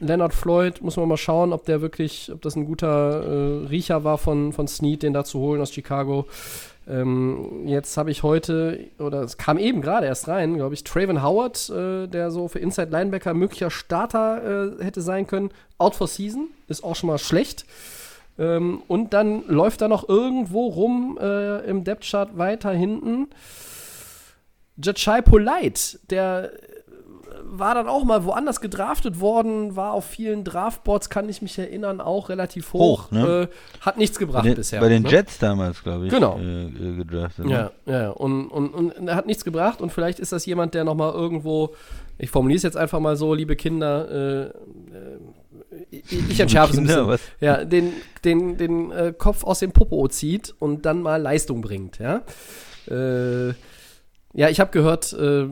Leonard Floyd, muss man mal schauen, ob der wirklich, ob das ein guter äh, Riecher war von, von Snead, den da zu holen aus Chicago. Ähm, jetzt habe ich heute, oder es kam eben gerade erst rein, glaube ich, Trayvon Howard, äh, der so für Inside Linebacker möglicher Starter äh, hätte sein können. Out for season, ist auch schon mal schlecht. Ähm, und dann läuft da noch irgendwo rum äh, im Depth-Chart weiter hinten Jachai Polite, der war dann auch mal woanders gedraftet worden, war auf vielen Draftboards, kann ich mich erinnern, auch relativ hoch. hoch ne? äh, hat nichts gebracht bei den, bisher. Bei den ne? Jets damals, glaube ich, genau. äh, gedraftet. Ja, ne? ja und, und, und er hat nichts gebracht und vielleicht ist das jemand, der nochmal irgendwo, ich formuliere es jetzt einfach mal so, liebe Kinder, äh, äh, Ich, ich entschärfe es ein bisschen. Ja, den, den, den äh, Kopf aus dem Popo zieht und dann mal Leistung bringt. Ja, äh, ja ich habe gehört, äh,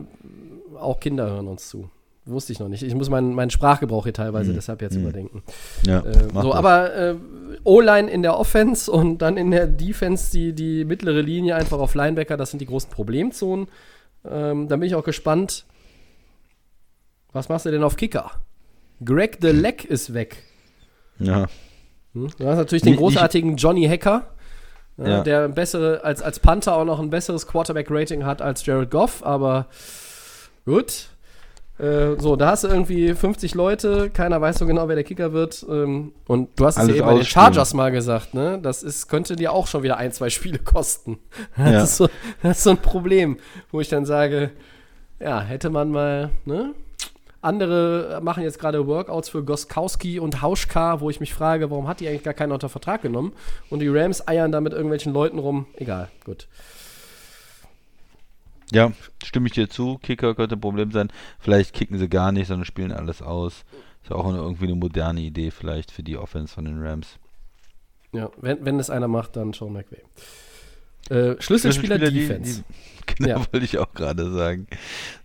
auch Kinder hören uns zu. Wusste ich noch nicht. Ich muss meinen, meinen Sprachgebrauch hier teilweise mhm. deshalb jetzt mhm. überdenken. Ja, äh, so, aber äh, O-Line in der Offense und dann in der Defense die, die mittlere Linie einfach auf Linebacker. Das sind die großen Problemzonen. Ähm, da bin ich auch gespannt. Was machst du denn auf Kicker? Greg the Leg ist weg. Ja. Hm? Du hast natürlich den großartigen Johnny Hacker, äh, ja. der bessere, als, als Panther auch noch ein besseres Quarterback-Rating hat als Jared Goff, aber gut. Äh, so, da hast du irgendwie fünfzig Leute, keiner weiß so genau, wer der Kicker wird. Ähm, und du hast es ja eben bei den Chargers mal gesagt, ne? Das ist, könnte dir auch schon wieder ein, zwei Spiele kosten. Das, ja. ist so, das ist so ein Problem, wo ich dann sage, ja, hätte man mal, ne? Andere machen jetzt gerade Workouts für Gostkowski und Hauschka, wo ich mich frage, warum hat die eigentlich gar keinen unter Vertrag genommen? Und die Rams eiern da mit irgendwelchen Leuten rum. Egal, gut. Ja, stimme ich dir zu. Kicker könnte ein Problem sein. Vielleicht kicken sie gar nicht, sondern spielen alles aus. Ist auch eine, irgendwie eine moderne Idee vielleicht für die Offense von den Rams. Ja, wenn, wenn es einer macht, dann Sean McVay. Äh, Schlüsselspieler, Schlüsselspieler Defense. Die, die, genau, ja. wollte ich auch gerade sagen.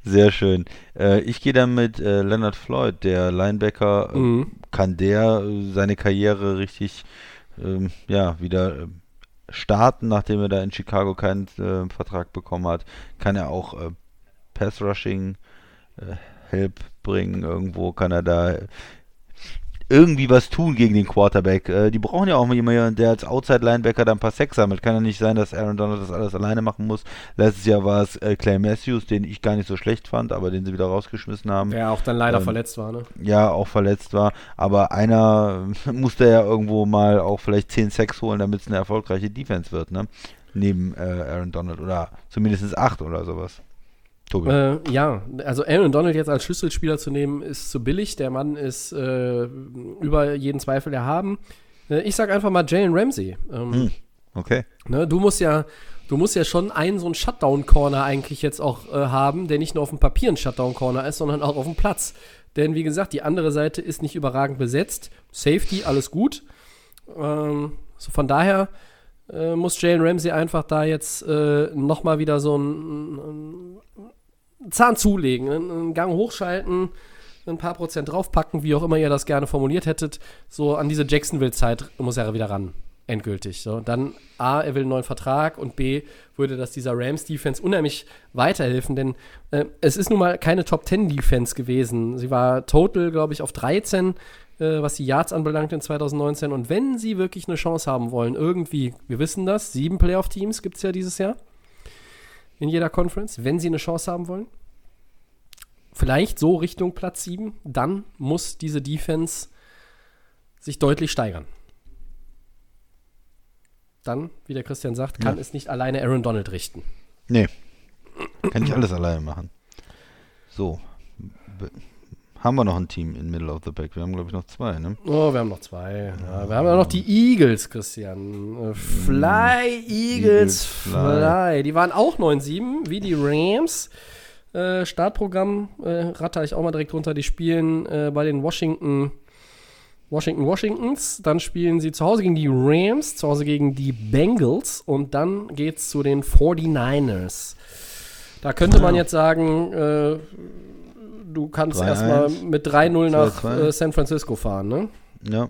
Sehr schön. Äh, ich gehe dann mit äh, Leonard Floyd, der Linebacker. Äh, mhm. Kann der äh, seine Karriere richtig ähm, ja, wieder äh, starten, nachdem er da in Chicago keinen äh, Vertrag bekommen hat? Kann er auch äh, Pass-Rushing äh, Help bringen irgendwo? Kann er da äh, irgendwie was tun gegen den Quarterback. Äh, die brauchen ja auch mal jemanden, der als Outside-Linebacker dann ein paar Sacks sammelt. Kann ja nicht sein, dass Aaron Donald das alles alleine machen muss. Letztes Jahr war es äh, Clay Matthews, den ich gar nicht so schlecht fand, aber den sie wieder rausgeschmissen haben. Der auch dann leider ähm, verletzt war, ne? Ja, auch verletzt war. Aber einer musste ja irgendwo mal auch vielleicht zehn Sacks holen, damit es eine erfolgreiche Defense wird, ne? Neben äh, Aaron Donald oder zumindest acht oder sowas. Tobi. Äh, ja, also Aaron Donald jetzt als Schlüsselspieler zu nehmen, ist zu billig. Der Mann ist äh, über jeden Zweifel erhaben. Äh, ich sag einfach mal Jalen Ramsey. Ähm, hm, okay. Ne, du musst ja, du musst ja schon einen so einen Shutdown-Corner eigentlich jetzt auch äh, haben, der nicht nur auf dem Papier ein Shutdown-Corner ist, sondern auch auf dem Platz. Denn wie gesagt, die andere Seite ist nicht überragend besetzt. Safety, alles gut. Ähm, so von daher äh, muss Jalen Ramsey einfach da jetzt äh, nochmal wieder so ein, ein Zahn zulegen, einen Gang hochschalten, ein paar Prozent draufpacken, wie auch immer ihr das gerne formuliert hättet. So an diese Jacksonville-Zeit muss er wieder ran, endgültig. So. Dann A, er will einen neuen Vertrag und B, würde das dieser Rams-Defense unheimlich weiterhelfen, denn äh, es ist nun mal keine Top-zehn-Defense gewesen. Sie war total, glaube ich, auf dreizehn, äh, was die Yards anbelangt in zwanzig neunzehn. Und wenn sie wirklich eine Chance haben wollen, irgendwie, wir wissen das, sieben Playoff-Teams gibt es ja dieses Jahr in jeder Conference, wenn sie eine Chance haben wollen, vielleicht so Richtung Platz sieben, dann muss diese Defense sich deutlich steigern. Dann, wie der Christian sagt, kann ja. es nicht alleine Aaron Donald richten. Nee, kann ich alles alleine machen. So, Be- haben wir noch ein Team in Middle of the Pack? Wir haben, glaube ich, noch zwei, ne? Oh, wir haben noch zwei. Ja, ja. Wir haben ja noch die Eagles, Christian. Fly, Eagles, Fly. Fly. Die waren auch neun sieben, wie die Rams. Äh, Startprogramm, äh, ratter ich auch mal direkt runter. Die spielen äh, bei den Washington, Washington Washingtons. Dann spielen sie zu Hause gegen die Rams, zu Hause gegen die Bengals. Und dann geht's zu den forty-niners. Da könnte man jetzt sagen, äh, du kannst erstmal mit drei null nach äh, San Francisco fahren, ne? Ja.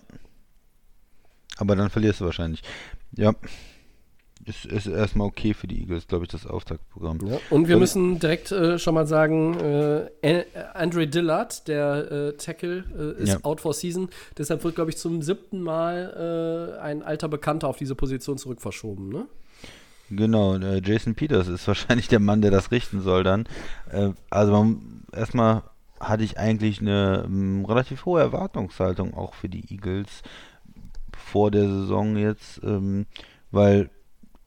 Aber dann verlierst du wahrscheinlich. Ja. Ist, ist erstmal okay für die Eagles, glaube ich, das Auftaktprogramm. Ja. Und wir dann müssen direkt äh, schon mal sagen, äh, Andre Dillard, der äh, Tackle, äh, ist ja. out for season. Deshalb wird, glaube ich, zum siebten Mal äh, ein alter Bekannter auf diese Position zurückverschoben, ne? Genau, äh, Jason Peters ist wahrscheinlich der Mann, der das richten soll dann. Äh, also man, erstmal hatte ich eigentlich eine m, relativ hohe Erwartungshaltung auch für die Eagles vor der Saison jetzt, ähm, weil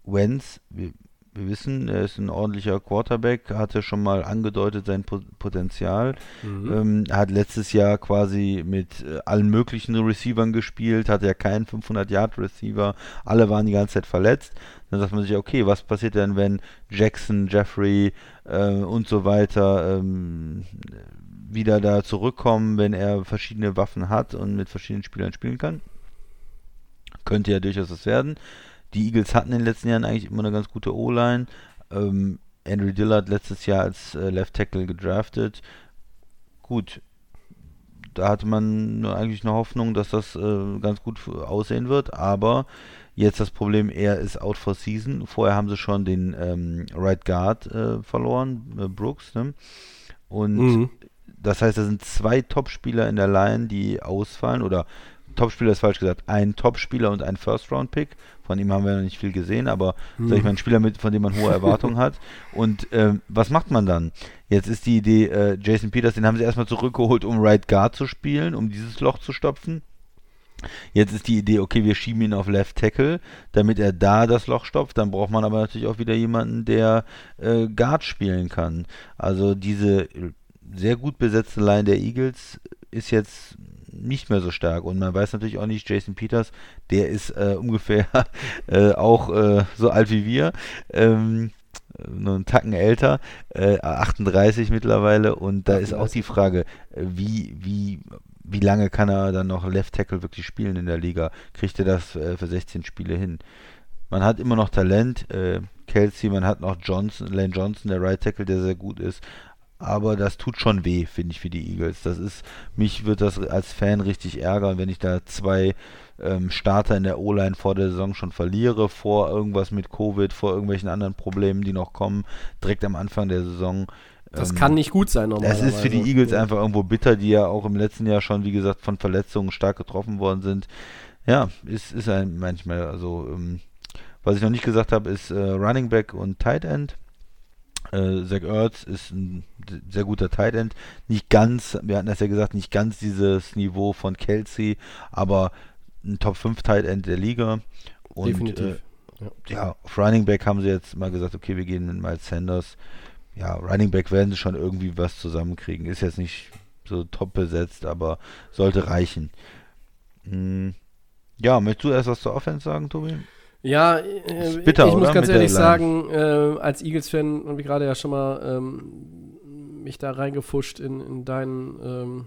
Wentz, wir, wir wissen, er ist ein ordentlicher Quarterback, hatte schon mal angedeutet sein po- Potenzial, mhm. ähm, hat letztes Jahr quasi mit äh, allen möglichen Receivern gespielt, hatte ja keinen fünfhundert-Yard-Receiver, alle waren die ganze Zeit verletzt. Dann sagt man sich, okay, was passiert denn, wenn Jackson, Jeffrey äh, und so weiter ähm, wieder da zurückkommen, wenn er verschiedene Waffen hat und mit verschiedenen Spielern spielen kann? Könnte ja durchaus das werden. Die Eagles hatten in den letzten Jahren eigentlich immer eine ganz gute O-Line. Ähm, Andrew Dillard letztes Jahr als äh, Left Tackle gedraftet. Gut, da hatte man eigentlich eine Hoffnung, dass das äh, ganz gut aussehen wird, aber jetzt das Problem, er ist out for season. Vorher haben sie schon den ähm, Right Guard äh, verloren, äh, Brooks, ne? Und mhm. das heißt, da sind zwei Topspieler in der Line, die ausfallen, oder Topspieler ist falsch gesagt, ein Topspieler und ein First-Round-Pick. Von ihm haben wir noch nicht viel gesehen, aber hm. sag ich mal, ein Spieler, mit, von dem man hohe Erwartungen hat. Und ähm, was macht man dann? Jetzt ist die Idee, äh, Jason Peters, den haben sie erstmal zurückgeholt, um Right Guard zu spielen, um dieses Loch zu stopfen. Jetzt ist die Idee, okay, wir schieben ihn auf Left Tackle, damit er da das Loch stopft. Dann braucht man aber natürlich auch wieder jemanden, der äh, Guard spielen kann. Also diese sehr gut besetzte Line der Eagles ist jetzt nicht mehr so stark und man weiß natürlich auch nicht, Jason Peters, der ist äh, ungefähr äh, auch äh, so alt wie wir, ähm, nur einen Tacken älter, äh, achtunddreißig mittlerweile und da ist auch die Frage, wie, wie, wie lange kann er dann noch Left Tackle wirklich spielen in der Liga? Kriegt er das äh, für sechzehn Spiele hin? Man hat immer noch Talent, äh, Kelsey, man hat noch Johnson, Lane Johnson, der Right Tackle, der sehr gut ist, aber das tut schon weh, finde ich, für die Eagles. Das ist, mich wird das als Fan richtig ärgern, wenn ich da zwei ähm, Starter in der O-Line vor der Saison schon verliere, vor irgendwas mit Covid, vor irgendwelchen anderen Problemen, die noch kommen, direkt am Anfang der Saison. Das ähm, kann nicht gut sein normalerweise. Das ist für die Eagles ja. einfach irgendwo bitter, die ja auch im letzten Jahr schon, wie gesagt, von Verletzungen stark getroffen worden sind. Ja, ist, ist ein manchmal, also, ähm, was ich noch nicht gesagt habe, ist äh, Running Back und Tight End. Äh, Zach Ertz ist ein sehr guter Tight End, nicht ganz, wir hatten das ja gesagt, nicht ganz dieses Niveau von Kelsey, aber ein Top fünf Tight End der Liga und definitiv. Äh, ja. ja, auf Running Back haben sie jetzt mal gesagt, okay, wir gehen mit Miles Sanders, ja, Running Back werden sie schon irgendwie was zusammenkriegen, ist jetzt nicht so top besetzt, aber sollte reichen. Hm. Ja, möchtest du erst was zur Offense sagen, Tobi? Ja, äh, bitter, ich, ich muss ganz mit ehrlich sagen, äh, als Eagles-Fan habe ich gerade ja schon mal ähm, mich da reingefuscht in, in deinen, ähm,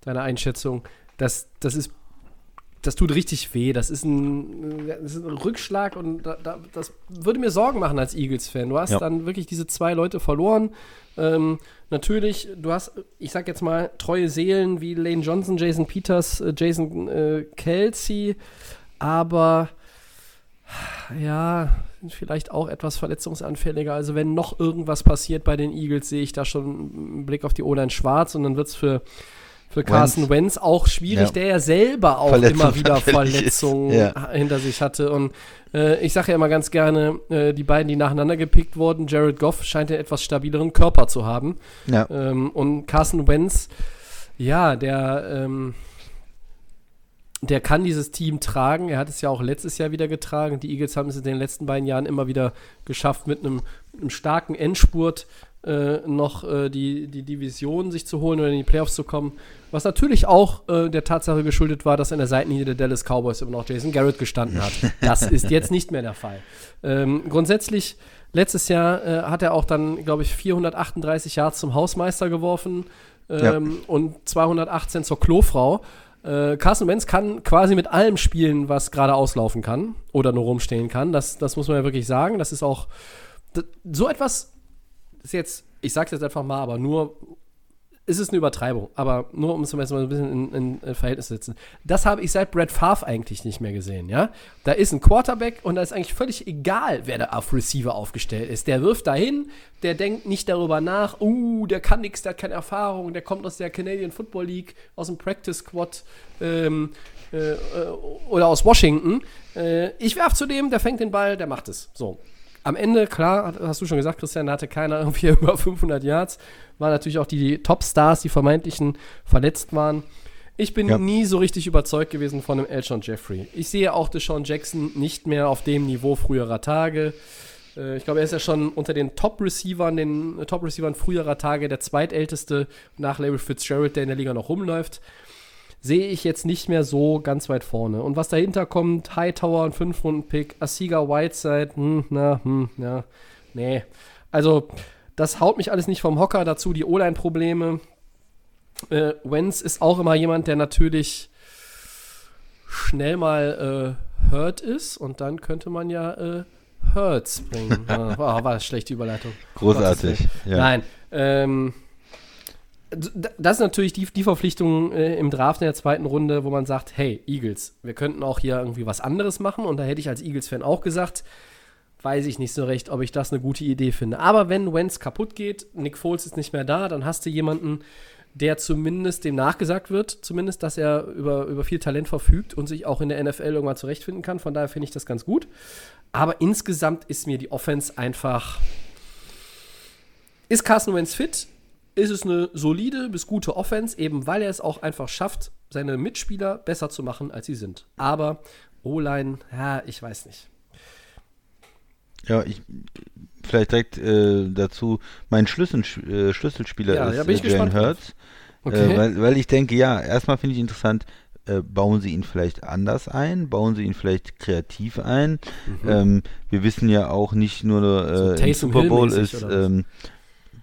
deine Einschätzung. Das, das ist das tut richtig weh. Das ist ein, das ist ein Rückschlag und da, da, das würde mir Sorgen machen als Eagles-Fan. Du hast ja. dann wirklich diese zwei Leute verloren. Ähm, natürlich, du hast, ich sag jetzt mal, treue Seelen wie Lane Johnson, Jason Peters, äh, Jason äh, Kelsey, aber ja, vielleicht auch etwas verletzungsanfälliger. Also wenn noch irgendwas passiert bei den Eagles, sehe ich da schon einen Blick auf die O-Line schwarz und dann wird es für, für Carson Wentz auch schwierig, ja. der ja selber auch Verletzung immer wieder Verletzungen ja. hinter sich hatte. Und äh, ich sage ja immer ganz gerne, äh, die beiden, die nacheinander gepickt wurden, Jared Goff scheint einen etwas stabileren Körper zu haben. Ja. Ähm, und Carson Wentz, ja, der ähm, der kann dieses Team tragen. Er hat es ja auch letztes Jahr wieder getragen. Die Eagles haben es in den letzten beiden Jahren immer wieder geschafft, mit einem, einem starken Endspurt äh, noch äh, die, die Division sich zu holen oder in die Playoffs zu kommen. Was natürlich auch äh, der Tatsache geschuldet war, dass an der Seitenlinie der Dallas Cowboys immer noch Jason Garrett gestanden hat. Das ist jetzt nicht mehr der Fall. Ähm, grundsätzlich, letztes Jahr äh, hat er auch dann, glaube ich, vierhundertachtunddreißig Yards zum Hausmeister geworfen ähm, ja. und zweihundertachtzehn zur Klofrau. Carson Wentz kann quasi mit allem spielen, was gerade auslaufen kann oder nur rumstehen kann. Das, das muss man ja wirklich sagen. Das ist auch das, so etwas, ist jetzt, ich sag's jetzt einfach mal, aber nur, ist es eine Übertreibung, aber nur um es mal ein bisschen in, in Verhältnis zu setzen. Das habe ich seit Brett Favre eigentlich nicht mehr gesehen, ja. Da ist ein Quarterback und da ist eigentlich völlig egal, wer da auf Receiver aufgestellt ist. Der wirft dahin, der denkt nicht darüber nach, uh, der kann nichts, der hat keine Erfahrung, der kommt aus der Canadian Football League, aus dem Practice Squad ähm, äh, oder aus Washington. Äh, ich werf zu dem, der fängt den Ball, der macht es. So. Am Ende, klar, hast du schon gesagt, Christian, da hatte keiner irgendwie über fünfhundert Yards. Waren natürlich auch die, die Top-Stars, die vermeintlichen verletzt waren. Ich bin ja. nie so richtig überzeugt gewesen von dem Elshon Jeffrey. Ich sehe auch Deshaun Jackson nicht mehr auf dem Niveau früherer Tage. Ich glaube, er ist ja schon unter den Top-Receivern, den Top-Receivern früherer Tage der zweitälteste nach Larry Fitzgerald, der in der Liga noch rumläuft. Sehe ich jetzt nicht mehr so ganz weit vorne. Und was dahinter kommt, Hightower, ein Fünf-Runden-Pick, Asiga Whiteside, hm, na, hm, ja, nee. Also, das haut mich alles nicht vom Hocker. Dazu die O-Line-Probleme. Äh, Wentz ist auch immer jemand, der natürlich schnell mal äh, hurt ist. Und dann könnte man ja äh, Hurts bringen. ah, war, war schlechte Überleitung. Großartig, ja. Nein, ähm, das ist natürlich die, die Verpflichtung äh, im Draft in der zweiten Runde, wo man sagt, hey, Eagles, wir könnten auch hier irgendwie was anderes machen. Und da hätte ich als Eagles-Fan auch gesagt, weiß ich nicht so recht, ob ich das eine gute Idee finde. Aber wenn Wentz kaputt geht, Nick Foles ist nicht mehr da, dann hast du jemanden, der zumindest dem nachgesagt wird, zumindest, dass er über, über viel Talent verfügt und sich auch in der N F L irgendwann zurechtfinden kann. Von daher finde ich das ganz gut. Aber insgesamt ist mir die Offense einfach... Ist Carson Wentz fit? Ist es eine solide bis gute Offense, eben weil er es auch einfach schafft, seine Mitspieler besser zu machen, als sie sind. Aber O-Line, ja, ich weiß nicht. Ja, ich vielleicht direkt äh, dazu, mein Schlüssel, äh, Schlüsselspieler ja, ist äh, Jalen Hurts, okay. äh, weil, weil ich denke, ja, erstmal finde ich interessant, äh, bauen sie ihn vielleicht anders ein, bauen sie ihn vielleicht kreativ ein. Mhm. Ähm, wir wissen ja auch nicht nur, äh, so im Super Bowl ist, ähm,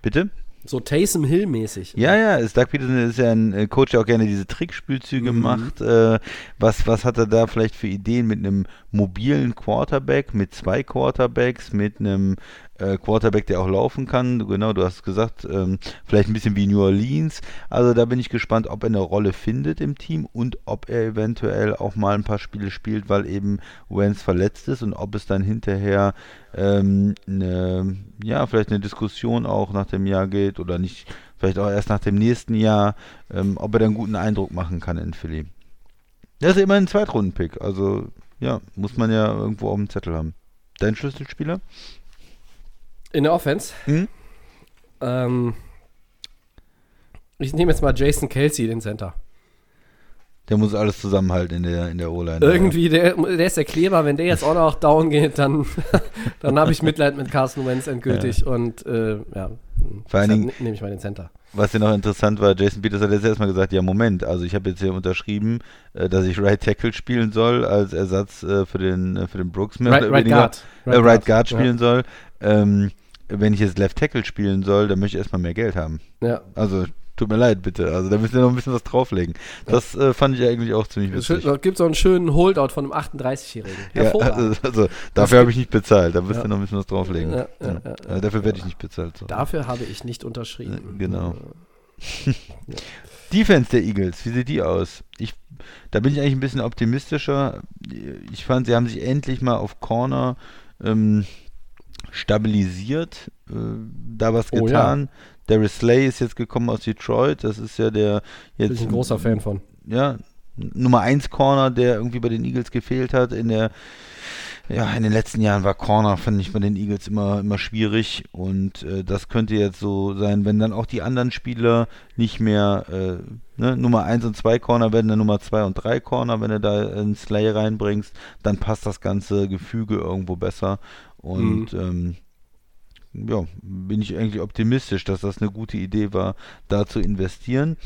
bitte? So Taysom Hill-mäßig. Ja, ja, ist Doug Peterson ist ja ein Coach, der auch gerne diese Trickspielzüge mhm. macht. Äh, was, was hat er da vielleicht für Ideen mit einem mobilen Quarterback, mit zwei Quarterbacks, mit einem äh, Quarterback, der auch laufen kann? Du, genau, du hast gesagt, ähm, vielleicht ein bisschen wie New Orleans. Also da bin ich gespannt, ob er eine Rolle findet im Team und ob er eventuell auch mal ein paar Spiele spielt, weil eben Wentz verletzt ist und ob es dann hinterher ähm, eine, ja, vielleicht eine Diskussion auch nach dem Jahr geht oder nicht, vielleicht auch erst nach dem nächsten Jahr, ähm, ob er dann einen guten Eindruck machen kann in Philly. Das ist immer ein Zweitrunden-Pick, also ja, muss man ja irgendwo auf dem Zettel haben. Dein Schlüsselspieler? In der Offense? Hm? Ähm, ich nehme jetzt mal Jason Kelsey, den Center. Der muss alles zusammenhalten in der, in der O-Line. Irgendwie, der, der ist der Kleber. Wenn der jetzt auch noch down geht, dann, dann habe ich Mitleid mit Carson Wentz endgültig. Ja. Und äh, ja, vor allen Dingen nehme ich mal den Center. Was ja noch interessant war, Jason Peters hat jetzt erstmal gesagt, ja Moment, also ich habe jetzt hier unterschrieben, äh, dass ich Right Tackle spielen soll, als Ersatz äh, für, den, äh, für den Brooks. Mehr right, oder right Guard. Right, äh, right Guard spielen ja. soll. Ähm, wenn ich jetzt Left Tackle spielen soll, dann möchte ich erstmal mehr Geld haben. Ja. Also Tut mir leid, bitte. Also da müsst ihr noch ein bisschen was drauflegen. Das äh, fand ich eigentlich auch ziemlich witzig. Da gibt es auch einen schönen Holdout von einem achtunddreißigjährigen. Ja, also, also dafür habe ich nicht bezahlt. Da müsst ja. ihr noch ein bisschen was drauflegen. Ja, ja, ja, ja, dafür ja. werde ich nicht bezahlt. So. Dafür habe ich nicht unterschrieben. Genau. Ja. Defense der Eagles, wie sieht die aus? Ich, da bin ich eigentlich ein bisschen optimistischer. Ich fand, sie haben sich endlich mal auf Corner ähm, stabilisiert, äh, da was oh, getan. Ja. Der Slay ist jetzt gekommen aus Detroit. Das ist ja der jetzt. Bin ich ein großer Fan von. Ja, Nummer eins Corner, der irgendwie bei den Eagles gefehlt hat. In der, ja, in den letzten Jahren war Corner, fand ich, bei den Eagles immer, immer schwierig. Und äh, das könnte jetzt so sein, wenn dann auch die anderen Spieler nicht mehr äh, ne, Nummer eins und zwei Corner werden, dann Nummer zwei und drei Corner, wenn du da einen Slay reinbringst, dann passt das ganze Gefüge irgendwo besser. Und mhm. ähm, ja, bin ich eigentlich optimistisch, dass das eine gute Idee war, da zu investieren.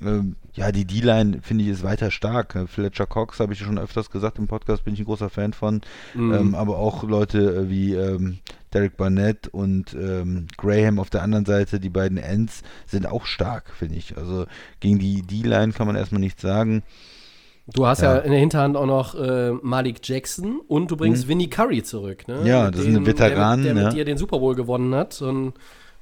Ähm, ja, die D-Line, finde ich, ist weiter stark. Fletcher Cox, habe ich schon öfters gesagt im Podcast, bin ich ein großer Fan von. Mhm. Ähm, aber auch Leute wie ähm, Derek Barnett und ähm, Graham auf der anderen Seite, die beiden Ends, sind auch stark, finde ich. Also gegen die D-Line kann man erstmal nichts sagen. Du hast ja, ja in der Hinterhand auch noch äh, Malik Jackson und du bringst hm. Vinnie Curry zurück, ne? Ja, das den, ist ein Veteran, der, der ja. mit dir den Super Bowl gewonnen hat. Und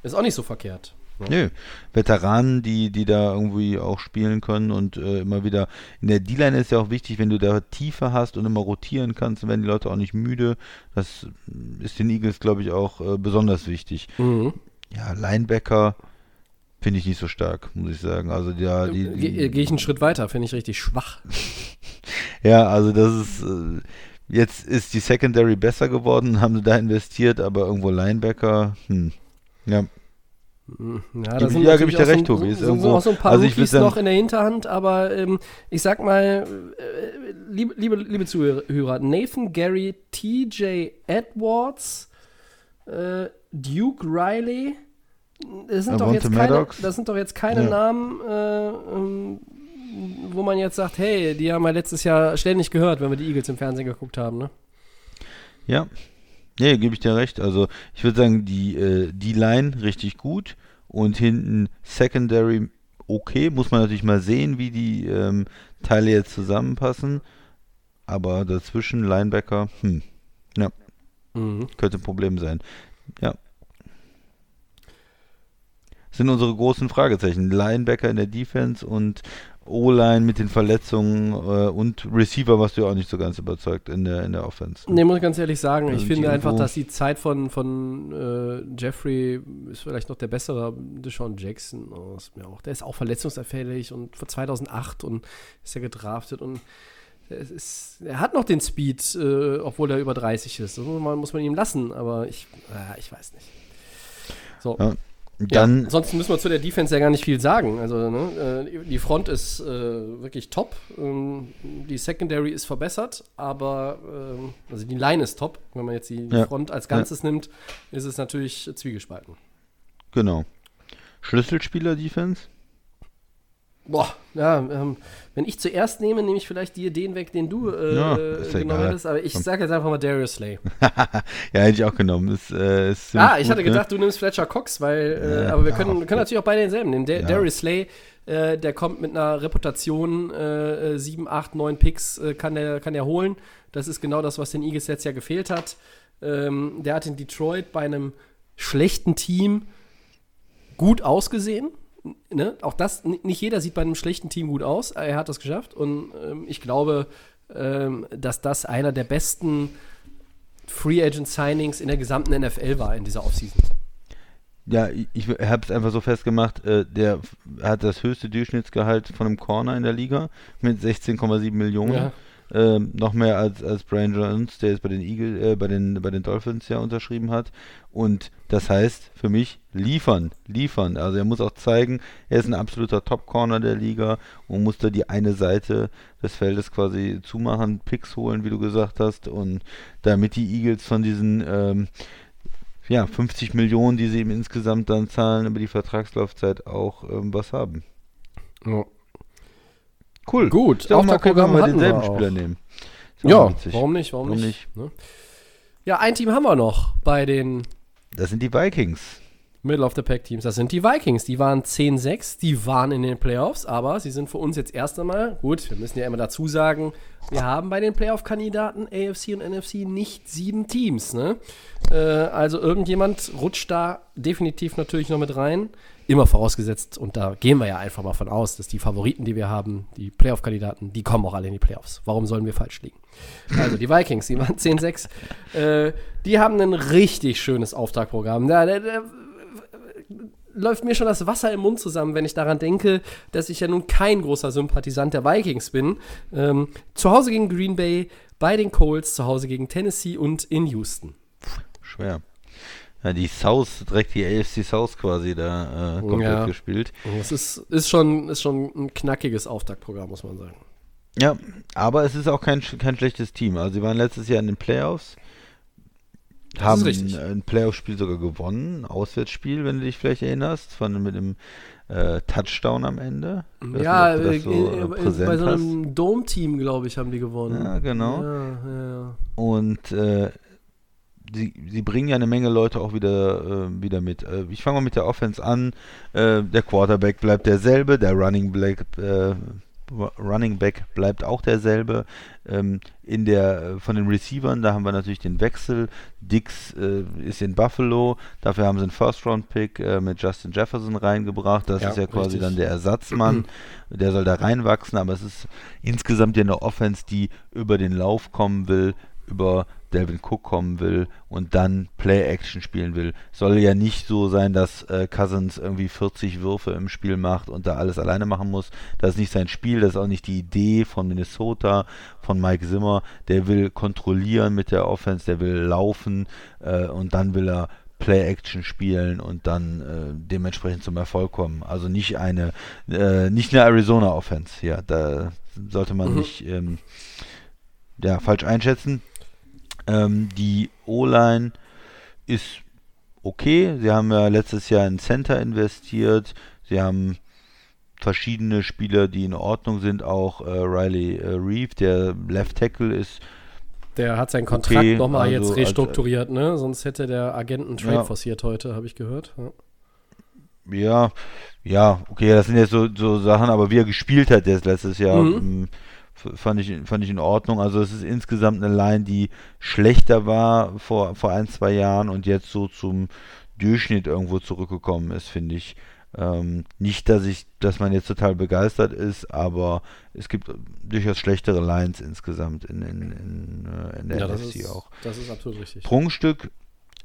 ist auch nicht so verkehrt. Ne? Nö, Veteranen, die, die da irgendwie auch spielen können und äh, immer wieder in der D-Line ist ja auch wichtig, wenn du da Tiefe hast und immer rotieren kannst, dann werden die Leute auch nicht müde. Das ist den Eagles, glaube ich, auch äh, besonders wichtig. Mhm. Ja, Linebacker finde ich nicht so stark, muss ich sagen. Also ja, die, die Ge- gehe ich einen Schritt weiter, finde ich richtig schwach. Ja, also das ist äh, jetzt ist die Secondary besser geworden, haben sie da investiert, aber irgendwo Linebacker, hm. Ja. Ja, da sind ja, gebe ich dir recht, so, Tobi. Ist irgendwo, sind auch so ein paar also Rookies noch in der Hinterhand, aber ähm, ich sag mal, äh, liebe, liebe, liebe Zuhörer, Nathan Gary, T J Edwards, äh, Duke Riley, Das sind, doch jetzt keine, das sind doch jetzt keine ja. Namen, äh, ähm, wo man jetzt sagt, hey, die haben wir letztes Jahr ständig gehört, wenn wir die Eagles im Fernsehen geguckt haben, ne? Ja, nee, gebe ich dir recht. Also ich würde sagen, die, äh, die Line richtig gut und hinten Secondary okay. Muss man natürlich mal sehen, wie die ähm, Teile jetzt zusammenpassen. Aber dazwischen Linebacker, hm, ja, mhm. könnte ein Problem sein. Ja. Sind unsere großen Fragezeichen. Linebacker in der Defense und O-Line mit den Verletzungen äh, und Receiver, was du ja auch nicht so ganz überzeugt in der, in der Offense. Ne, muss ich ganz ehrlich sagen, also ich finde einfach, dass die Zeit von, von äh, Jeffrey ist vielleicht noch der bessere, Deshaun Jackson, oh, ist mir auch, der ist auch verletzungsanfällig und vor zweitausendacht und ist ja gedraftet und es ist, er hat noch den Speed, äh, obwohl er über dreißig ist. Das muss man, muss man ihm lassen, aber ich, äh, ich weiß nicht. So. Ja. Dann ja, ansonsten müssen wir zu der Defense ja gar nicht viel sagen. Also ne, die Front ist äh, wirklich top. Die Secondary ist verbessert, aber äh, also die Line ist top. Wenn man jetzt die ja. Front als Ganzes ja. nimmt, ist es natürlich zwiegespalten. Genau. Schlüsselspieler-Defense? Boah, ja, ähm, wenn ich zuerst nehme, nehme ich vielleicht dir den weg, den du äh, ja, ja genommen hättest, aber ich sage jetzt einfach mal Darius Slay. Ja, hätte ich auch genommen. Ist, äh, ist ah, ich gut, hatte gedacht, ne? Du nimmst Fletcher Cox, weil, äh, äh, aber wir können, ach, können natürlich auch beide denselben nehmen. Der, ja. Darius Slay, äh, der kommt mit einer Reputation, äh, sieben, acht, neun Picks äh, kann der, kann der holen. Das ist genau das, was den Eagles letztes Jahr gefehlt hat. Ähm, der hat in Detroit bei einem schlechten Team gut ausgesehen. Ne? Auch das, nicht jeder sieht bei einem schlechten Team gut aus, er hat das geschafft und ähm, ich glaube, ähm, dass das einer der besten Free-Agent-Signings in der gesamten N F L war in dieser Offseason. Ja, ich, ich habe es einfach so festgemacht, äh, der hat das höchste Durchschnittsgehalt von einem Corner in der Liga mit sechzehn Komma sieben Millionen. Ja. Ähm, noch mehr als, als Brian Jones, der jetzt bei den Eagles, äh, bei den bei den Dolphins ja unterschrieben hat. Und das heißt für mich liefern, liefern. Also er muss auch zeigen, er ist ein absoluter Top-Corner der Liga und muss da die eine Seite des Feldes quasi zumachen, Picks holen, wie du gesagt hast. Und damit die Eagles von diesen ähm, ja, fünfzig Millionen, die sie ihm insgesamt dann zahlen, über die Vertragslaufzeit auch ähm, was haben. Ja. Cool. Gut, ich auch mal gucken, ob wir denselben Spieler nehmen. Ja, warum nicht, warum, warum nicht? nicht? Ja, ein Team haben wir noch bei den... Das sind die Vikings. Middle-of-the-Pack-Teams, das sind die Vikings. Die waren zehn sechs, die waren in den Playoffs, aber sie sind für uns jetzt erst einmal, gut, wir müssen ja immer dazu sagen, wir haben bei den Playoff-Kandidaten A F C und N F C nicht sieben Teams, ne? Äh, also irgendjemand rutscht da definitiv natürlich noch mit rein, immer vorausgesetzt, und da gehen wir ja einfach mal von aus, dass die Favoriten, die wir haben, die Playoff-Kandidaten, die kommen auch alle in die Playoffs. Warum sollen wir falsch liegen? Also die Vikings, die waren zehn sechs, äh, die haben ein richtig schönes Auftaktprogramm. Da, da, da läuft mir schon das Wasser im Mund zusammen, wenn ich daran denke, dass ich ja nun kein großer Sympathisant der Vikings bin. Ähm, zu Hause gegen Green Bay, bei den Colts, zu Hause gegen Tennessee und in Houston. Schwer. Ja, die South, direkt die A F C South quasi da äh, komplett ja. gespielt. Das ist, ist, schon, ist schon ein knackiges Auftaktprogramm, muss man sagen. Ja, aber es ist auch kein, kein schlechtes Team. Also sie waren letztes Jahr in den Playoffs. Das haben ein, ein Playoff-Spiel sogar gewonnen, ein Auswärtsspiel, wenn du dich vielleicht erinnerst, von, mit dem äh, Touchdown am Ende. Ja, du, äh, so, äh, äh, bei so einem Dome-Team, glaube ich, haben die gewonnen. Ja, genau. Ja, ja, ja. Und äh, sie, sie bringen ja eine Menge Leute auch wieder, äh, wieder mit. Äh, ich fange mal mit der Offense an. Äh, der Quarterback bleibt derselbe, der Running Back äh, Running Back bleibt auch derselbe. Ähm, in der, von den Receivern, da haben wir natürlich den Wechsel. Dix äh, ist in Buffalo, dafür haben sie einen First-Round-Pick äh, mit Justin Jefferson reingebracht. Das ja, ist ja quasi richtig. Dann der Ersatzmann, der soll da reinwachsen, aber es ist insgesamt ja eine Offense, die über den Lauf kommen will, über Dalvin Cook kommen will und dann Play-Action spielen will. Soll ja nicht so sein, dass äh, Cousins irgendwie vierzig Würfe im Spiel macht und da alles alleine machen muss. Das ist nicht sein Spiel, das ist auch nicht die Idee von Minnesota, von Mike Zimmer. Der will kontrollieren mit der Offense, der will laufen äh, und dann will er Play-Action spielen und dann äh, dementsprechend zum Erfolg kommen. Also nicht eine äh, nicht eine Arizona-Offense. Ja, da sollte man mhm. nicht ähm, ja, falsch einschätzen. Ähm, die O-Line ist okay. Sie haben ja letztes Jahr in Center investiert. Sie haben verschiedene Spieler, die in Ordnung sind. Auch äh, Riley äh, Reeve, der Left Tackle ist. Der hat seinen Kontrakt okay, nochmal also jetzt restrukturiert, als, ne? Sonst hätte der Agent einen Trade ja. forciert heute, habe ich gehört. Ja. ja, ja, okay, das sind jetzt so, so Sachen, aber wie er gespielt hat jetzt letztes Jahr. Mhm. Fand ich, fand ich in Ordnung. Also es ist insgesamt eine Line, die schlechter war vor, vor ein, zwei Jahren und jetzt so zum Durchschnitt irgendwo zurückgekommen ist, finde ich. Ähm, nicht, dass ich, dass man jetzt total begeistert ist, aber es gibt durchaus schlechtere Lines insgesamt in, in, in, in der ja, N F C das ist, auch. Das ist absolut richtig. Prunkstück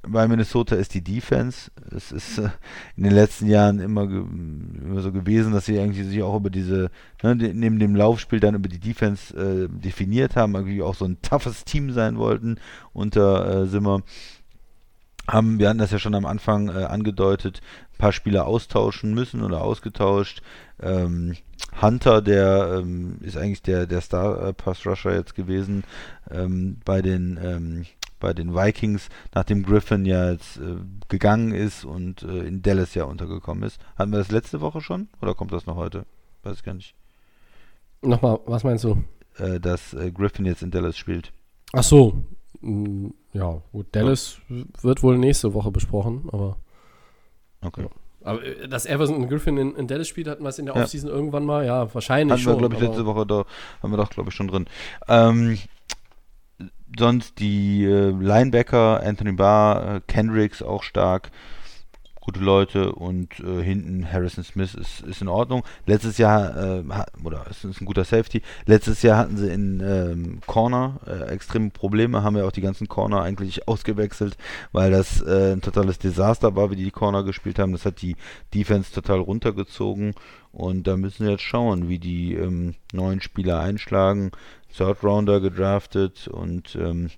bei Minnesota ist die Defense. Es ist äh, in den letzten Jahren immer, ge- immer so gewesen, dass sie eigentlich sich auch über diese, ne, de- neben dem Laufspiel dann über die Defense äh, definiert haben, irgendwie auch so ein toughes Team sein wollten unter äh, Zimmer. Haben, wir hatten das ja schon am Anfang äh, angedeutet, ein paar Spieler austauschen müssen oder ausgetauscht. Ähm, Hunter, der ähm, ist eigentlich der, der Star-Pass-Rusher jetzt gewesen ähm, bei den ähm, bei den Vikings, nachdem Griffin ja jetzt äh, gegangen ist und äh, in Dallas ja untergekommen ist. Hatten wir das letzte Woche schon? Oder kommt das noch heute? Weiß ich gar nicht. Nochmal, was meinst du? Äh, dass äh, Griffin jetzt in Dallas spielt. Ach so. Hm, ja, gut. Dallas ja. wird wohl nächste Woche besprochen, aber okay. Ja. Aber dass Everson und Griffin in, in Dallas spielt, hatten wir es in der ja. Offseason irgendwann mal? Ja, wahrscheinlich hatten schon. Hatten wir, glaube ich, letzte Woche, da haben wir doch, glaube ich, schon drin. Ähm, Sonst die äh, Linebacker, Anthony Barr, äh, Kendricks auch stark, gute Leute und äh, hinten Harrison Smith ist, ist in Ordnung. Letztes Jahr, äh, hat, oder es ist ein guter Safety, letztes Jahr hatten sie in ähm, Corner äh, extreme Probleme, haben ja auch die ganzen Corner eigentlich ausgewechselt, weil das äh, ein totales Desaster war, wie die die Corner gespielt haben. Das hat die Defense total runtergezogen und da müssen wir jetzt schauen, wie die ähm, neuen Spieler einschlagen. Third-Rounder gedraftet und ähm,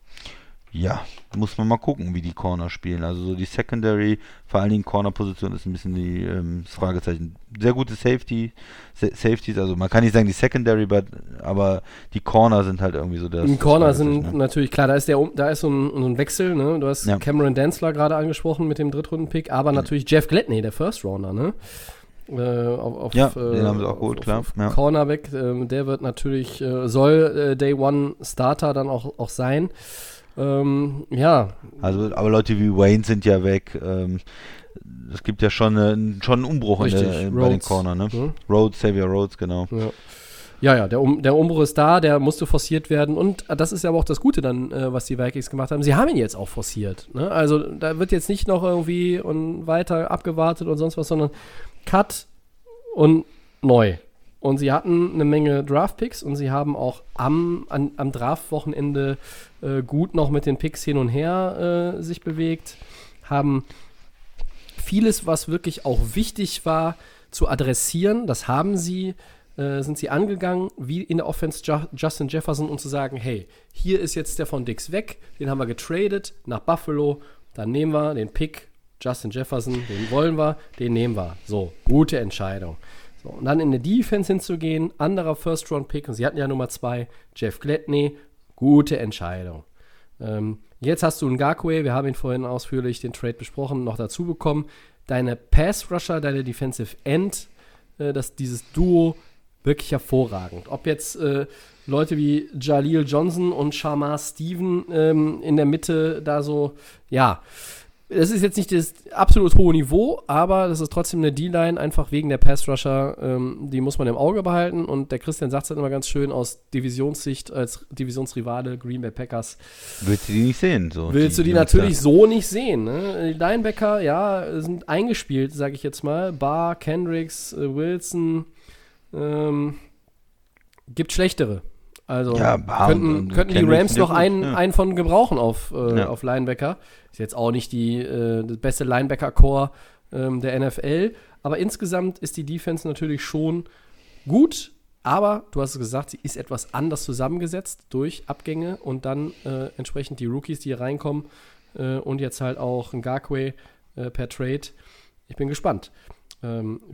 ja, muss man mal gucken, wie die Corner spielen. Also so die Secondary, vor allen Dingen Corner-Position ist ein bisschen die ähm, Fragezeichen. Sehr gute Safety, Sa- Safeties, also man kann nicht sagen die Secondary, but, aber die Corner sind halt irgendwie so das. Die Corner das sind ne? natürlich, klar, da ist der, da ist so ein, so ein Wechsel, ne? Du hast ja. Cameron Dantzler gerade angesprochen mit dem Drittrunden-Pick, aber mhm. natürlich Jeff Gladney, der First-Rounder, ne? Äh, auf, auf, ja, äh, den haben sie auch gut, auf, klar. Auf ja. Cornerback, äh, der wird natürlich, äh, soll äh, Day One Starter dann auch, auch sein. Ähm, ja. Also, aber Leute wie Wayne sind ja weg. Ähm, es gibt ja schon, eine, schon einen Umbruch in der, in, bei den Corner, ne? Mhm. Rhodes, Xavier Rhodes, genau. Ja. Ja, ja, der, um, der Umbruch ist da, der musste forciert werden. Und das ist ja aber auch das Gute dann, äh, was die Vikings gemacht haben. Sie haben ihn jetzt auch forciert. Ne? Also da wird jetzt nicht noch irgendwie und weiter abgewartet und sonst was, sondern Cut und neu. Und sie hatten eine Menge Draft-Picks und sie haben auch am, an, am Draft-Wochenende äh, gut noch mit den Picks hin und her äh, sich bewegt. Haben vieles, was wirklich auch wichtig war, zu adressieren. Das haben sie sind sie angegangen, wie in der Offense Justin Jefferson, um zu sagen, hey, hier ist jetzt der von Dix weg, den haben wir getradet nach Buffalo, dann nehmen wir den Pick Justin Jefferson, den wollen wir, den nehmen wir. So, gute Entscheidung. So, und dann in der Defense hinzugehen, anderer First-Round-Pick, und sie hatten ja Nummer zwei, Jeff Gladney, gute Entscheidung. Ähm, jetzt hast du Ngakoue, wir haben ihn vorhin ausführlich, den Trade besprochen, noch dazu bekommen. Deine Pass-Rusher, deine Defensive End, äh, dass dieses Duo wirklich hervorragend. Ob jetzt äh, Leute wie Jaleel Johnson und Shamar Steven ähm, in der Mitte da so, ja, das ist jetzt nicht das absolut hohe Niveau, aber das ist trotzdem eine D-Line, einfach wegen der Pass-Rusher, ähm, die muss man im Auge behalten. Und der Christian sagt es halt immer ganz schön aus Divisionssicht, als Divisionsrivale Green Bay Packers. Willst du die nicht sehen? So willst die, du die natürlich so nicht sehen. Ne? Die Linebacker, ja, sind eingespielt, sage ich jetzt mal. Barr, Kendricks, äh, Wilson, Ähm, gibt schlechtere. Also ja, könnten, könnten die Rams noch einen, ja. einen von gebrauchen auf, äh, ja. auf Linebacker. Ist jetzt auch nicht die, äh, das beste Linebacker-Core ähm, der N F L. Aber insgesamt ist die Defense natürlich schon gut. Aber, du hast es gesagt, sie ist etwas anders zusammengesetzt durch Abgänge und dann äh, entsprechend die Rookies, die hier reinkommen. Äh, und jetzt halt auch Ngakoue äh, per Trade. Ich bin gespannt,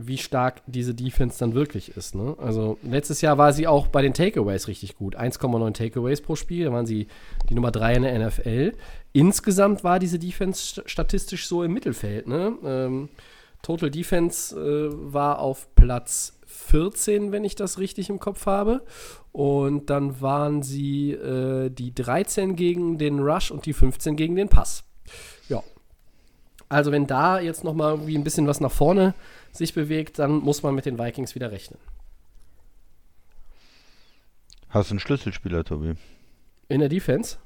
wie stark diese Defense dann wirklich ist. Ne? Also letztes Jahr war sie auch bei den Takeaways richtig gut. eins Komma neun Takeaways pro Spiel, da waren sie die Nummer drei in der N F L. Insgesamt war diese Defense statistisch so im Mittelfeld. Ne? Ähm, Total Defense äh, war auf Platz vierzehn, wenn ich das richtig im Kopf habe. Und dann waren sie äh, die dreizehn gegen den Rush und die fünfzehn gegen den Pass. Ja. Also wenn da jetzt noch mal irgendwie ein bisschen was nach vorne sich bewegt, dann muss man mit den Vikings wieder rechnen. Hast du einen Schlüsselspieler, Tobi? In der Defense?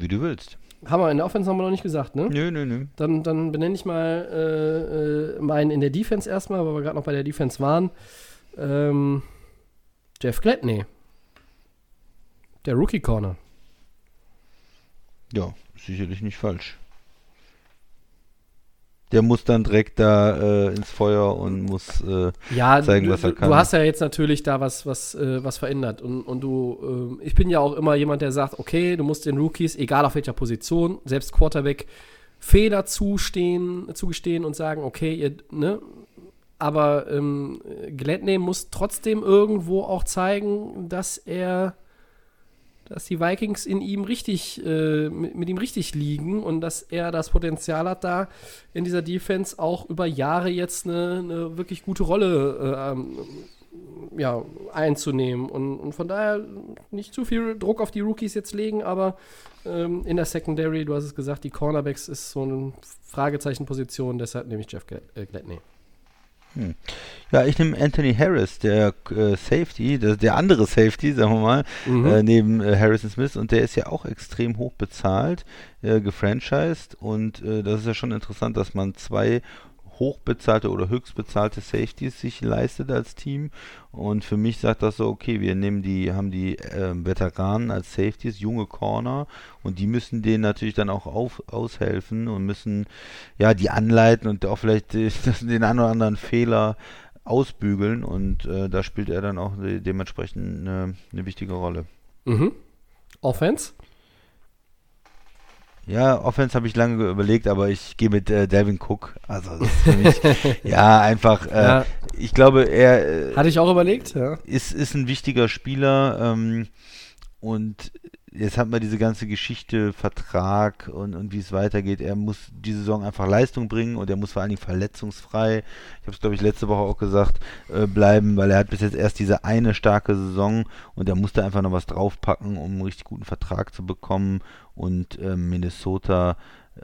Wie du willst. Haben wir in der Offense haben wir noch nicht gesagt, ne? Nö, nö, nö. Dann, dann benenne ich mal äh, meinen in der Defense erstmal, weil wir gerade noch bei der Defense waren. Ähm, Jeff Gladney. Der Rookie-Corner. Ja, sicherlich nicht falsch. Der muss dann direkt da äh, ins Feuer und muss äh, ja, zeigen, du, was er kann. Du hast ja jetzt natürlich da was, was, äh, was verändert. Und, und du, äh, ich bin ja auch immer jemand, der sagt, okay, du musst den Rookies, egal auf welcher Position, selbst Quarterback, Fehler zustehen, zugestehen und sagen, okay, ihr, ne? Aber ähm, Gladney muss trotzdem irgendwo auch zeigen, dass er dass die Vikings in ihm richtig, äh, mit, mit ihm richtig liegen und dass er das Potenzial hat, da in dieser Defense auch über Jahre jetzt eine, eine wirklich gute Rolle äh, ja, einzunehmen. Und, und von daher nicht zu viel Druck auf die Rookies jetzt legen, aber ähm, in der Secondary, du hast es gesagt, die Cornerbacks ist so eine Fragezeichenposition, deshalb nehme ich Jeff Gladney. Hm. Ja, ich nehme Anthony Harris, der äh, Safety, der, der andere Safety, sagen wir mal, mhm. äh, neben äh, Harrison Smith, und der ist ja auch extrem hoch bezahlt, äh, gefranchised, und äh, das ist ja schon interessant, dass man zwei hochbezahlte oder höchstbezahlte Safeties sich leistet als Team, und für mich sagt das so, okay, wir nehmen die, haben die äh, Veteranen als Safeties, junge Corner, und die müssen denen natürlich dann auch auf, aushelfen und müssen ja die anleiten und auch vielleicht äh, den einen oder anderen Fehler ausbügeln, und äh, da spielt er dann auch de- dementsprechend eine, eine wichtige Rolle. Mhm. Offense? Ja, Offense habe ich lange überlegt, aber ich gehe mit äh, Dalvin Cook. Also das ist für mich ja einfach. Äh, ja. Ich glaube, er äh, hatte ich auch überlegt. Ja. Ist ist ein wichtiger Spieler. Ähm, Und jetzt hat man diese ganze Geschichte, Vertrag und, und wie es weitergeht. Er muss die Saison einfach Leistung bringen und er muss vor allen Dingen verletzungsfrei, ich habe es glaube ich letzte Woche auch gesagt, äh, bleiben, weil er hat bis jetzt erst diese eine starke Saison und er muss da einfach noch was draufpacken, um einen richtig guten Vertrag zu bekommen. Und äh, Minnesota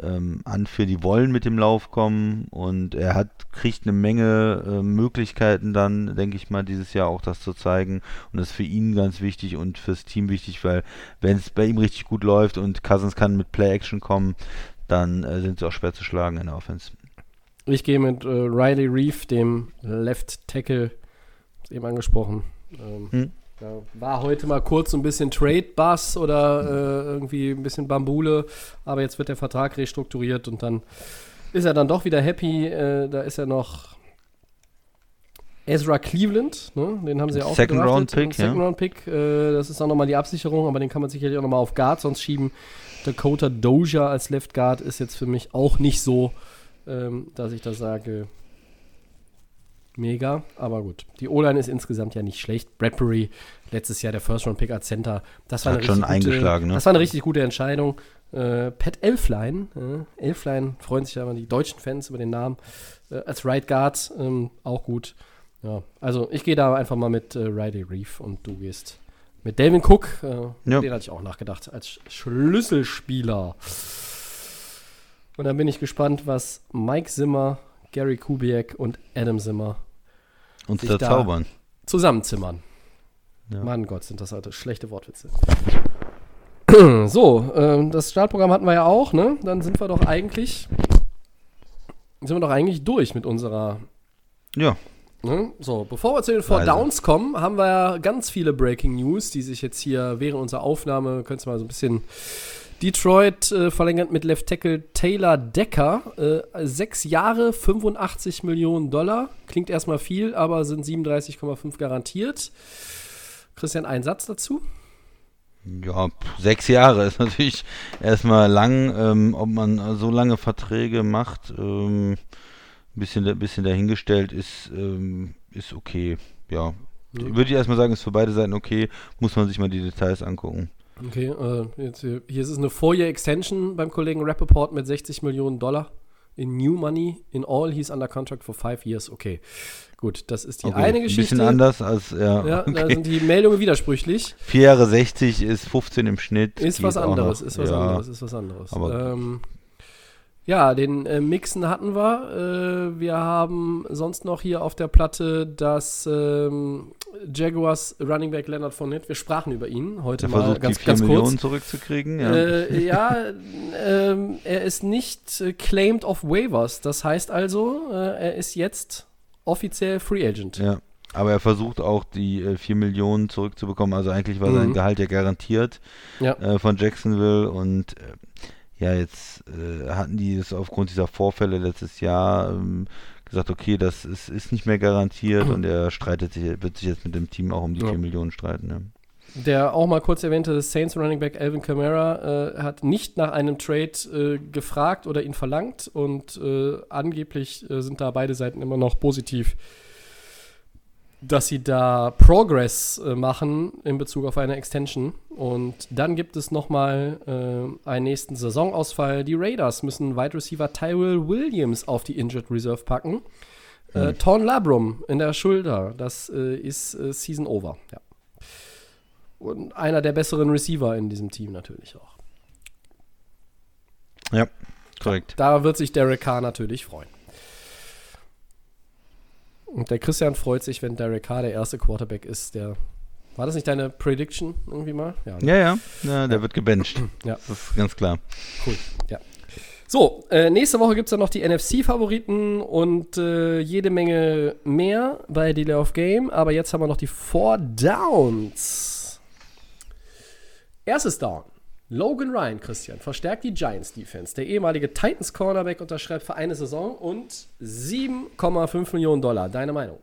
ähm, anführt, die wollen mit dem Lauf kommen und er hat kriegt eine Menge äh, Möglichkeiten dann, denke ich mal, dieses Jahr auch das zu zeigen und das ist für ihn ganz wichtig und fürs Team wichtig, weil wenn es bei ihm richtig gut läuft und Cousins kann mit Play-Action kommen, dann äh, sind sie auch schwer zu schlagen in der Offense. Ich gehe mit äh, Riley Reef, dem Left Tackle, eben angesprochen. Ähm, hm? Da war heute mal kurz so ein bisschen Trade-Buzz oder äh, irgendwie ein bisschen Bambule, aber jetzt wird der Vertrag restrukturiert und dann ist er dann doch wieder happy. Äh, da ist er noch Ezra Cleveland, ne? Den haben sie ja auch Second Round Pick, Second Round Pick, äh, das ist auch nochmal die Absicherung, aber den kann man sicherlich auch nochmal auf Guard sonst schieben. Dakota Dozier als Left Guard ist jetzt für mich auch nicht so, ähm, dass ich das sage. Mega, aber gut. Die O-Line ist insgesamt ja nicht schlecht. Bradbury, letztes Jahr der First-Round-Pick als Center, das war, eine richtig, gute, ne? das war eine richtig gute Entscheidung. Äh, Pat Elflein, äh, Elflein freuen sich ja immer die deutschen Fans über den Namen, äh, als Right Guard, ähm, auch gut. Ja, also ich gehe da einfach mal mit äh, Riley Reef und du gehst mit Dalvin Cook. Äh, ja. Den hatte ich auch nachgedacht, als Schlüsselspieler. Und dann bin ich gespannt, was Mike Zimmer, Gary Kubiak und Adam Zimmer uns da zaubern. Zusammenzimmern. Ja. Mann Gott, sind das alte schlechte Wortwitze. So, ähm, das Startprogramm hatten wir ja auch, ne? Dann sind wir doch eigentlich sind wir doch eigentlich durch mit unserer ja. Ne? So, bevor wir zu den Four Downs kommen, haben wir ja ganz viele Breaking News, die sich jetzt hier während unserer Aufnahme, könntest du mal so ein bisschen Detroit äh, verlängert mit Left Tackle Taylor Decker. Äh, sechs Jahre, fünfundachtzig Millionen Dollar. Klingt erstmal viel, aber sind siebenunddreißig Komma fünf garantiert. Christian, einen Satz dazu? Ja, sechs Jahre ist natürlich erstmal lang. Ähm, ob man so lange Verträge macht, ein ähm, bisschen, bisschen dahingestellt, ist, ähm, ist okay. Ja, mhm. Würde ich erstmal sagen, ist für beide Seiten okay. Muss man sich mal die Details angucken. Okay, äh, jetzt hier, hier ist es eine Four-Year-Extension beim Kollegen Rappaport mit sechzig Millionen Dollar in New Money. In all, he's under contract for five years. Okay, gut, das ist die okay, eine Geschichte. Ein bisschen anders als, ja. Ja, okay. Da sind die Meldungen widersprüchlich. Vier Jahre sechzig ist fünfzehn im Schnitt. Ist was anderes, noch, ist was ja. anderes, ist was anderes. Aber ähm, ja, den äh, Mixen hatten wir. Äh, wir haben sonst noch hier auf der Platte das ähm, Jaguars Running Back Leonard Fournette. Wir sprachen über ihn heute er mal versucht, ganz, die ganz Millionen kurz. Millionen zurückzukriegen. Ja, äh, ja äh, er ist nicht äh, claimed of waivers. Das heißt also, äh, er ist jetzt offiziell Free Agent. Ja, aber er versucht auch die äh, vier Millionen zurückzubekommen. Also eigentlich war mhm. sein Gehalt ja garantiert ja. Äh, von Jacksonville und äh, ja, jetzt äh, hatten die das aufgrund dieser Vorfälle letztes Jahr ähm, gesagt, okay, das ist, ist nicht mehr garantiert und er streitet sich, wird sich jetzt mit dem Team auch um die vier ja. Millionen streiten. Ja. Der auch mal kurz erwähnte Saints Running Back Alvin Camara äh, hat nicht nach einem Trade äh, gefragt oder ihn verlangt und äh, angeblich äh, sind da beide Seiten immer noch positiv, dass sie da Progress äh, machen in Bezug auf eine Extension. Und dann gibt es nochmal äh, einen nächsten Saisonausfall. Die Raiders müssen Wide Receiver Tyrell Williams auf die Injured Reserve packen. Mhm. Äh, Torn Labrum in der Schulter. Das äh, ist äh, Season Over. Ja. Und einer der besseren Receiver in diesem Team natürlich auch. Ja, korrekt. Da, da wird sich Derek Carr natürlich freuen. Und der Christian freut sich, wenn Derek Carr der erste Quarterback ist, der. War das nicht deine Prediction irgendwie mal? Ja, ne? ja, ja. ja. Der wird gebencht. Ja. Das ist ganz klar. Cool, ja. So, äh, nächste Woche gibt es dann noch die N F C-Favoriten und äh, jede Menge mehr bei Delay of Game. Aber jetzt haben wir noch die Four Downs. Erstes Down. Logan Ryan, Christian, verstärkt die Giants-Defense. Der ehemalige Titans-Cornerback unterschreibt für eine Saison und sieben Komma fünf Millionen Dollar. Deine Meinung?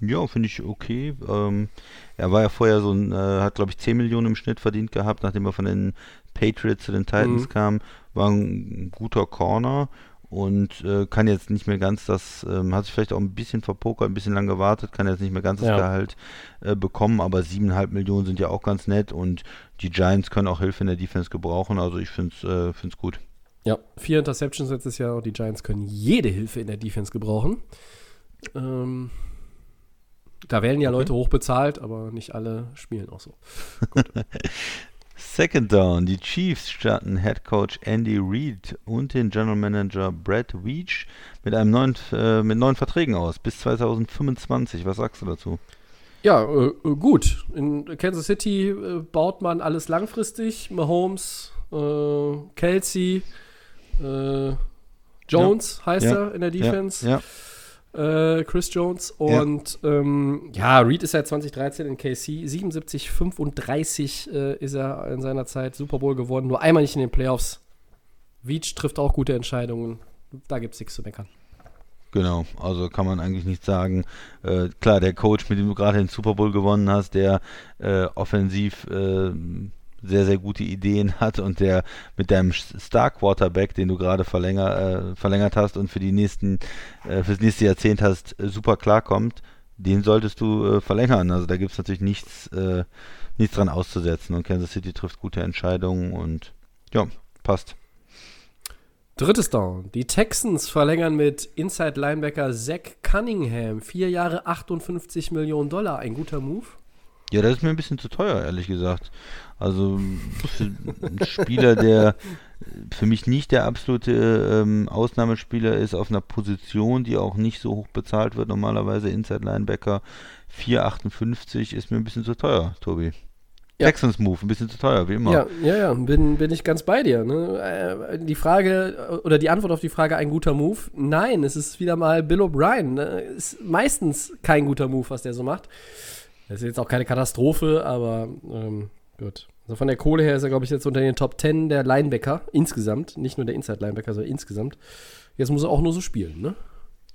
Ja, finde ich okay. Ähm, er war ja vorher so ein, äh, hat glaube ich zehn Millionen im Schnitt verdient gehabt, nachdem er von den Patriots zu den Titans mhm. kam. War ein guter Corner und äh, kann jetzt nicht mehr ganz das, ähm, hat sich vielleicht auch ein bisschen verpokert, ein bisschen lang gewartet, kann jetzt nicht mehr ganz das ja. Gehalt äh, bekommen, aber sieben Komma fünf Millionen sind ja auch ganz nett und die Giants können auch Hilfe in der Defense gebrauchen, also ich finde es äh, finde es gut. Ja, vier Interceptions letztes Jahr und die Giants können jede Hilfe in der Defense gebrauchen. Ähm, da werden ja okay. Leute hochbezahlt, aber nicht alle spielen auch so. Gut. Second Down, die Chiefs starten Head Coach Andy Reid und den General Manager Brad Veach mit einem neuen, äh, mit neuen Verträgen aus, bis zwanzig fünfundzwanzig. Was sagst du dazu? Ja, äh, gut. In Kansas City äh, baut man alles langfristig. Mahomes, äh, Kelsey, äh, Jones ja. heißt ja. er in der Defense. Ja. Ja. Chris Jones und ja, ähm, ja Reid ist seit zwanzig dreizehn in K C, siebenundsiebzig, fünfunddreißig äh, ist er in seiner Zeit Super Bowl geworden, nur einmal nicht in den Playoffs. Veach trifft auch gute Entscheidungen, da gibt es nichts zu meckern. Genau, also kann man eigentlich nicht sagen. Äh, klar, der Coach, mit dem du gerade den Super Bowl gewonnen hast, der äh, offensiv äh, sehr, sehr gute Ideen hat und der mit deinem Star-Quarterback, den du gerade verlänger, äh, verlängert hast und für die nächsten, äh, fürs nächste Jahrzehnt hast, äh, super klarkommt, den solltest du äh, verlängern. Also da gibt es natürlich nichts, äh, nichts dran auszusetzen. Und Kansas City trifft gute Entscheidungen und ja, passt. Drittes Down. Die Texans verlängern mit Inside-Linebacker Zach Cunningham. Vier Jahre, achtundfünfzig Millionen Dollar. Ein guter Move. Ja, das ist mir ein bisschen zu teuer, ehrlich gesagt. Also ein Spieler, der für mich nicht der absolute ähm, Ausnahmespieler ist, auf einer Position, die auch nicht so hoch bezahlt wird, normalerweise Inside Linebacker, vier Komma achtundfünfzig ist mir ein bisschen zu teuer, Tobi. Ja. Texans Move, ein bisschen zu teuer, wie immer. Ja, ja, ja, bin, bin ich ganz bei dir. Ne? Die Frage, oder die Antwort auf die Frage, ein guter Move? Nein, es ist wieder mal Bill O'Brien. Ne? Ist meistens kein guter Move, was der so macht. Das ist jetzt auch keine Katastrophe, aber ähm, gut. Also von der Kohle her ist er, glaube ich, jetzt unter den Top Ten der Linebacker insgesamt. Nicht nur der Inside-Linebacker, sondern insgesamt. Jetzt muss er auch nur so spielen, ne?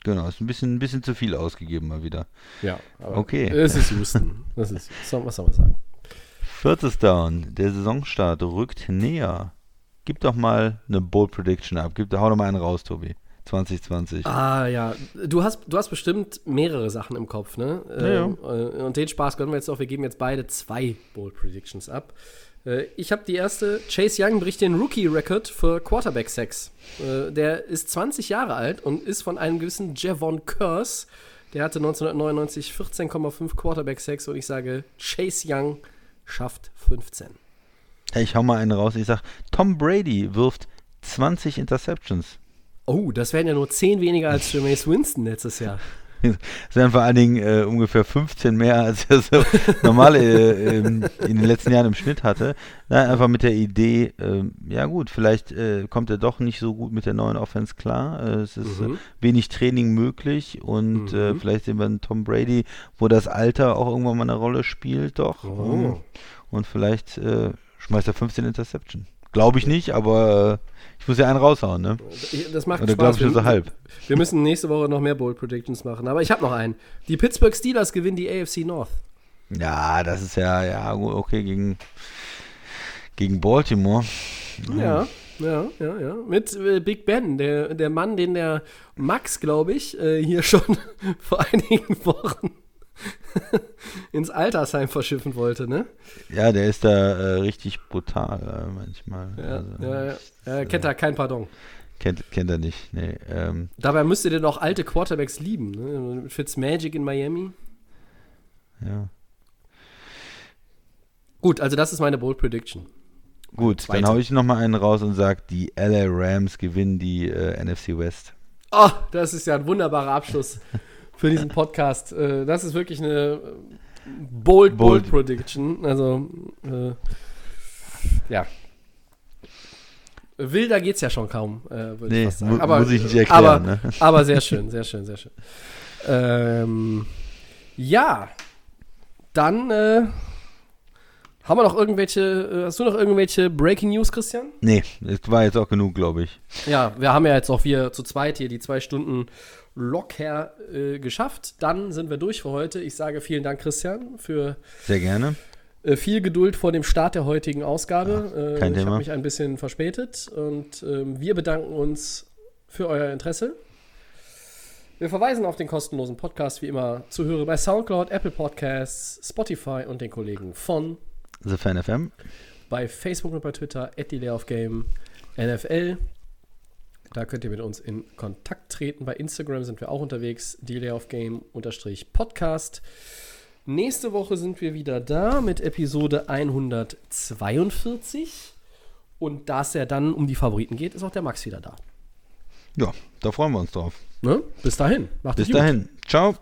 Genau, ist ein bisschen, ein bisschen zu viel ausgegeben mal wieder. Ja, aber okay. Es ist Houston. Das ist, was soll man sagen? Viertes Down. Der Saisonstart rückt näher. Gib doch mal eine Bold Prediction ab. Gib, hau doch mal einen raus, Tobi. zwanzig zwanzig. Ah, ja. Du hast, du hast bestimmt mehrere Sachen im Kopf, ne? Ja, ähm, ja. Und den Spaß gönnen wir jetzt auch. Wir geben jetzt beide zwei Bold Predictions ab. Äh, ich habe die erste. Chase Young bricht den Rookie-Record für Quarterback-Sacks. Äh, der ist zwanzig Jahre alt und ist von einem gewissen Javon Curse. Der hatte neunzehnhundertneunundneunzig vierzehn Komma fünf Quarterback-Sacks und ich sage, Chase Young schafft fünfzehn. Ich hau mal einen raus. Ich sag, Tom Brady wirft zwanzig Interceptions. Oh, das wären ja nur zehn weniger als Jameis Winston letztes Jahr. Das wären vor allen Dingen äh, ungefähr fünfzehn mehr, als er so normal äh, in, in den letzten Jahren im Schnitt hatte. Na, einfach mit der Idee, äh, ja gut, vielleicht äh, kommt er doch nicht so gut mit der neuen Offense klar. Äh, es ist mhm. äh, wenig Training möglich und mhm. äh, vielleicht sehen wir einen Tom Brady, wo das Alter auch irgendwann mal eine Rolle spielt, doch. Oh. Und vielleicht äh, schmeißt er fünfzehn Interception. Glaube ich nicht, aber äh, ich muss ja einen raushauen, ne? Das macht Oder Spaß. Ich wir, so halb. wir müssen nächste Woche noch mehr Bold Predictions machen, aber ich habe noch einen. Die Pittsburgh Steelers gewinnen die A F C North. Ja, das ist ja, ja, okay, gegen, gegen Baltimore. Ja, ja, ja, ja. ja. Mit äh, Big Ben, der, der Mann, den der Max, glaube ich, äh, hier schon vor einigen Wochen ins Altersheim verschiffen wollte, ne? Ja, der ist da äh, richtig brutal äh, manchmal. Ja, also, ja, ja. Das, äh, kennt er kein Pardon. Kennt, kennt er nicht, nee. Ähm. Dabei müsstet ihr doch alte Quarterbacks lieben, ne? Fitzmagic in Miami. Ja. Gut, also das ist meine Bold Prediction. Gut, Weiter. Dann hau ich nochmal einen raus und sag, die L A Rams gewinnen die äh, N F C West. Oh, das ist ja ein wunderbarer Abschluss. Für diesen Podcast. Das ist wirklich eine bold, bold, bold Prediction. Also, äh, ja. Wilder geht's ja schon kaum, äh, würde nee, ich fast sagen. Aber, muss ich nicht erklären, aber, ne? aber sehr schön, sehr schön, sehr schön. Ähm, ja. Dann, äh, haben wir noch irgendwelche, hast du noch irgendwelche Breaking News, Christian? Nee, das war jetzt auch genug, glaube ich. Ja, wir haben ja jetzt auch wir zu zweit hier die zwei Stunden locker äh, geschafft. Dann sind wir durch für heute. Ich sage vielen Dank, Christian, für sehr gerne. Äh, viel Geduld vor dem Start der heutigen Ausgabe. Ach, kein äh, ich habe mich ein bisschen verspätet und äh, wir bedanken uns für euer Interesse. Wir verweisen auf den kostenlosen Podcast, wie immer, zu hören bei Soundcloud, Apple Podcasts, Spotify und den Kollegen von The Fan F M. Bei Facebook und bei Twitter, at Delay of Game N F L. Da könnt ihr mit uns in Kontakt treten. Bei Instagram sind wir auch unterwegs, Delay of Game unterstrich Podcast. Nächste Woche sind wir wieder da mit Episode hundertzweiundvierzig. Und da es ja dann um die Favoriten geht, ist auch der Max wieder da. Ja, da freuen wir uns drauf. Ne? Bis dahin. Macht es gut. Bis dahin. Ciao.